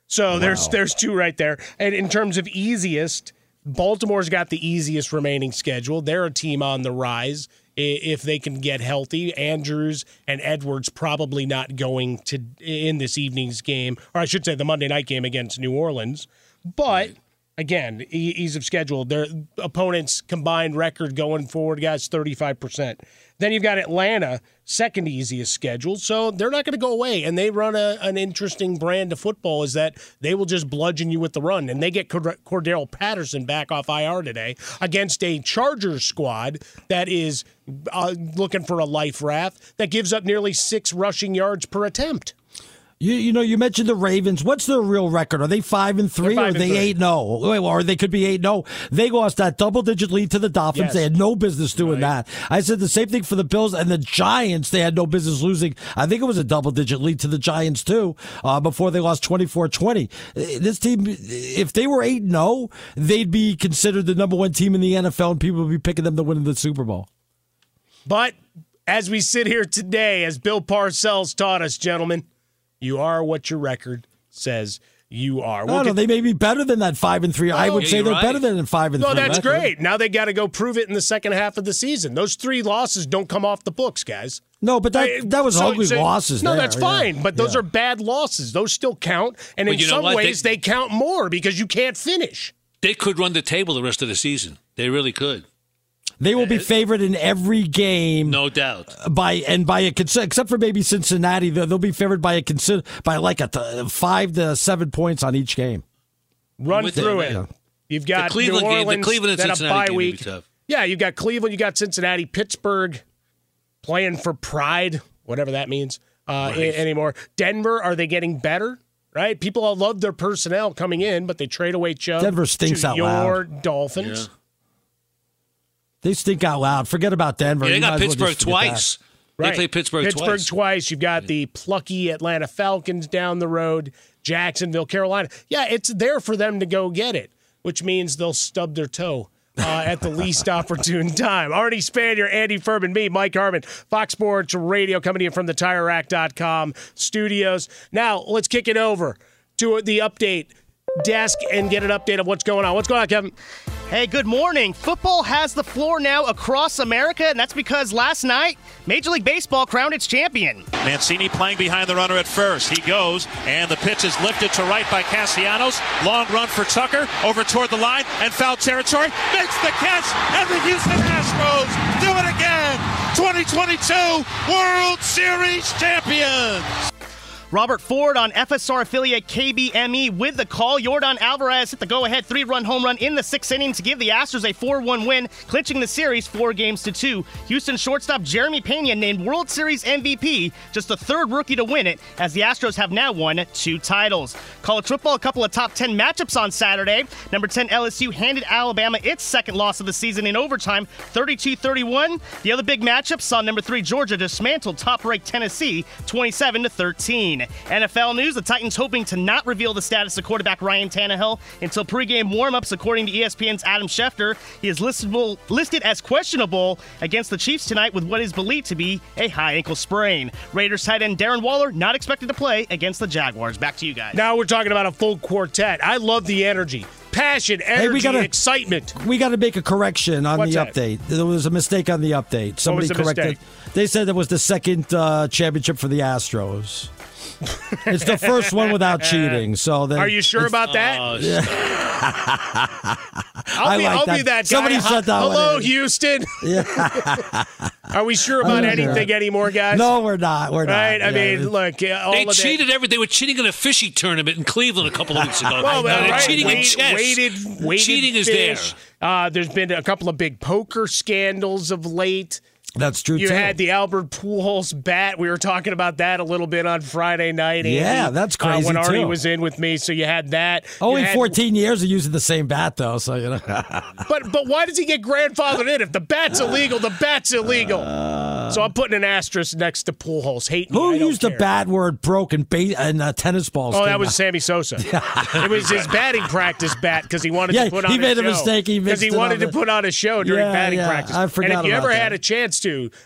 So there's 2 right there. And in terms of easiest, Baltimore's got the easiest remaining schedule. They're a team on the rise if they can get healthy. Andrews and Edwards probably not going to in this evening's game, or I should say the Monday night game against New Orleans. But Again, ease of schedule. Their opponents' combined record going forward, guys, 35%. Then you've got Atlanta, second easiest schedule. So they're not going to go away. And they run an interesting brand of football is that they will just bludgeon you with the run. And they get Cordell Patterson back off IR today against a Chargers squad that is looking for a life raft that gives up nearly 6 rushing yards per attempt. You know, you mentioned the Ravens. What's their real record? Are they 5-3 or are they 8-0? Or they could be 8-0. They lost that double-digit lead to the Dolphins. Yes. They had no business doing that. I said the same thing for the Bills and the Giants. They had no business losing. I think it was a double-digit lead to the Giants, too, before they lost 24-20. This team, if they were 8-0, they'd be considered the number one team in the NFL, and people would be picking them to win the Super Bowl. But as we sit here today, as Bill Parcells taught us, gentlemen, you are what your record says you are. We'll they may be better than that 5-3. I would say they're better than 5-3. No, that's great. Now they got to go prove it in the second half of the season. Those 3 losses don't come off the books, guys. No, but that was ugly losses. No, that's fine. But those are bad losses. Those still count. And in some ways, they count more because you can't finish. They could run the table the rest of the season. They really could. They will be favored in every game, no doubt. Except for maybe Cincinnati, they'll be favored by 5 to 7 points on each game. Run through it. Yeah. You've got the Cleveland New Orleans, game, the Cleveland and Cincinnati bye week. Yeah, you've got Cleveland, you got Cincinnati, Pittsburgh playing for pride, whatever that means anymore. Denver, are they getting better? Right, people all love their personnel coming in, but they trade away Chubb. Denver stinks out loud. Your Dolphins. Yeah. They stink out loud. Forget about Denver. Yeah, they got Pittsburgh twice. Right. They play Pittsburgh twice. You've got the plucky Atlanta Falcons down the road, Jacksonville, Carolina. Yeah, it's there for them to go get it, which means they'll stub their toe at the least opportune time. Arnie Spanier, Andy Furman, me, Mike Harmon, Fox Sports Radio, coming in from the TireRack.com studios. Now, let's kick it over to the update desk and get an update of what's going on. What's going on, Kevin? Hey, good morning. Football has the floor now across America, and that's because last night, Major League Baseball crowned its champion. Mancini playing behind the runner at first. He goes, and the pitch is lifted to right by Castellanos. Long run for Tucker, over toward the line, and foul territory. Makes the catch, and the Houston Astros do it again. 2022 World Series champions. Robert Ford on FSR affiliate KBME with the call. Yordan Alvarez hit the go-ahead 3-run home run in the 6th inning to give the Astros a 4-1 win, clinching the series 4-2. Houston shortstop Jeremy Pena named World Series MVP, just the 3rd rookie to win it, as the Astros have now won 2 titles. College football, a couple of top 10 matchups on Saturday. Number 10 LSU handed Alabama its 2nd loss of the season in overtime, 32-31. The other big matchup saw number 3 Georgia dismantle top-ranked Tennessee, 27-13. NFL news, the Titans hoping to not reveal the status of quarterback Ryan Tannehill until pregame warm-ups, according to ESPN's Adam Schefter. He is listed as questionable against the Chiefs tonight with what is believed to be a high ankle sprain. Raiders tight end Darren Waller not expected to play against the Jaguars. Back to you guys. Now we're talking about a full quartet. I love the energy. Passion, energy, excitement. We got to make a correction on the update. There was a mistake on the update. Somebody corrected. Mistake? They said it was the 2nd championship for the Astros. It's the 1st one without cheating. So then, are you sure about that? Yeah. I'll be that guy. Somebody shut that one. Hello, Houston. Are we sure about anything anymore, guys? No, we're not. Right? Yeah. I mean, look. They cheated everything. They were cheating in a fishing tournament in Cleveland a couple of weeks ago. Cheating in chess. Weighted cheating is there. There's been a couple of big poker scandals of late. That's true, too. You had the Albert Pujols bat. We were talking about that a little bit on Friday night, Andy. Yeah, that's crazy, when Arnie was in with me, so you had that. Only 14 years of using the same bat, though, so you know. But why does he get grandfathered in? If the bat's illegal, the bat's illegal. So I'm putting an asterisk next to Pujols. Who used the bat where it broke and tennis balls? Oh, that was Sammy Sosa. It was his batting practice bat because he wanted to put on a show. He made a mistake. Because he wanted to put on a show during batting practice. I forgot about that. And if you ever had a chance to,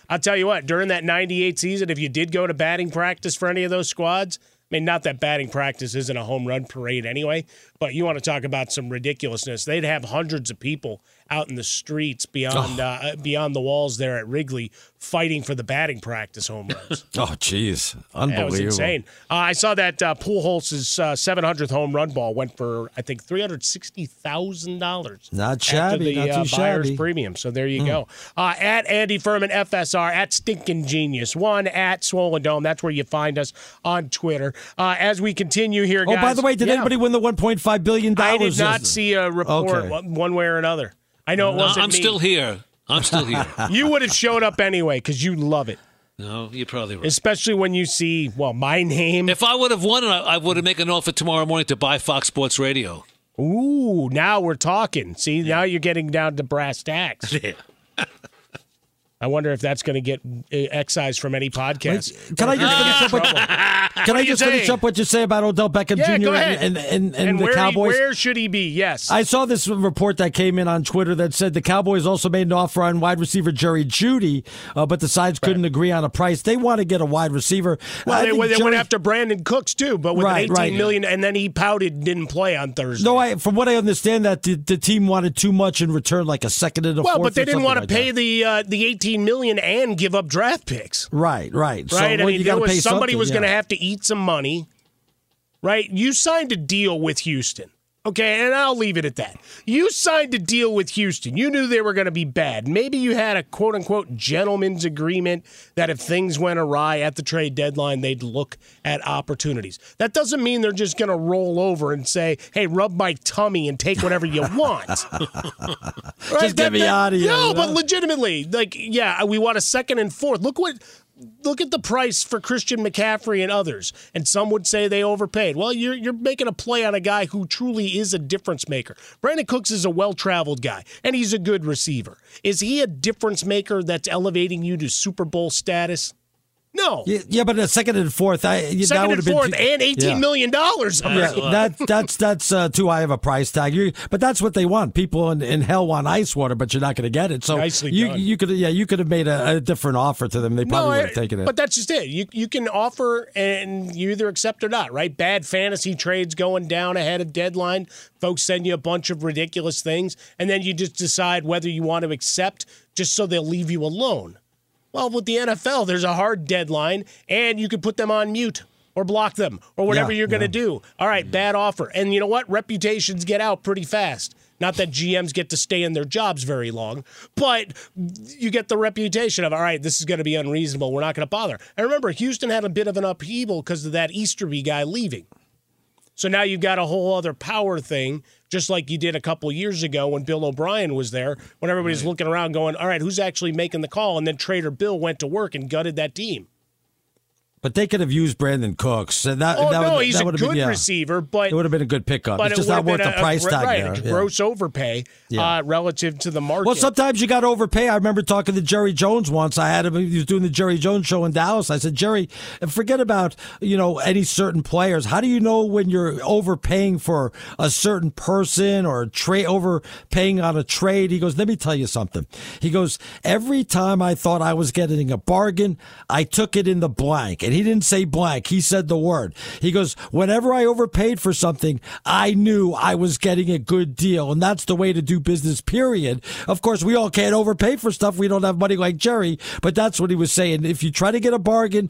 I'll tell you what, during that 98 season, if you did go to batting practice for any of those squads, I mean, not that batting practice isn't a home run parade anyway, but you want to talk about some ridiculousness. They'd have hundreds of people out in the streets beyond beyond the walls there at Wrigley fighting for the batting practice home runs. Oh, geez. Unbelievable. That was insane. I saw that Pujols' 700th home run ball went for, I think, $360,000. Not shabby. After the not too buyer's shabby. Premium. So there you go. At Andy Furman, FSR, at Stinkin' Genius, one at Swollen Dome. That's where you find us on Twitter. As we continue here, guys. Oh, by the way, did anybody win the $1.5 billion? I did not see a report one way or another. I know it wasn't me. I'm still here. You would have showed up anyway because you love it. No, you're probably right. Especially when you see, my name. If I would have won, I would have made an offer tomorrow morning to buy Fox Sports Radio. Ooh, now we're talking. See, now you're getting down to brass tacks. Yeah. I wonder if that's going to get excised from any podcast. Wait, can I just finish up what you say about Odell Beckham Jr. and the Cowboys? Where should he be? Yes. I saw this report that came in on Twitter that said the Cowboys also made an offer on wide receiver Jerry Jeudy, but the sides couldn't agree on a price. They want to get a wide receiver. Well, they went after Brandon Cooks, too, but with $18 million, and then he pouted and didn't play on Thursday. No, from what I understand, that the team wanted too much in return, like a second and a fourth. Well, but they didn't want to pay the $18 million and give up draft picks. Right. So I mean, somebody was going to have to eat some money, right? You signed a deal with Houston, okay, and I'll leave it at that. You signed a deal with Houston. You knew they were going to be bad. Maybe you had a quote-unquote gentleman's agreement that if things went awry at the trade deadline, they'd look at opportunities. That doesn't mean they're just going to roll over and say, hey, rub my tummy and take whatever you want. Right? Just get me out of here. No, but legitimately, we want a second and fourth. Look at the price for Christian McCaffrey and others, and some would say they overpaid. Well, you're making a play on a guy who truly is a difference maker. Brandon Cooks is a well-traveled guy, and he's a good receiver. Is he a difference maker that's elevating you to Super Bowl status? No. Yeah, but a second and fourth. And $18 million. That's too high of a price tag. But that's what they want. People in hell want ice water, but you're not going to get it. So you could have made a different offer to them. They probably would have taken it. But that's just it. You can offer and you either accept or not, right? Bad fantasy trades going down ahead of deadline. Folks send you a bunch of ridiculous things, and then you just decide whether you want to accept just so they'll leave you alone. Well, with the NFL, there's a hard deadline, and you can put them on mute or block them or whatever you're going to do. All right, bad offer. And you know what? Reputations get out pretty fast. Not that GMs get to stay in their jobs very long, but you get the reputation of, all right, this is going to be unreasonable. We're not going to bother. And remember, Houston had a bit of an upheaval because of that Easterby guy leaving. So now you've got a whole other power thing, just like you did a couple years ago when Bill O'Brien was there, when everybody's looking around going, all right, who's actually making the call? And then Trader Bill went to work and gutted that team. But they could have used Brandon Cooks. He's a good receiver, but it would have been a good pickup. But it's just not worth the price tag there. Right, gross overpay relative to the market. Well, sometimes you got to overpay. I remember talking to Jerry Jones once. I had him; he was doing the Jerry Jones show in Dallas. I said, Jerry, forget about any certain players. How do you know when you're overpaying for a certain person or overpaying on a trade? He goes, let me tell you something. He goes, every time I thought I was getting a bargain, I took it in the blank. And he didn't say blank. He said the word. He goes, whenever I overpaid for something, I knew I was getting a good deal. And that's the way to do business, period. Of course, we all can't overpay for stuff. We don't have money like Jerry. But that's what he was saying. If you try to get a bargain,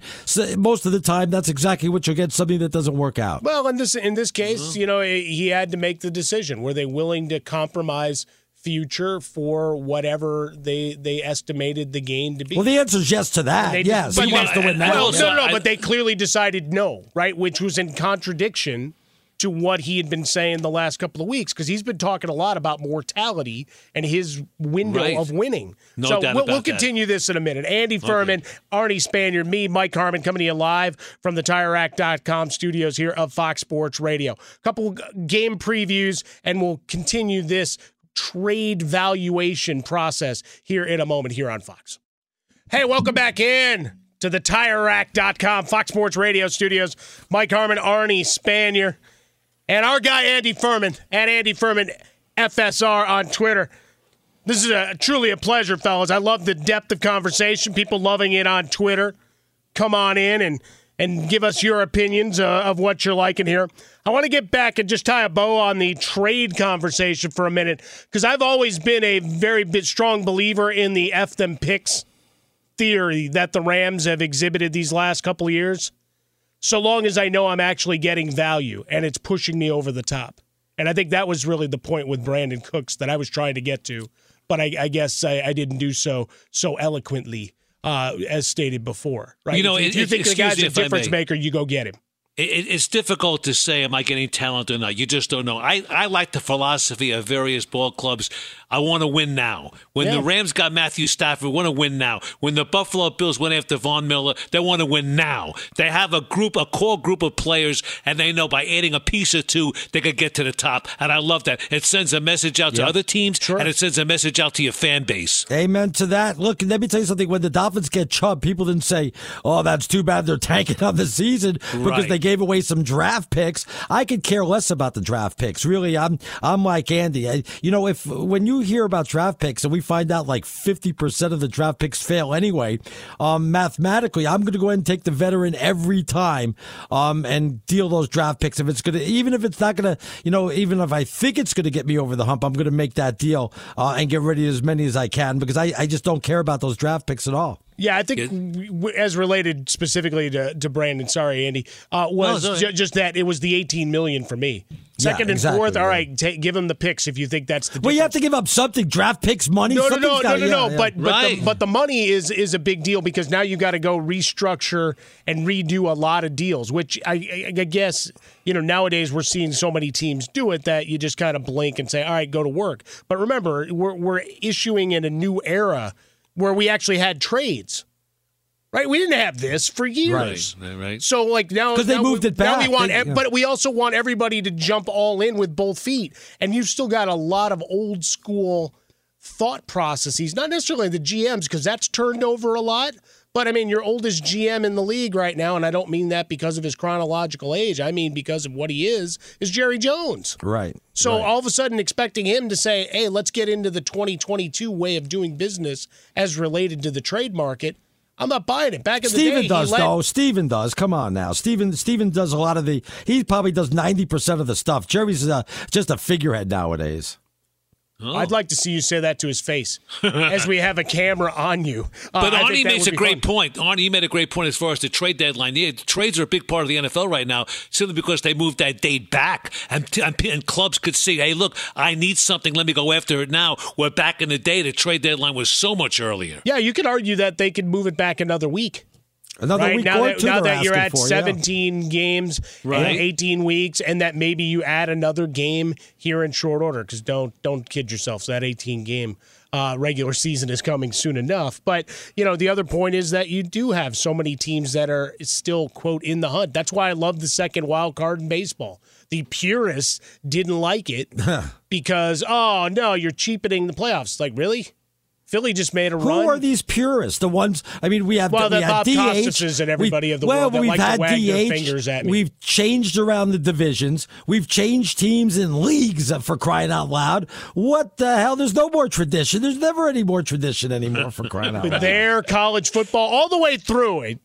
most of the time, that's exactly what you'll get, something that doesn't work out. Well, in this case, he had to make the decision. Were they willing to compromise future for whatever they estimated the gain to be? Well, the answer is yes to that. Yes, he wants to win that. But they clearly decided no, right? Which was in contradiction to what he had been saying the last couple of weeks, because he's been talking a lot about mortality and his window of winning. No doubt about that. We'll continue this in a minute. Andy Furman, Arnie Spanier, me, Mike Harmon, coming to you live from the TireRack.com studios here of Fox Sports Radio. A couple game previews, and we'll continue this trade valuation process here in a moment here on Fox. Hey, welcome back in to the TireRack.com Fox Sports Radio studios. Mike Harmon, Arnie Spanier, and our guy Andy Furman at Andy Furman FSR on Twitter. This is truly a pleasure, fellas. I love the depth of conversation. People loving it on Twitter. Come on in and and give us your opinions of what you're liking here. I want to get back and just tie a bow on the trade conversation for a minute, because I've always been a very strong believer in the F them picks theory that the Rams have exhibited these last couple of years, so long as I know I'm actually getting value and it's pushing me over the top. And I think that was really the point with Brandon Cooks that I was trying to get to, but I guess I didn't do so eloquently as stated before. Right? You know, if you think the guy's a difference maker, you go get him. It's difficult to say, am I getting talent or not? You just don't know. I like the philosophy of various ball clubs. I want to win now. When the Rams got Matthew Stafford, want to win now. When the Buffalo Bills went after Von Miller, they want to win now. They have a core group of players, and they know by adding a piece or two, they could get to the top. And I love that. It sends a message out to other teams, and it sends a message out to your fan base. Amen to that. Look, let me tell you something. When the Dolphins get Chubb, people didn't say, oh, that's too bad they're tanking on the season because they gave away some draft picks. I could care less about the draft picks. Really, I'm like Andy. When you hear about draft picks and we find out like 50% of the draft picks fail anyway, mathematically, I'm going to go ahead and take the veteran every time and deal those draft picks. Even if I think it's going to get me over the hump, I'm going to make that deal and get rid of as many as I can because I just don't care about those draft picks at all. Yeah, I think as related specifically to Brandon, sorry, Andy, just that it was the $18 million for me. Second and fourth, all right, give him the picks if you think that's the difference. Well, you have to give up something, draft picks, money. No. But the money is a big deal because now you got to go restructure and redo a lot of deals, which I guess, nowadays we're seeing so many teams do it that you just kind of blink and say, all right, go to work. But remember, we're issuing in a new era where we actually had trades, right? We didn't have this for years. Right. So like now, because they moved it back. Now we want, but we also want everybody to jump all in with both feet. And you've still got a lot of old school thought processes, not necessarily the GMs, because that's turned over a lot. But I mean, your oldest GM in the league right now, and I don't mean that because of his chronological age, I mean because of what he is Jerry Jones. Right. So all of a sudden expecting him to say, hey, let's get into the 2022 way of doing business as related to the trade market. I'm not buying it. Back in the day, Steven does. Come on now. Steven does a lot of he probably does 90% of the stuff. Jerry's just a figurehead nowadays. Oh. I'd like to see you say that to his face as we have a camera on you. But Arnie makes a great point. Arnie, you made a great point as far as the trade deadline. The trades are a big part of the NFL right now simply because they moved that date back. And clubs could see, hey, look, I need something. Let me go after it now. Where back in the day, the trade deadline was so much earlier. Yeah, you could argue that they could move it back another week. Now that you're at 17 games in 18 weeks, and that maybe you add another game here in short order, because don't kid yourself. So that 18-game regular season is coming soon enough. But the other point is that you do have so many teams that are still, quote, in the hunt. That's why I love the second wild card in baseball. The purists didn't like it because, oh no, you're cheapening the playoffs. Like, really? Philly just made a run. Who are these purists? The ones, we have we had DH. Bob Costas and everybody of the world that like to wag their fingers at me. We've changed around the divisions. We've changed teams and leagues, for crying out loud. What the hell? There's no more tradition. There's never any more tradition anymore, for crying out loud. Their college football all the way through it.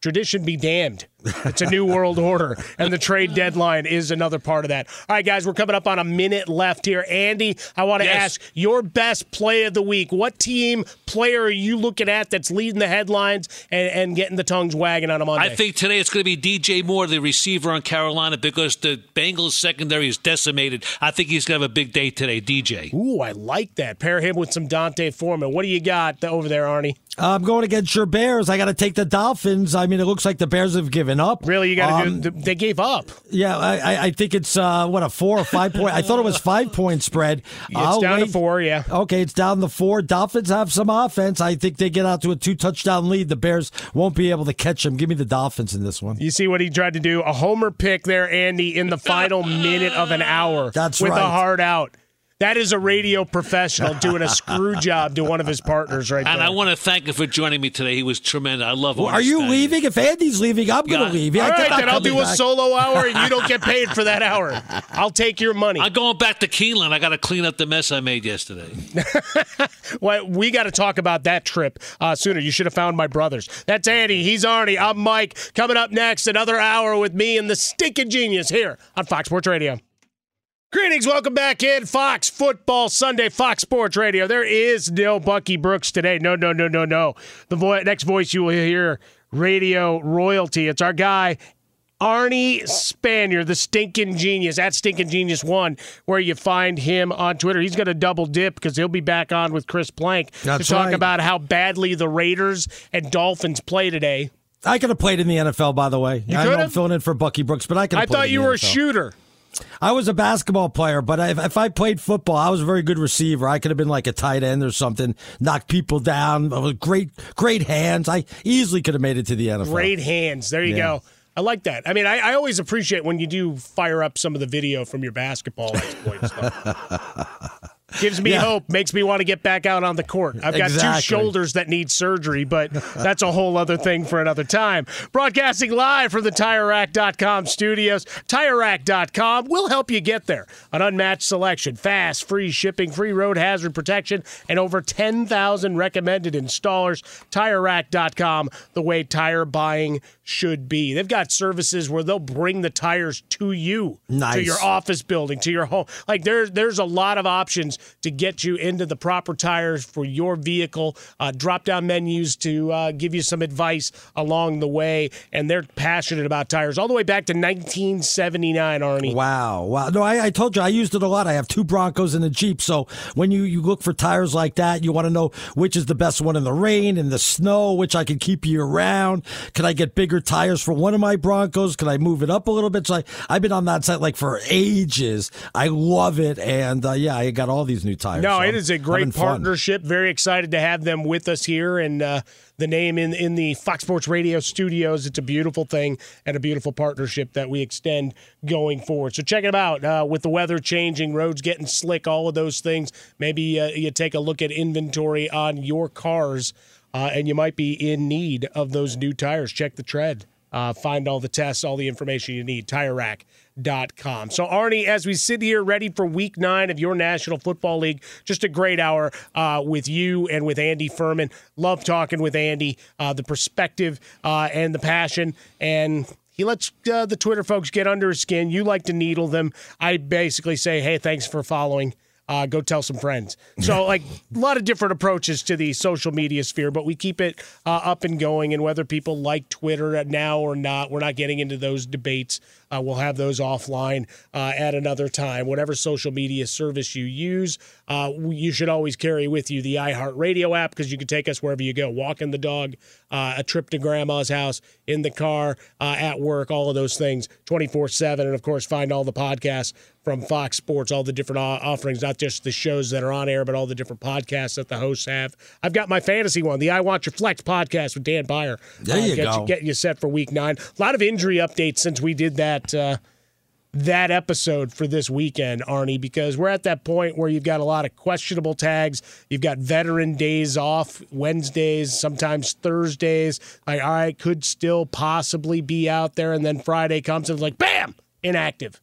Tradition be damned. It's a new world order, and the trade deadline is another part of that. All right, guys, we're coming up on a minute left here. Andy, I want to ask your best play of the week. What team, player are you looking at that's leading the headlines and getting the tongues wagging on a Monday? I think today it's going to be DJ Moore, the receiver on Carolina, because the Bengals' secondary is decimated. I think he's going to have a big day today, DJ. Ooh, I like that. Pair him with some Dante Foreman. What do you got over there, Arnie? I'm going against your Bears. I got to take the Dolphins. It looks like the Bears have given up. Really? You got to do they gave up. Yeah, I think it's, 4 or 5 point. I thought it was 5 point spread. It's down to 4, yeah. Okay, it's down to 4. Dolphins have some offense. I think they get out to a 2-touchdown lead. The Bears won't be able to catch them. Give me the Dolphins in this one. You see what he tried to do? A homer pick there, Andy, in the final minute of an hour. That's right. With a hard out. That is a radio professional doing a screw job to one of his partners right there. And I want to thank him for joining me today. He was tremendous. I love him. Well, are you leaving? If Andy's leaving, I'm going to leave. All right, then I'll do a solo hour, and you don't get paid for that hour. I'll take your money. I'm going back to Keeneland. I got to clean up the mess I made yesterday. Well, we got to talk about that trip sooner. You should have found my brothers. That's Andy. He's Arnie. I'm Mike. Coming up next, another hour with me and the Stinkin' Genius here on Fox Sports Radio. Greetings. Welcome back in. Fox Football Sunday, Fox Sports Radio. There is no Bucky Brooks today. No. The next voice you will hear, radio royalty. It's our guy, Arnie Spanier, the Stinkin' Genius, at Stinkin' Genius 1, where you find him on Twitter. He's going to double dip because he'll be back on with Chris Plank to talk about how badly the Raiders and Dolphins play today. I could have played in the NFL, by the way. I know I'm filling in for Bucky Brooks, but I could have played in the NFL. I thought you were a shooter. I was a basketball player, but if I played football, I was a very good receiver. I could have been like a tight end or something, knocked people down. I was great hands. I easily could have made it to the NFL. Great hands. There you go. I like that. I mean, I always appreciate when you do fire up some of the video from your basketball exploits. Gives me hope, makes me want to get back out on the court. I've got two shoulders that need surgery, but that's a whole other thing for another time. Broadcasting live from the TireRack.com studios. TireRack.com will help you get there. An unmatched selection, fast, free shipping, free road hazard protection, and over 10,000 recommended installers. TireRack.com, the way tire buying should be. They've got services where they'll bring the tires to you, to your office building, to your home. Like there's a lot of options to get you into the proper tires for your vehicle, drop-down menus to give you some advice along the way, and they're passionate about tires all the way back to 1979, Arnie. Wow. No, I told you, I used it a lot. I have two Broncos and a Jeep, so when you look for tires like that, you want to know which is the best one in the rain, in the snow, which I can keep year-round. Can I get bigger tires for one of my Broncos? Can I move it up a little bit? So I've been on that site like for ages. I love it, and I got all these new tires. No, so it is a great partnership. Fun. Very excited to have them with us here, and the name in the Fox Sports Radio studios. It's a beautiful thing and a beautiful partnership that we extend going forward. So check it out. With the weather changing, roads getting slick, all of those things, maybe you take a look at inventory on your cars, and you might be in need of those new tires. Check the tread. Find all the tests, all the information you need. TireRack.com. So, Arnie, as we sit here ready for Week 9 of your National Football League, just a great hour with you and with Andy Furman. Love talking with Andy, the perspective and the passion, and he lets the Twitter folks get under his skin. You like to needle them. I basically say, hey, thanks for following. Go tell some friends. So, a lot of different approaches to the social media sphere, but we keep it up and going. And whether people like Twitter now or not, we're not getting into those debates. We'll have those offline at another time. Whatever social media service you use, you should always carry with you the iHeartRadio app because you can take us wherever you go. Walking the dog, a trip to grandma's house, in the car, at work, all of those things, 24/7. And, of course, find all the podcasts from Fox Sports, all the different offerings, not just the shows that are on air, but all the different podcasts that the hosts have. I've got my fantasy one, the I Want Your Flex podcast with Dan Byer. There you go. Getting you set for Week 9. A lot of injury updates since we did that episode for this weekend, Arnie, because we're at that point where you've got a lot of questionable tags. You've got veteran days off, Wednesdays, sometimes Thursdays. Like, all right, could still possibly be out there. And then Friday comes and it's like, bam, inactive.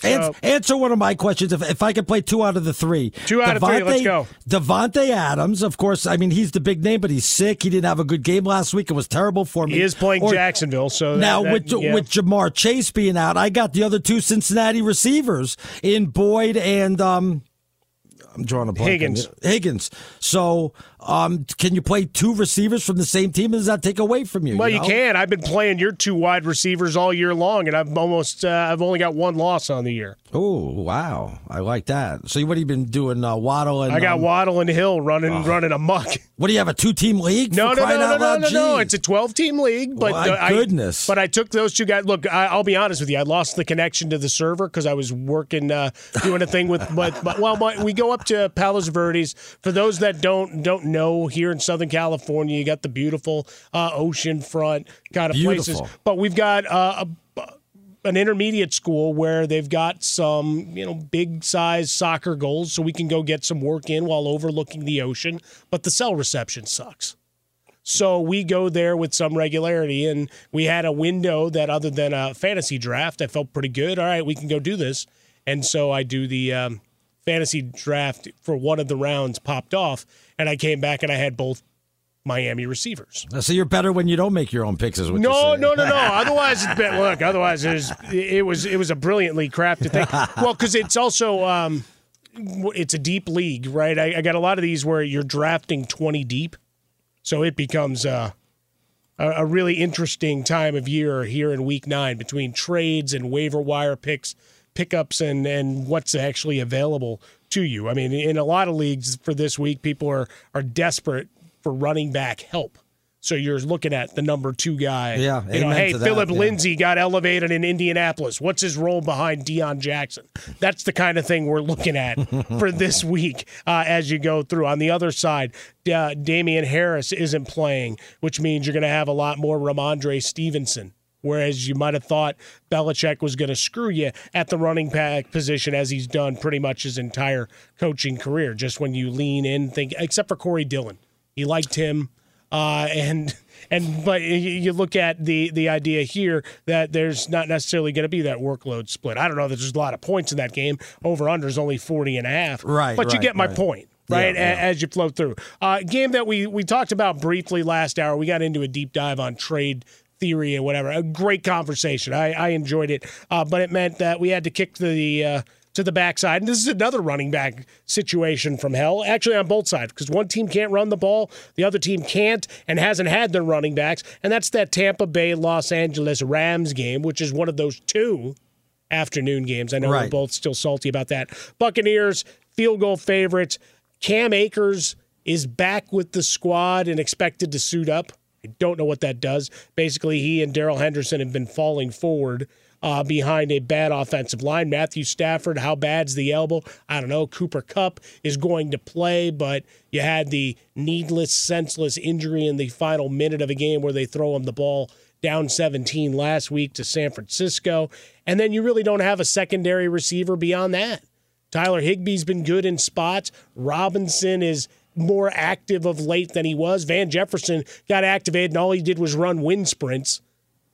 So, answer one of my questions. If I could play two out of the three. Two out of three, let's go. Devontae Adams, of course, I mean, he's the big name, but he's sick. He didn't have a good game last week. It was terrible for me. He is playing Jacksonville. So now with Jamar Chase being out, I got the other two Cincinnati receivers in Boyd and I'm drawing a blank. Higgins. So can you play two receivers from the same team? Does that take away from you? Well, you can. I've been playing your two wide receivers all year long, and I've only got one loss on the year. Oh, wow. I like that. So what have you been doing, Waddle and... I got Waddle and Hill running amok. What, do you have a two-team league? No. It's a 12-team league. But goodness. But I took those two guys. Look, I'll be honest with you. I lost the connection to the server because I was working, doing a thing with... we go up to Palos Verdes. For those that don't know, here in Southern California, you got the beautiful ocean front kind of places. But we've got... an intermediate school where they've got some, you know, big size soccer goals, so we can go get some work in while overlooking the ocean. But the cell reception sucks. So we go there with some regularity, and we had a window that, other than a fantasy draft, I felt pretty good. All right, we can go do this. And so I do the fantasy draft for one of the rounds, popped off, and I came back and I had both Miami receivers. So you're better when you don't make your own picks, is what you're saying. No. Otherwise, it was a brilliantly crafted thing. Well, because it's also it's a deep league, right? I got a lot of these where you're drafting 20 deep, so it becomes a really interesting time of year here in Week 9 between trades and waiver wire pickups and what's actually available to you. I mean, in a lot of leagues for this week, people are desperate for running back help. So you're looking at the number 2 guy. Yeah, you know, hey, Philip Lindsay got elevated in Indianapolis. What's his role behind Deion Jackson? That's the kind of thing we're looking at for this week as you go through. On the other side, Damian Harris isn't playing, which means you're going to have a lot more Ramondre Stevenson, whereas you might have thought Belichick was going to screw you at the running back position, as he's done pretty much his entire coaching career. Just when you lean in, think, except for Corey Dillon. He liked him, but you look at the idea here that there's not necessarily going to be that workload split. I don't know that there's a lot of points in that game. Over-under is only 40.5. Right, but you get my point, right, as you flow through. Game that we talked about briefly last hour. We got into a deep dive on trade theory and whatever. A great conversation. I enjoyed it, but it meant that we had to kick to the backside. And this is another running back situation from hell, actually on both sides, because one team can't run the ball, the other team can't and hasn't had their running backs. And that's that Tampa Bay Los Angeles Rams game, which is one of those 2 afternoon games. I know we're both still salty about that. Buccaneers, field goal favorites. Cam Akers is back with the squad and expected to suit up. I don't know what that does. Basically, he and Darrell Henderson have been falling forward behind a bad offensive line. Matthew Stafford, how bad's the elbow? I don't know. Cooper Kupp is going to play, but you had the needless, senseless injury in the final minute of a game where they throw him the ball down 17 last week to San Francisco. And then you really don't have a secondary receiver beyond that. Tyler Higbee's been good in spots. Robinson is more active of late than he was. Van Jefferson got activated, and all he did was run wind sprints.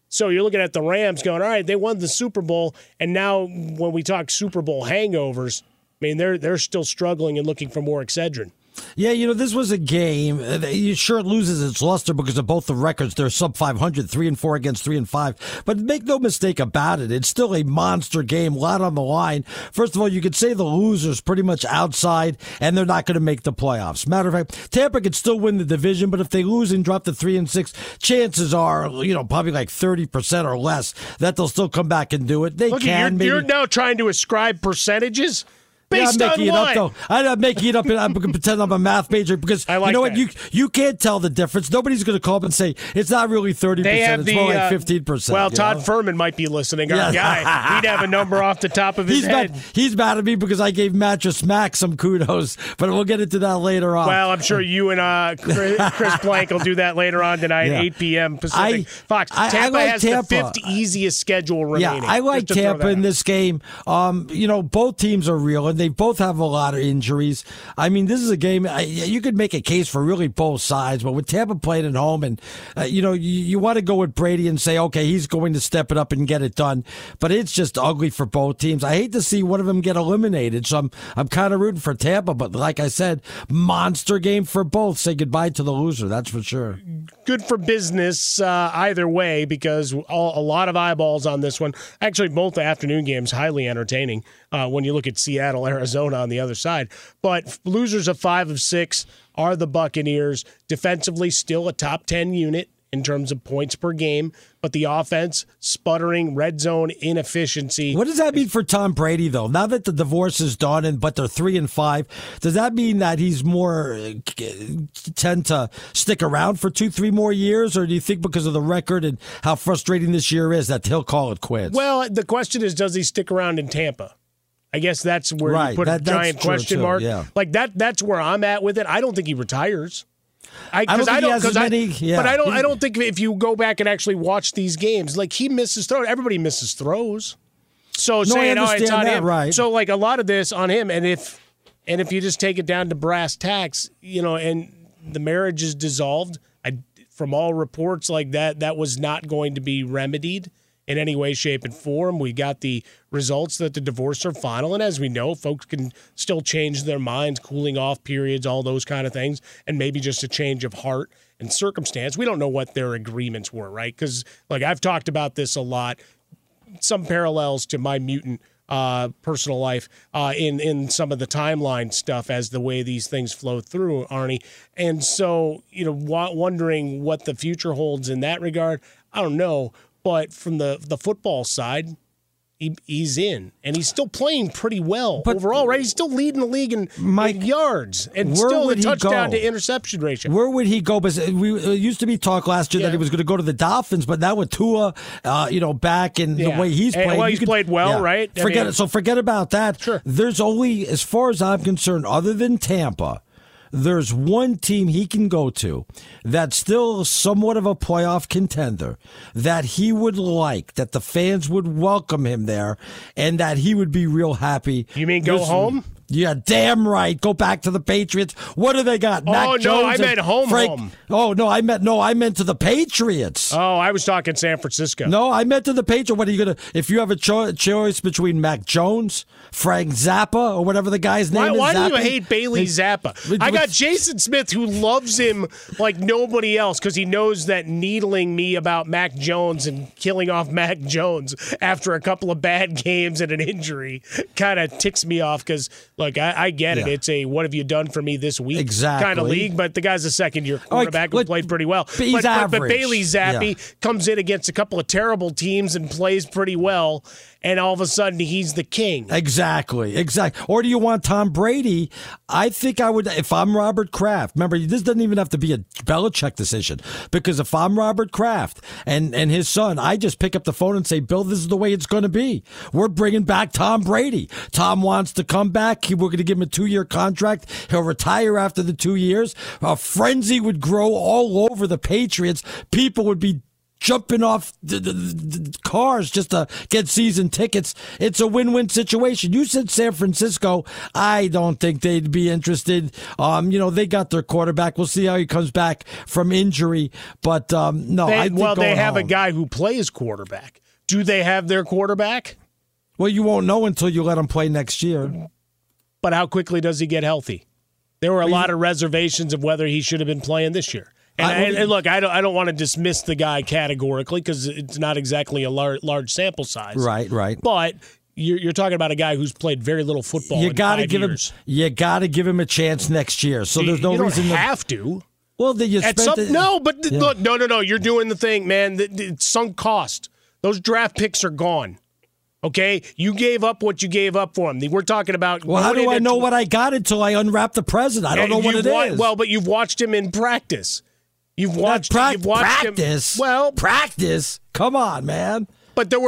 So you're looking at the Rams going, all right, they won the Super Bowl, and now when we talk Super Bowl hangovers, I mean, they're still struggling and looking for more Excedrin. Yeah, you know, this was a game. It sure loses its luster because of both the records. They're sub 500, 3-4 against 3-5. But make no mistake about it, it's still a monster game, a lot on the line. First of all, you could say the loser's pretty much outside, and they're not going to make the playoffs. Matter of fact, Tampa could still win the division, but if they lose and drop to 3-6, chances are, you know, probably like 30% or less that they'll still come back and do it. They can. You're now trying to ascribe percentages? Yeah, I'm making it up, though. I'm not making it up. I'm going to pretend I'm a math major because like, you know what? You can't tell the difference. Nobody's going to call up and say, it's not really 30%. It's more like 15%. Well, Todd Furman might be listening. Our guy, he'd have a number off the top of his head. He's mad at me because I gave Mattress Mac some kudos, but we'll get into that later on. Well, I'm sure you and Chris Plank will do that later on tonight at 8 p.m. Pacific. Fox, Tampa has the 5th easiest schedule remaining. Yeah, I like Tampa in this game. You know, both teams are real, and they both have a lot of injuries. I mean, this is a game you could make a case for really both sides, but with Tampa playing at home and, you know, you want to go with Brady and say, okay, he's going to step it up and get it done, but it's just ugly for both teams. I hate to see one of them get eliminated, so I'm kind of rooting for Tampa, but like I said, monster game for both. Say goodbye to the loser, that's for sure. Good for business either way, because a lot of eyeballs on this one. Actually, both afternoon games, highly entertaining when you look at Seattle, Arizona on the other side. But losers of 5 of 6 are the Buccaneers. Defensively, still a top 10 unit in terms of points per game, but the offense, sputtering, red zone inefficiency. What does that mean for Tom Brady, though? Now that the divorce is done, but they're 3-5, does that mean that he's more tend to stick around for 2-3 more years, or do you think because of the record and how frustrating this year is that he'll call it quits? Well, the question is, does he stick around in Tampa? I guess that's where you put a giant question mark. Yeah. Like that's where I'm at with it. I don't think he retires. I don't think if you go back and actually watch these games, like he misses throws. Everybody misses throws. So So like a lot of this on him, and if you just take it down to brass tacks, you know, and the marriage is dissolved. From all reports like that was not going to be remedied in any way, shape, and form. We got the results that the divorce are final. And as we know, folks can still change their minds, cooling off periods, all those kind of things, and maybe just a change of heart and circumstance. We don't know what their agreements were, right? Because, like, I've talked about this a lot, some parallels to my mutant personal life in some of the timeline stuff as the way these things flow through, Arnie. And so, you know, wondering what the future holds in that regard, I don't know. But from the football side, he's in. And he's still playing pretty well overall, right? He's still leading the league in yards and still the touchdown to interception ratio. Where would he go? Because it used to be talk last year that he was going to go to the Dolphins, but now with Tua, back and the way he's played. Well, played well, right? Forget about that. Sure. There's only, as far as I'm concerned, other than Tampa, there's one team he can go to that's still somewhat of a playoff contender that he would like, that the fans would welcome him there, and that he would be real happy. You mean go home? Yeah, damn right. Go back to the Patriots. What do they got? I meant home. I meant to the Patriots. Oh, I was talking San Francisco. No, I meant to the Patriots. What are you gonna? If you have a choice between Mac Jones, Frank Zappa, or whatever the guy's name is. Why do you hate Bailey Zappa? I got Jason Smith, who loves him like nobody else because he knows that needling me about Mac Jones and killing off Mac Jones after a couple of bad games and an injury kind of ticks me off because. Look, I get it. It's a what have you done for me this week kind of league, but the guy's a second-year quarterback who played pretty well. But Bailey Zappi comes in against a couple of terrible teams and plays pretty well, and all of a sudden he's the king. Exactly. Or do you want Tom Brady? I think I would, if I'm Robert Kraft, remember, this doesn't even have to be a Belichick decision, because if I'm Robert Kraft and his son, I just pick up the phone and say, Bill, this is the way it's going to be. We're bringing back Tom Brady. Tom wants to come back. We're going to give him a 2-year contract. He'll retire after the 2 years. A frenzy would grow all over the Patriots. People would be jumping off the cars just to get season tickets. It's a win-win situation. You said San Francisco. I don't think they'd be interested. They got their quarterback. We'll see how he comes back from injury. But I think they have a guy who plays quarterback. Do they have their quarterback? Well, you won't know until you let him play next year. But how quickly does he get healthy? There were a lot of reservations of whether he should have been playing this year. And look, I don't want to dismiss the guy categorically because it's not exactly a large sample size. Right. But you're talking about a guy who's played very little football. You got to give him a chance next year. So there's no reason. You don't have to. Well, then you spent look, no. You're doing the thing, man. It's sunk cost. Those draft picks are gone. Okay, you gave up what you gave up for him. We're talking about. Well, how do I know what I got until I unwrap the present? I don't know what it is. Well, but you've watched him in practice. You've watched him. Well, practice. Come on, man. But there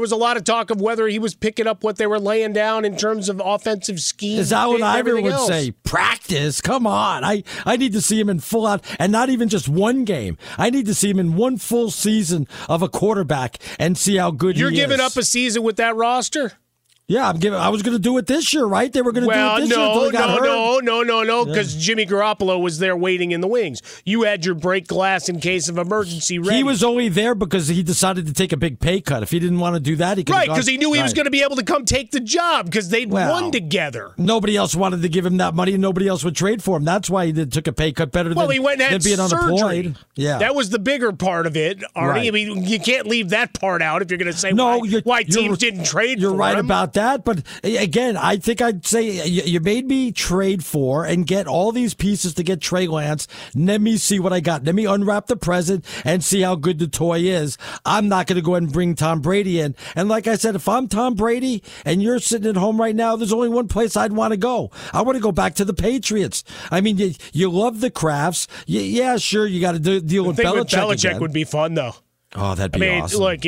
was a lot of talk of whether he was picking up what they were laying down in terms of offensive schemes. Is that what Ivor would say? Practice? Come on. I need to see him in full out, and not even just one game. I need to see him in one full season of a quarterback and see how good he is. You're giving up a season with that roster? Yeah, I was going to do it this year, right? They were going to do it this year. No, because Jimmy Garoppolo was there waiting in the wings. You had your break glass in case of emergency ready. He was only there because he decided to take a big pay cut. If he didn't want to do that, he could have gone. Right, because he knew he was going to be able to come take the job because they'd won together. Nobody else wanted to give him that money, and nobody else would trade for him. That's why he took a pay cut better than being unemployed. Yeah. That was the bigger part of it, Arnie. Right. I mean, you can't leave that part out if you're going to say why teams didn't trade for him. You're right about that, but again, I think I'd say you made me trade for and get all these pieces to get Trey Lance. Let me see what I got. Let me unwrap the present and see how good the toy is. I'm not going to go ahead and bring Tom Brady in. And like I said, if I'm Tom Brady and you're sitting at home right now, there's only one place I'd want to go. I want to go back to the Patriots. I mean, you love the Crafts. Yeah, sure, you got to deal with Belichick. Belichick would be fun, though. Oh, that'd be awesome. Look,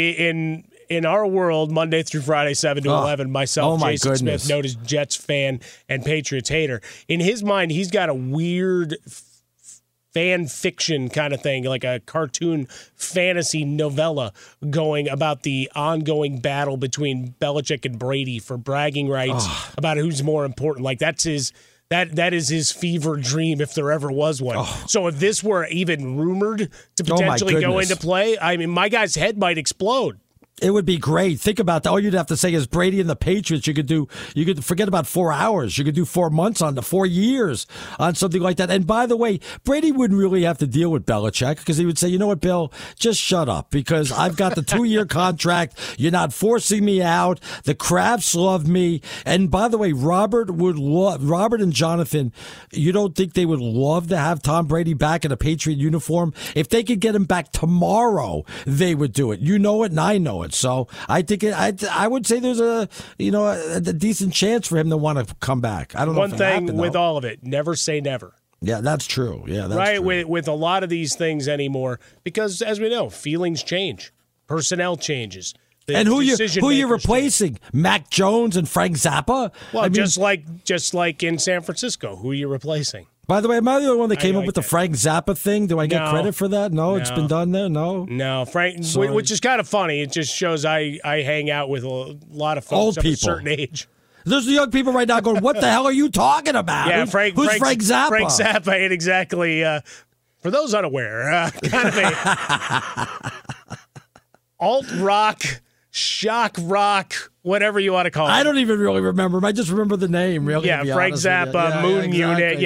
in our world, Monday through Friday, 7 to 11, Jason Smith, noted Jets fan and Patriots hater. In his mind, he's got a weird fan fiction kind of thing, like a cartoon fantasy novella going about the ongoing battle between Belichick and Brady for bragging rights about who's more important. Like that's his... That is his fever dream if there ever was one. Oh. So if this were even rumored to potentially go into play, I mean, my guy's head might explode. It would be great. Think about that. All you'd have to say is Brady and the Patriots. You could forget about 4 hours. You could do 4 months on the 4 years on something like that. And by the way, Brady wouldn't really have to deal with Belichick because he would say, you know what, Bill, just shut up because I've got the 2-year contract. You're not forcing me out. The Crafts love me. And by the way, Robert and Jonathan, you don't think they would love to have Tom Brady back in a Patriot uniform? If they could get him back tomorrow, they would do it. You know it and I know it. So I think I would say there's a decent chance for him to want to come back. I don't know. One thing happen, with all of it, never say never. Yeah, that's true. Yeah, that's right. True. With a lot of these things anymore, because as we know, feelings change, personnel changes. And who you're replacing? Mac Jones and Frank Zappa? Well, I mean, just like in San Francisco, who are you replacing? By the way, am I the only one that came up with the Frank Zappa thing? Do I get credit for that? No, it's been done there? No, Frank, sorry. Which is kind of funny. It just shows I hang out with a lot of folks old of people. A certain age. There's the young people right now going, what the hell are you talking about? Yeah, Who's Frank Zappa? Frank Zappa ain't exactly, for those unaware, kind of a alt-rock, shock rock, whatever you want to call it. I don't even really remember him. I just remember the name, really. Yeah, Frank Zappa, Moon Unit,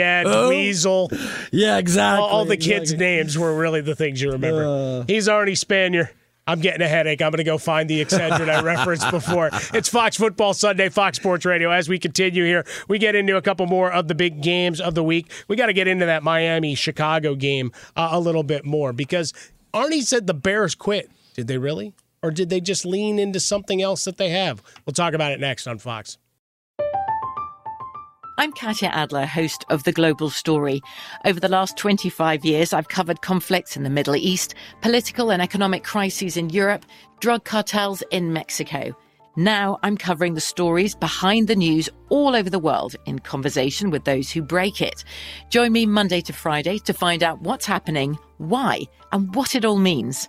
Weasel. Yeah, exactly. All the kids' names were really the things you remember. He's Arnie Spanier. I'm getting a headache. I'm going to go find the Excedrin I referenced before. It's Fox Football Sunday, Fox Sports Radio. As we continue here, we get into a couple more of the big games of the week. We got to get into that Miami-Chicago game a little bit more because Arnie said the Bears quit. Did they really? Or did they just lean into something else that they have? We'll talk about it next on Fox. I'm Katia Adler, host of The Global Story. Over the last 25 years, I've covered conflicts in the Middle East, political and economic crises in Europe, drug cartels in Mexico. Now I'm covering the stories behind the news all over the world in conversation with those who break it. Join me Monday to Friday to find out what's happening, why, and what it all means.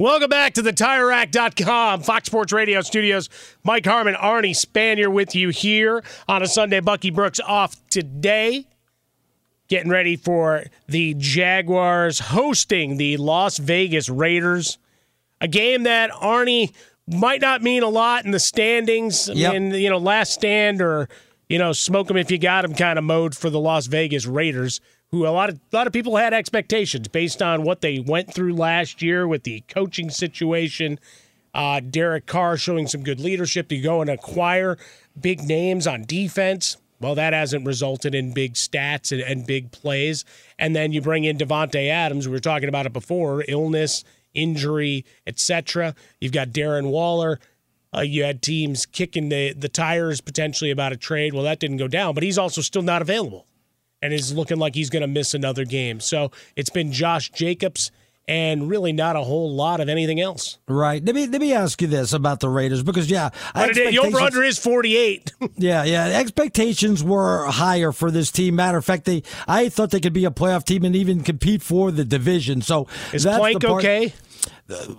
Welcome back to the TireRack.com Fox Sports Radio Studios. Mike Harmon, Arnie Spanier with you here on a Sunday. Bucky Brooks off today. Getting ready for the Jaguars hosting the Las Vegas Raiders. A game that Arnie might not mean a lot in the standings. Yep. I mean, you know, last stand or, you know, smoke them if you got them kind of mode for the Las Vegas Raiders, who a lot of people had expectations based on what they went through last year with the coaching situation. Derek Carr showing some good leadership to go and acquire big names on defense. Well, that hasn't resulted in big stats and big plays. And then you bring in Devontae Adams. We were talking about it before, illness, injury, etc. You've got Darren Waller. You had teams kicking the tires potentially about a trade. Well, that didn't go down, but he's also still not available and is looking like he's going to miss another game. So it's been Josh Jacobs and really not a whole lot of anything else. Right. Let me ask you this about the Raiders, because, yeah. The over-under is 48. Yeah. Expectations were higher for this team. Matter of fact, I thought they could be a playoff team and even compete for the division. So is Plank okay?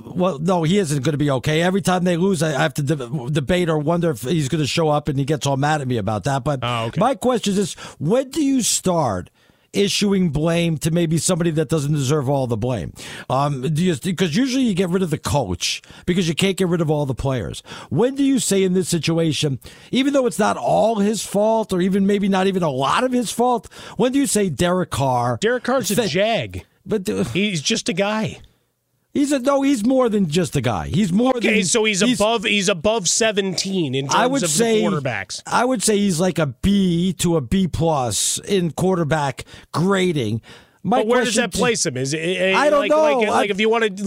Well, no, he isn't going to be okay. Every time they lose, I have to debate or wonder if he's going to show up, and he gets all mad at me about that. But My question is this: when do you start issuing blame to maybe somebody that doesn't deserve all the blame? Because usually you get rid of the coach because you can't get rid of all the players. When do you say in this situation, even though it's not all his fault or even maybe not even a lot of his fault, when do you say Derek Carr? Derek Carr's a jag. But he's just a guy. He's more than just a guy. He's more than... Okay, so he's above 17 in terms of the quarterbacks. I would say he's like a B to a B plus in quarterback grading. But where does that place him? Is it, I don't know. If you wanted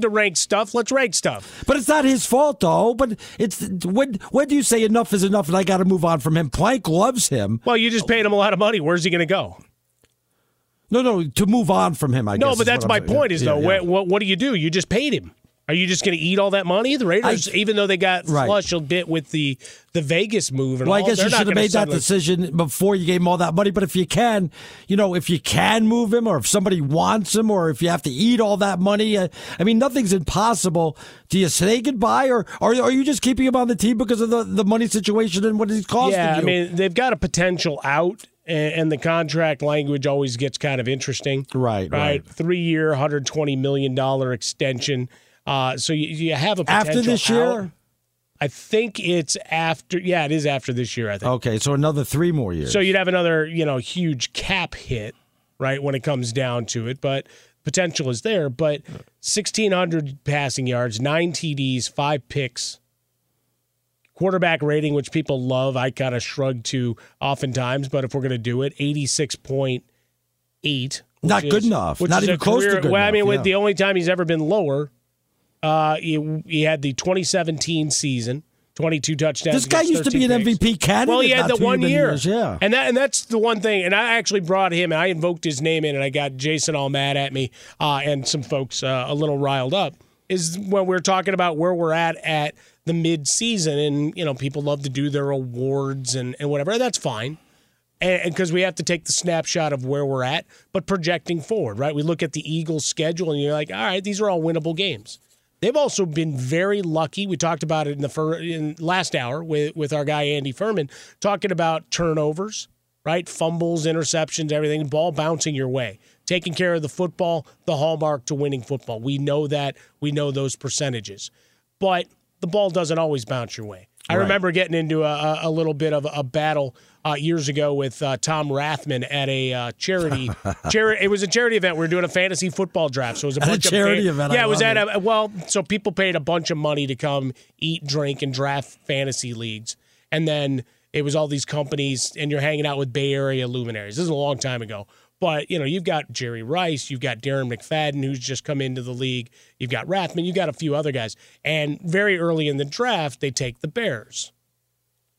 to rank stuff, let's rank stuff. But it's not his fault, though. But it's when do you say enough is enough and I got to move on from him? Plank loves him. Well, you just paid him a lot of money. Where's he going to go? No, to move on from him, I guess. No, but that's my point though, what do? You just paid him. Are you just going to eat all that money? The Raiders, even though they got flush a bit with the Vegas move and all, I guess you should have made that decision before you gave him all that money. But if you can, move him, or if somebody wants him, or if you have to eat all that money, nothing's impossible. Do you say goodbye, or are you just keeping him on the team because of the money situation and what he's costing you? Yeah, they've got a potential out. And the contract language always gets kind of interesting. Right. 3-year, $120 million extension. So you have a potential after this year? I think it's after. Yeah, it is after this year, I think. Okay, so another 3 more years. So you'd have another, huge cap hit, right, when it comes down to it. But potential is there. But 1,600 passing yards, 9 TDs, 5 picks. Quarterback rating, which people love, I kind of shrug to oftentimes, but if we're going to do it, 86.8. Not good enough. Not even close to good enough. Well, with the only time he's ever been lower, he had the 2017 season, 22 touchdowns. This guy used to be an MVP candidate. Well, he had the 1 year. Yeah. And that's the one thing, and I actually brought him, and I invoked his name in, and I got Jason all mad at me and some folks a little riled up, is when we're talking about where we're at the mid-season, and people love to do their awards and whatever. That's fine, and because we have to take the snapshot of where we're at, but projecting forward, right? We look at the Eagles' schedule, and you're like, all right, these are all winnable games. They've also been very lucky. We talked about it in last hour with our guy Andy Furman, talking about turnovers, right? Fumbles, interceptions, everything, ball bouncing your way. Taking care of the football, the hallmark to winning football. We know that. We know those percentages. But the ball doesn't always bounce your way. I remember getting into a little bit of a battle years ago with Tom Rathman at a charity. It was a charity event. We were doing a fantasy football draft, so it was a charity event. Yeah, so people paid a bunch of money to come eat, drink, and draft fantasy leagues, and then it was all these companies, and you're hanging out with Bay Area luminaries. This is a long time ago. But, you've got Jerry Rice, you've got Darren McFadden, who's just come into the league. You've got Rathman, you've got a few other guys. And very early in the draft, they take the Bears.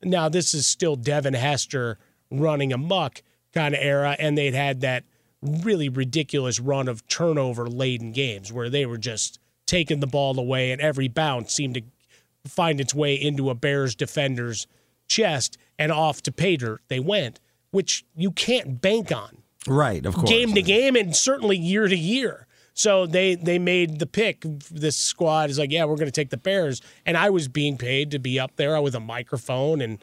Now, this is still Devin Hester running amok kind of era, and they'd had that really ridiculous run of turnover-laden games where they were just taking the ball away, and every bounce seemed to find its way into a Bears defender's chest, and off to pay dirt they went, which you can't bank on. Right, of course. Game to game and certainly year to year. So they made the pick. This squad is like, yeah, we're going to take the Bears. And I was being paid to be up there with a microphone and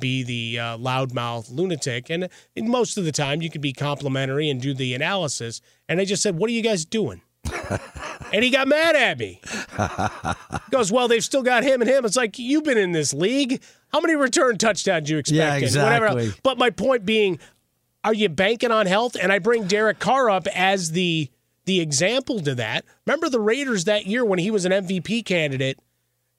be the loudmouth lunatic. And most of the time you could be complimentary and do the analysis. And I just said, what are you guys doing? And he got mad at me. He goes, well, they've still got him and him. It's like, you've been in this league. How many return touchdowns do you expect? Yeah, exactly. Whatever. But my point being, are you banking on health? And I bring Derek Carr up as the example to that. Remember the Raiders that year when he was an MVP candidate?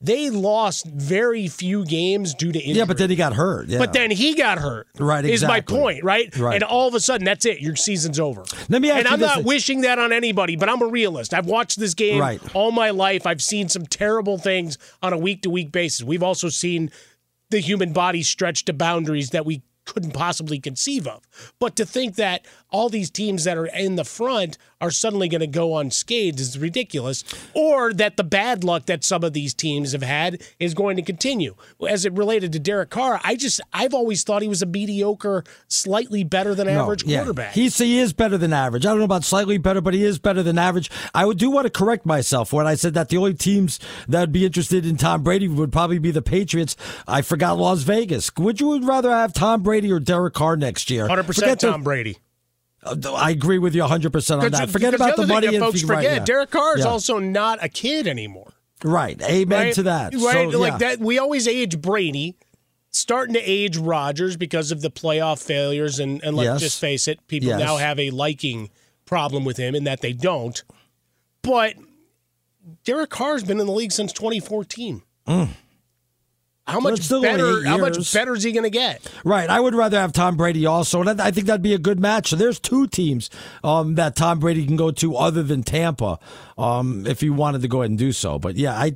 They lost very few games due to injury. Yeah, but then he got hurt. Yeah. But then he got hurt. Right, exactly. Is my point, right? Right. And all of a sudden, that's it. Your season's over. Let me ask and you I'm this not thing. Wishing that on anybody, but I'm a realist. I've watched this game all my life. I've seen some terrible things on a week-to-week basis. We've also seen the human body stretched to boundaries that we couldn't possibly conceive of. But to think that all these teams that are in the front are suddenly going to go unscathed is ridiculous, or that the bad luck that some of these teams have had is going to continue. As it related to Derek Carr, I've always thought he was a mediocre, slightly better than average quarterback. He is better than average. I don't know about slightly better, but he is better than average. I do want to correct myself when I said that the only teams that would be interested in Tom Brady would probably be the Patriots. I forgot Las Vegas. Would you rather have Tom Brady or Derek Carr next year? 100% Tom Brady. I agree with you 100% on that. Forget about the money. Folks forget, Derek Carr is also not a kid anymore. Right. Amen to that. Right. Like that, we always age Brady, starting to age Rodgers because of the playoff failures. And let's just face it, people now have a liking problem with him in that they don't. But Derek Carr's been in the league since 2014. Mm. How much better is he going to get? Right. I would rather have Tom Brady also. And I think that'd be a good match. So there's two teams that Tom Brady can go to other than Tampa if he wanted to go ahead and do so. But, yeah,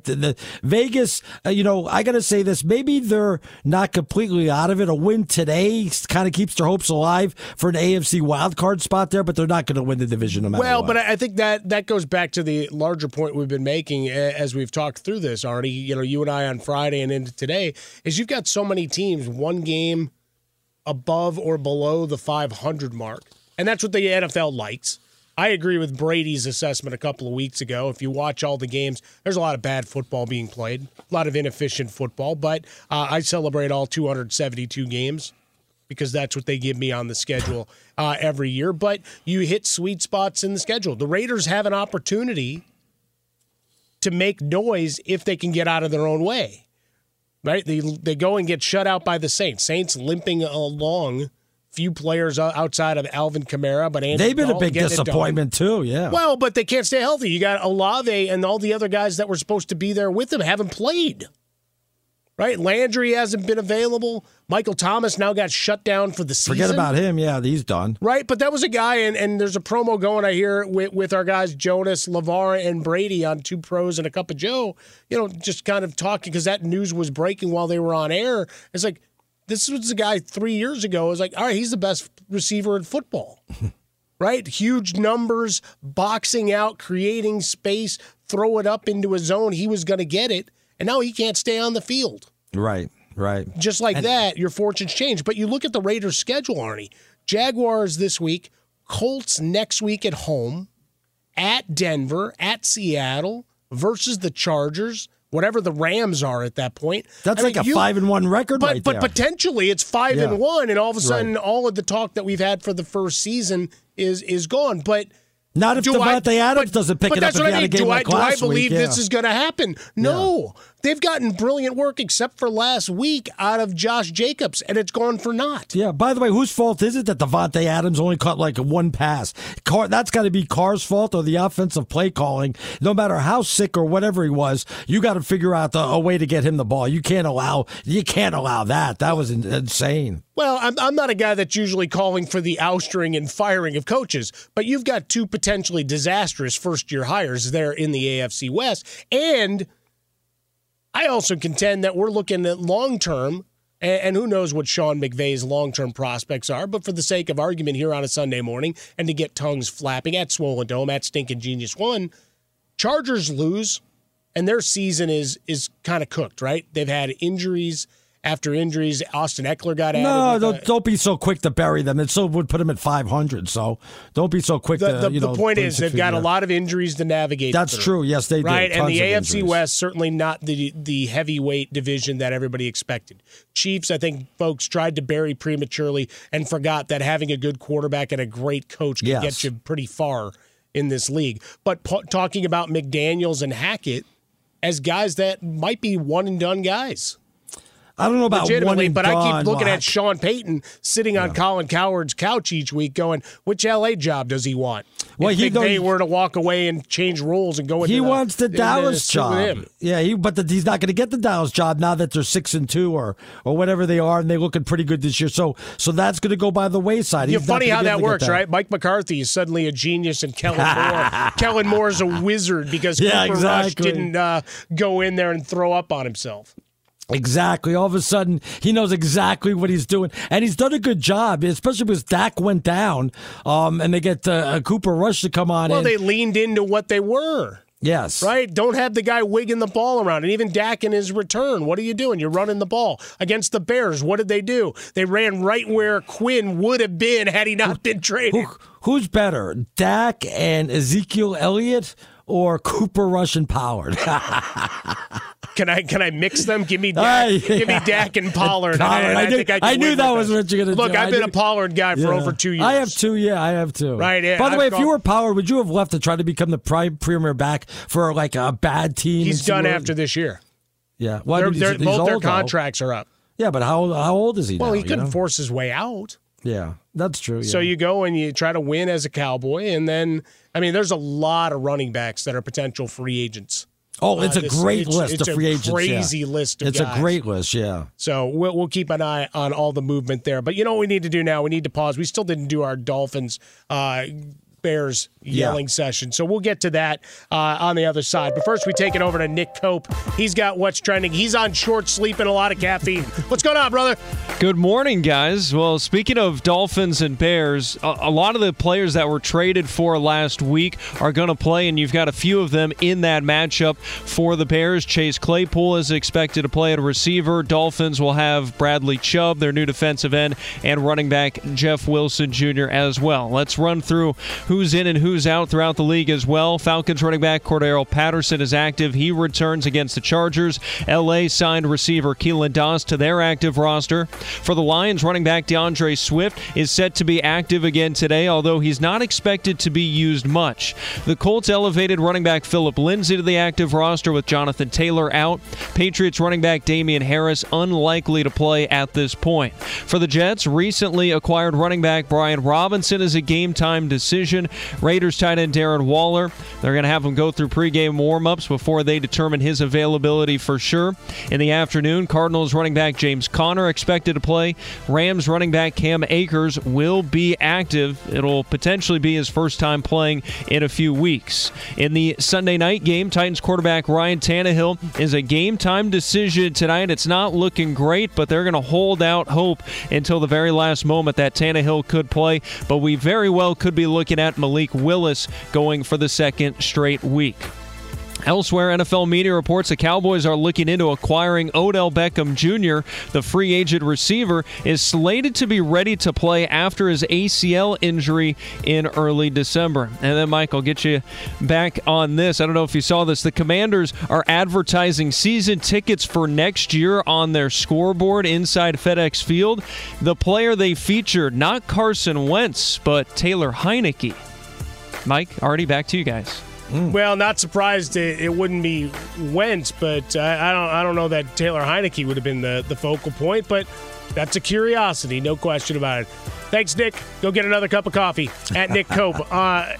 Vegas, I got to say this. Maybe they're not completely out of it. A win today kind of keeps their hopes alive for an AFC wildcard spot there, but they're not going to win the division no matter what. Well, but I think that goes back to the larger point we've been making as we've talked through this, Artie. You and I on Friday and into today. Is you've got so many teams one game above or below the 500 mark, and that's what the NFL likes. I agree with Brady's assessment a couple of weeks ago. If you watch all the games, there's a lot of bad football being played, a lot of inefficient football, but I celebrate all 272 games because that's what they give me on the schedule every year. But you hit sweet spots in the schedule. The Raiders have an opportunity to make noise if they can get out of their own way. Right, they go and get shut out by the Saints. Saints limping along, few players outside of Alvin Kamara, but Andy they've been a big disappointment too. Yeah, well, but they can't stay healthy. You got Olave and all the other guys that were supposed to be there with them haven't played. Right, Landry hasn't been available. Michael Thomas now got shut down for the season. Forget about him. Yeah, he's done. Right, but that was a guy, and there's a promo going I hear with our guys Jonas, LaVar, and Brady on Two Pros and a Cup of Joe, just kind of talking because that news was breaking while they were on air. It's like, this was the guy 3 years ago. It was like, all right, he's the best receiver in football. Right? Huge numbers, boxing out, creating space, throw it up into a zone. He was going to get it, and now he can't stay on the field. Right. Just like that, your fortunes change. But you look at the Raiders' schedule, Arnie. Jaguars this week, Colts next week at home, at Denver, at Seattle, versus the Chargers, whatever the Rams are at that point. That's a 5-1 record right there. But potentially it's 5-1, and all of a sudden all of the talk that we've had for the first season is gone. But not if Devontae Adams doesn't pick it up. But that's what I mean. Do I believe this is going to happen? No. Yeah. They've gotten brilliant work, except for last week, out of Josh Jacobs, and it's gone for naught. Yeah. By the way, whose fault is it that Devontae Adams only caught one pass? That's got to be Carr's fault or the offensive play calling. No matter how sick or whatever he was, you got to figure out a way to get him the ball. You can't allow that. That was insane. Well, I'm not a guy that's usually calling for the oustering and firing of coaches, but you've got two potentially disastrous first-year hires there in the AFC West. And I also contend that we're looking at long-term, and who knows what Sean McVay's long-term prospects are, but for the sake of argument here on a Sunday morning and to get tongues flapping at Swollen Dome, at Stinkin' Genius 1, Chargers lose, and their season is kind of cooked, right? They've had injuries after injuries. Austin Eckler got added. No, don't be so quick to bury them. It still would put them at 500, so don't be so quick The point is they've got a lot of injuries to navigate. That's true. Yes, they do. Right, and the AFC West, certainly not the heavyweight division that everybody expected. Chiefs, I think folks tried to bury prematurely and forgot that having a good quarterback and a great coach can get you pretty far in this league. But talking about McDaniels and Hackett as guys that might be one-and-done guys. I don't know about one and but done, I keep looking at Sean Payton sitting on Colin Cowherd's couch each week going, which L.A. job does he want? Well, if they were to walk away and change rules and go into he wants the Dallas job. Yeah, he's not going to get the Dallas job now that they're 6-2 or whatever they are, and they're looking pretty good this year. So that's going to go by the wayside. He's funny how that works, right? Mike McCarthy is suddenly a genius, and Kellen Moore. Kellen Moore is a wizard because Cooper Rush didn't go in there and throw up on himself. Exactly. All of a sudden, he knows exactly what he's doing. And he's done a good job, especially because Dak went down and they get Cooper Rush to come on in. Well, they leaned into what they were. Yes. Right? Don't have the guy wigging the ball around. And even Dak in his return, what are you doing? You're running the ball. Against the Bears, what did they do? They ran right where Quinn would have been had he not been traded. Who's better, Dak and Ezekiel Elliott or Cooper Rush and Pollard? Can I mix them? Give me Dak, Dak and Pollard. I knew that was what you're going to do. Look, I've been a Pollard guy for over 2 years. I have two, Right. By the way, if you were Pollard, would you have left to try to become the premier back for like a bad team? He's done after this year. Yeah. Well, both their contracts are up. Yeah, but how old is he now? Well, he couldn't force his way out. Yeah, that's true. Yeah. So you go and you try to win as a Cowboy, and then, I mean, there's a lot of running backs that are potential free agents. Oh, it's a great list of free agents. It's a crazy list of guys. A great list, yeah. So we'll keep an eye on all the movement there. But you know what we need to do now? We need to pause. We still didn't do our Dolphins-Bears yelling session. So we'll get to that on the other side. But first, we take it over to Nick Cope. He's got what's trending. He's on short sleep and a lot of caffeine. What's going on, brother? Good morning, guys. Well, speaking of Dolphins and Bears, a lot of the players that were traded for last week are going to play, and you've got a few of them in that matchup for the Bears. Chase Claypool is expected to play at receiver. Dolphins will have Bradley Chubb, their new defensive end, and running back Jeff Wilson Jr. as well. Let's run through who's in and who's out throughout the league as well. Falcons running back Cordero Patterson is active. He returns against the Chargers. L.A. signed receiver Keelan Doss to their active roster. For the Lions, running back DeAndre Swift is set to be active again today, although he's not expected to be used much. The Colts elevated running back Phillip Lindsay to the active roster with Jonathan Taylor out. Patriots running back Damian Harris unlikely to play at this point. For the Jets, recently acquired running back Brian Robinson is a game-time decision. Raiders tight end Darren Waller, they're going to have him go through pregame warm-ups before they determine his availability for sure. In the afternoon, Cardinals running back James Conner expected to play. Rams running back Cam Akers will be active. It'll potentially be his first time playing in a few weeks. In the Sunday night game, Titans quarterback Ryan Tannehill is a game-time decision tonight. It's not looking great, but they're going to hold out hope until the very last moment that Tannehill could play, but we very well could be looking at Malik Willis going for the second straight week. Elsewhere, NFL media reports the Cowboys are looking into acquiring Odell Beckham Jr. The free agent receiver is slated to be ready to play after his ACL injury in early December. And then, Mike, I'll get you back on this. I don't know if you saw this. The Commanders are advertising season tickets for next year on their scoreboard inside FedEx Field. The player they featured, not Carson Wentz, but Taylor Heineke. Mike, already back to you guys. Well, not surprised it wouldn't be Wentz, but I don't know that Taylor Heineke would have been the focal point, but that's a curiosity, no question about it. Thanks, Nick. Go get another cup of coffee. At Nick Cope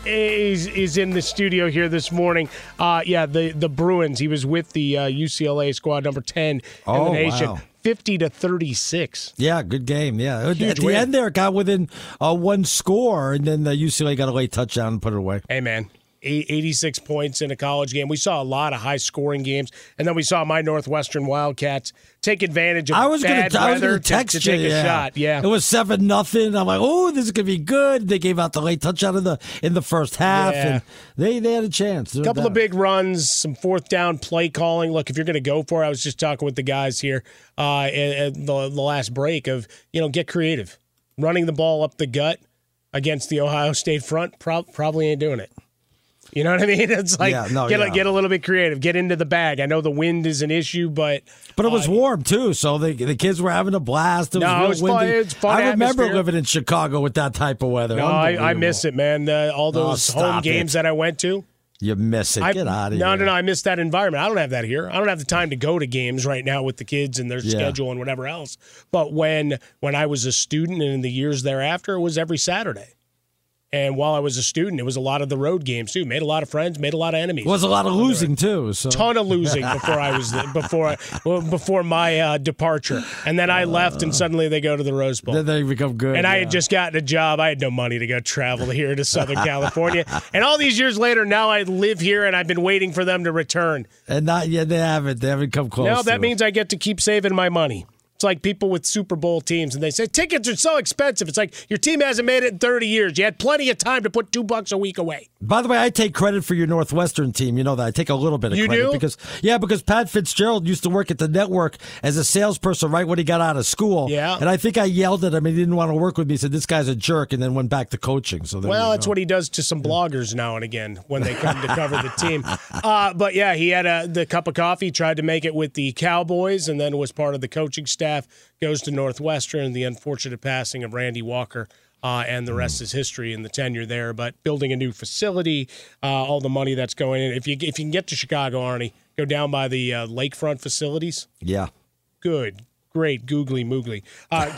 is in the studio here this morning. The Bruins. He was with the UCLA squad, number 10 in the nation. Wow. 50-36. Yeah, good game. Yeah, huge at the win. End there, got within one score, and then the UCLA got a late touchdown and put it away. Hey, man. 86 points in a college game. We saw a lot of high-scoring games, and then we saw my Northwestern Wildcats take advantage of bad weather to take a shot. Yeah, it was 7-0. I'm like, oh, this is gonna be good. They gave out the late touchdown in the first half, and they had a chance. A couple of big runs, some fourth down play calling. Look, if you're gonna go for it, I was just talking with the guys here at the last break of get creative, running the ball up the gut against the Ohio State front. Probably ain't doing it. You know what I mean? It's like, get a little bit creative. Get into the bag. I know the wind is an issue, but it was warm, too, so the kids were having a blast. It was fun. I remember living in Chicago with that type of weather. No, I miss it, man. All those home games that I went to. You miss it. Get out of here. No, I miss that environment. I don't have that here. I don't have the time to go to games right now with the kids and their schedule and whatever else. But when I was a student and in the years thereafter, it was every Saturday. And while I was a student, it was a lot of the road games too. Made a lot of friends, made a lot of enemies. It was a lot of losing too. So. Ton of losing before my departure. And then I left, and suddenly they go to the Rose Bowl. Then they become good. And I had just gotten a job. I had no money to go travel here to Southern California. And all these years later, now I live here, and I've been waiting for them to return. And not yet, they haven't. They haven't come close. No, that means I get to keep saving my money. It's like people with Super Bowl teams, and they say, tickets are so expensive. It's like, your team hasn't made it in 30 years. You had plenty of time to put $2 a week away. By the way, I take credit for your Northwestern team. You know that. I take a little bit of credit. You do? Because Pat Fitzgerald used to work at the network as a salesperson right when he got out of school. Yeah. And I think I yelled at him. He didn't want to work with me. He said, this guy's a jerk, and then went back to coaching. So that's what he does to some bloggers now and again when they come to cover the team. But, yeah, he had the cup of coffee, tried to make it with the Cowboys, and then was part of the coaching staff. Goes to Northwestern, the unfortunate passing of Randy Walker, and the rest is history in the tenure there. But building a new facility, all the money that's going in. If you can get to Chicago, Arnie, go down by the lakefront facilities. Yeah. Good, great, googly-moogly.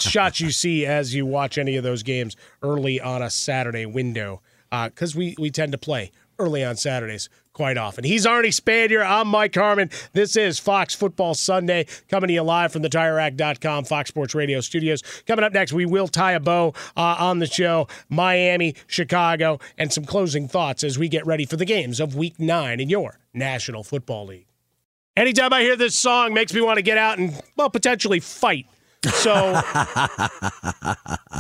Shots you see as you watch any of those games early on a Saturday window, because we tend to play early on Saturdays quite often. He's Arnie Spanier. I'm Mike Harmon. This is Fox Football Sunday, coming to you live from the TireRack.com Fox Sports Radio studios. Coming up next, we will tie a bow on the show, Miami, Chicago, and some closing thoughts as we get ready for the games of Week 9 in your National Football League. Anytime I hear this song, makes me want to get out and, well, potentially fight. So,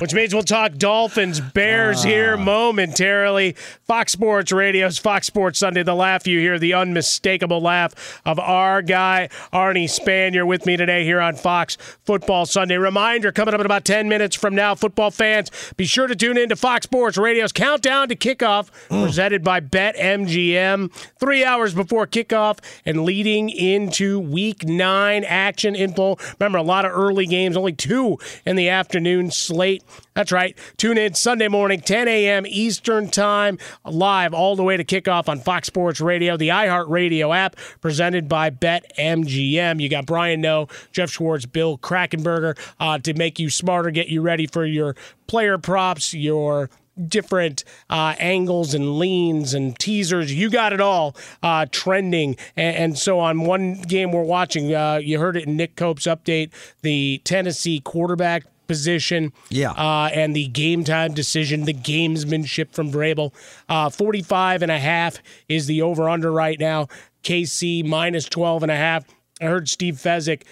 which means we'll talk Dolphins, Bears here momentarily. Fox Sports Radio's Fox Sports Sunday. The laugh you hear, the unmistakable laugh of our guy, Arnie Spanier, with me today here on Fox Football Sunday. Reminder, coming up in about 10 minutes from now, football fans, be sure to tune in to Fox Sports Radio's Countdown to Kickoff, presented by BetMGM. 3 hours before kickoff and leading into Week 9 action info. Remember, a lot of early games. Only 2 in the afternoon slate. That's right. Tune in Sunday morning, 10 a.m. Eastern time, live all the way to kickoff on Fox Sports Radio, the iHeartRadio app, presented by BetMGM. You got Brian Noe, Jeff Schwartz, Bill Krakenberger to make you smarter, get you ready for your player props, your different angles and leans and teasers. You got it all trending. And so on one game we're watching, you heard it in Nick Cope's update, the Tennessee quarterback position and the game time decision, the gamesmanship from Vrabel. 45.5 is the over-under right now. KC minus 12.5. I heard Steve Fezzik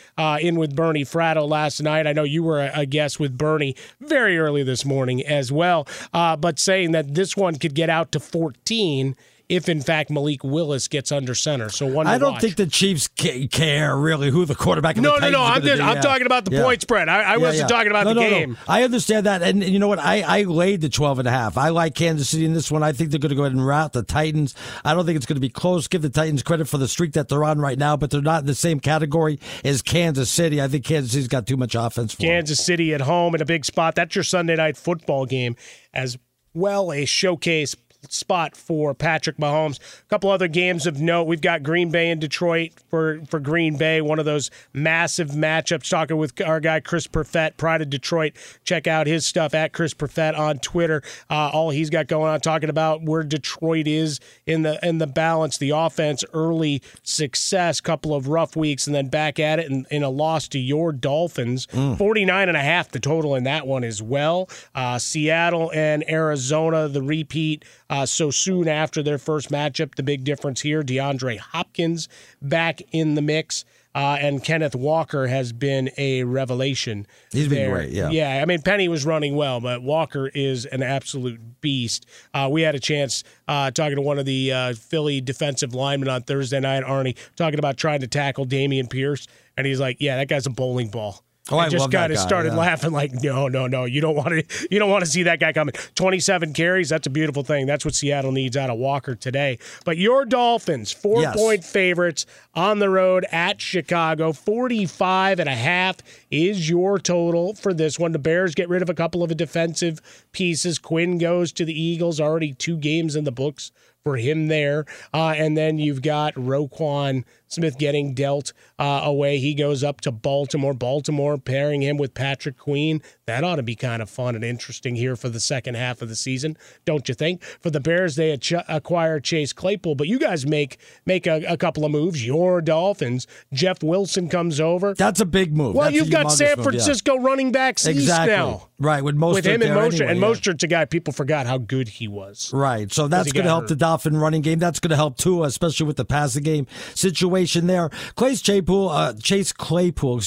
in with Bernie Fratto last night. I know you were a guest with Bernie very early this morning as well, but saying that this one could get out to 14 if, in fact, Malik Willis gets under center. So I don't think the Chiefs care really who the quarterback of the Titans is. I'm talking about the point spread. I wasn't talking about the game. I understand that. And you know what? I laid the 12.5. I like Kansas City in this one. I think they're going to go ahead and rout the Titans. I don't think it's going to be close. Give the Titans credit for the streak that they're on right now, but they're not in the same category as Kansas City. I think Kansas City's got too much offense for them. Kansas City at home in a big spot. That's your Sunday night football game as well, a showcase spot for Patrick Mahomes. A couple other games of note. We've got Green Bay and Detroit for Green Bay, one of those massive matchups. Talking with our guy Chris Perfett, Pride of Detroit. Check out his stuff at Chris Perfett on Twitter. All he's got going on, talking about where Detroit is in the balance, the offense, early success, couple of rough weeks, and then back at it in a loss to your Dolphins. 49.5 the total in that one as well. Seattle and Arizona, the repeat. So soon after their first matchup, the big difference here, DeAndre Hopkins back in the mix, and Kenneth Walker has been a revelation. He's been great, yeah. Yeah, I mean, Penny was running well, but Walker is an absolute beast. We had a chance talking to one of the Philly defensive linemen on Thursday night, Arnie, talking about trying to tackle Dameon Pierce, and he's like, yeah, that guy's a bowling ball. I just kind of started laughing like, no, you don't want to see that guy coming. 27 carries, that's a beautiful thing. That's what Seattle needs out of Walker today. But your Dolphins, 4-point favorites on the road at Chicago. 45.5 is your total for this one. The Bears get rid of a couple of defensive pieces. Quinn goes to the Eagles, already 2 games in the books for him there. And then you've got Roquan Smith getting dealt away. He goes up to Baltimore. Baltimore pairing him with Patrick Queen. That ought to be kind of fun and interesting here for the second half of the season, don't you think? For the Bears, they acquire Chase Claypool, but you guys make a couple of moves. Your Dolphins, Jeff Wilson comes over. That's a big move. Well, you've got San Francisco running backs exactly. East now. Right, with Mostert. With him and Mostert. Anyway, and Mostert's a guy people forgot how good he was. Right, so that's going to help the Dolphin running game. That's going to help Tua, especially with the passing game situation there. Chase Claypool,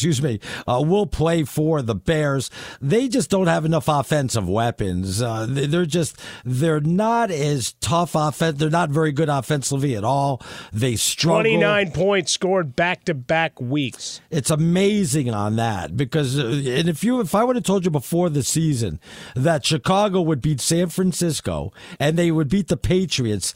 will play for the Bears. They just don't have enough offensive weapons. They're not as tough offense. They're not very good offensively at all. They struggle. 29 points scored back-to-back weeks. It's amazing on that because, and if I would have told you before the season that Chicago would beat San Francisco and they would beat the Patriots,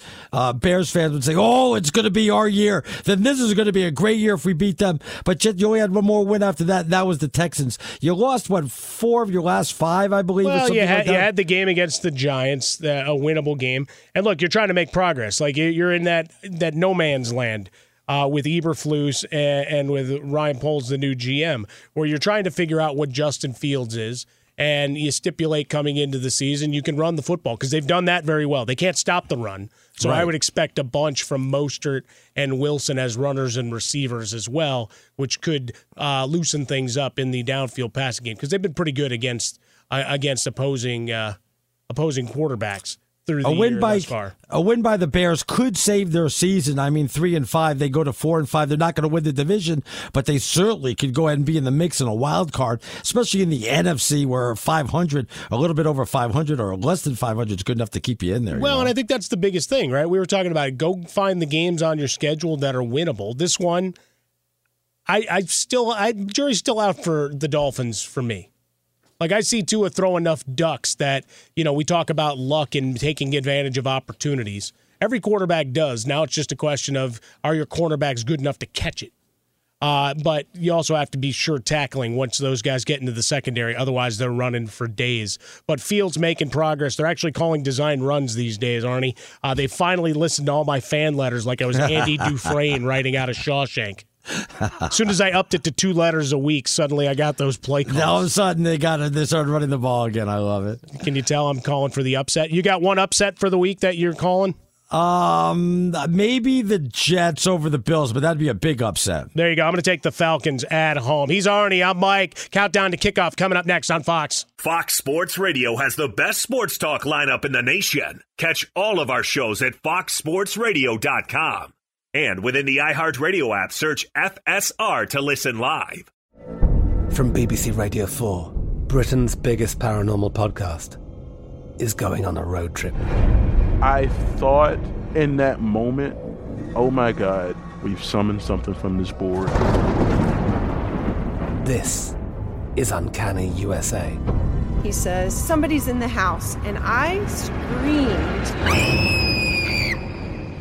Bears fans would say, "Oh, it's going to be our year. Then this is going to be a great year if we beat them." But you only had one more win after that, and that was the Texans. You lost, 4 of your last 5, I believe. Well, you had the game against the Giants, a winnable game. And look, you're trying to make progress. Like you're in that no man's land with Eberflus and with Ryan Poles, the new GM, where you're trying to figure out what Justin Fields is. And you stipulate coming into the season, you can run the football because they've done that very well. They can't stop the run. So right. I would expect a bunch from Mostert and Wilson as runners and receivers as well, which could loosen things up in the downfield passing game because they've been pretty good against opposing quarterbacks. A win by the Bears could save their season. I mean, 3-5, they go to 4-5. They're not going to win the division, but they certainly could go ahead and be in the mix in a wild card, especially in the NFC where 500, a little bit over 500 or less than 500 is good enough to keep you in there. Well, and I think that's the biggest thing, right? We were talking about it. Go find the games on your schedule that are winnable. This one, jury's still out for the Dolphins for me. Like, I see Tua throw enough ducks that, we talk about luck and taking advantage of opportunities. Every quarterback does. Now it's just a question of, are your cornerbacks good enough to catch it? But you also have to be sure tackling once those guys get into the secondary. Otherwise, they're running for days. But Fields making progress. They're actually calling design runs these days, Arnie. They finally listened to all my fan letters like I was Andy Dufresne writing out of Shawshank. As soon as I upped it to 2 letters a week, suddenly I got those play calls. All of a sudden, they started running the ball again. I love it. Can you tell I'm calling for the upset? You got one upset for the week that you're calling? Maybe the Jets over the Bills, but that'd be a big upset. There you go. I'm going to take the Falcons at home. He's Arnie. I'm Mike. Countdown to kickoff coming up next on Fox. Fox Sports Radio has the best sports talk lineup in the nation. Catch all of our shows at foxsportsradio.com. And within the iHeartRadio app, search FSR to listen live. From BBC Radio 4, Britain's biggest paranormal podcast is going on a road trip. I thought in that moment, oh my God, we've summoned something from this board. This is Uncanny USA. He says, "Somebody's in the house," and I screamed...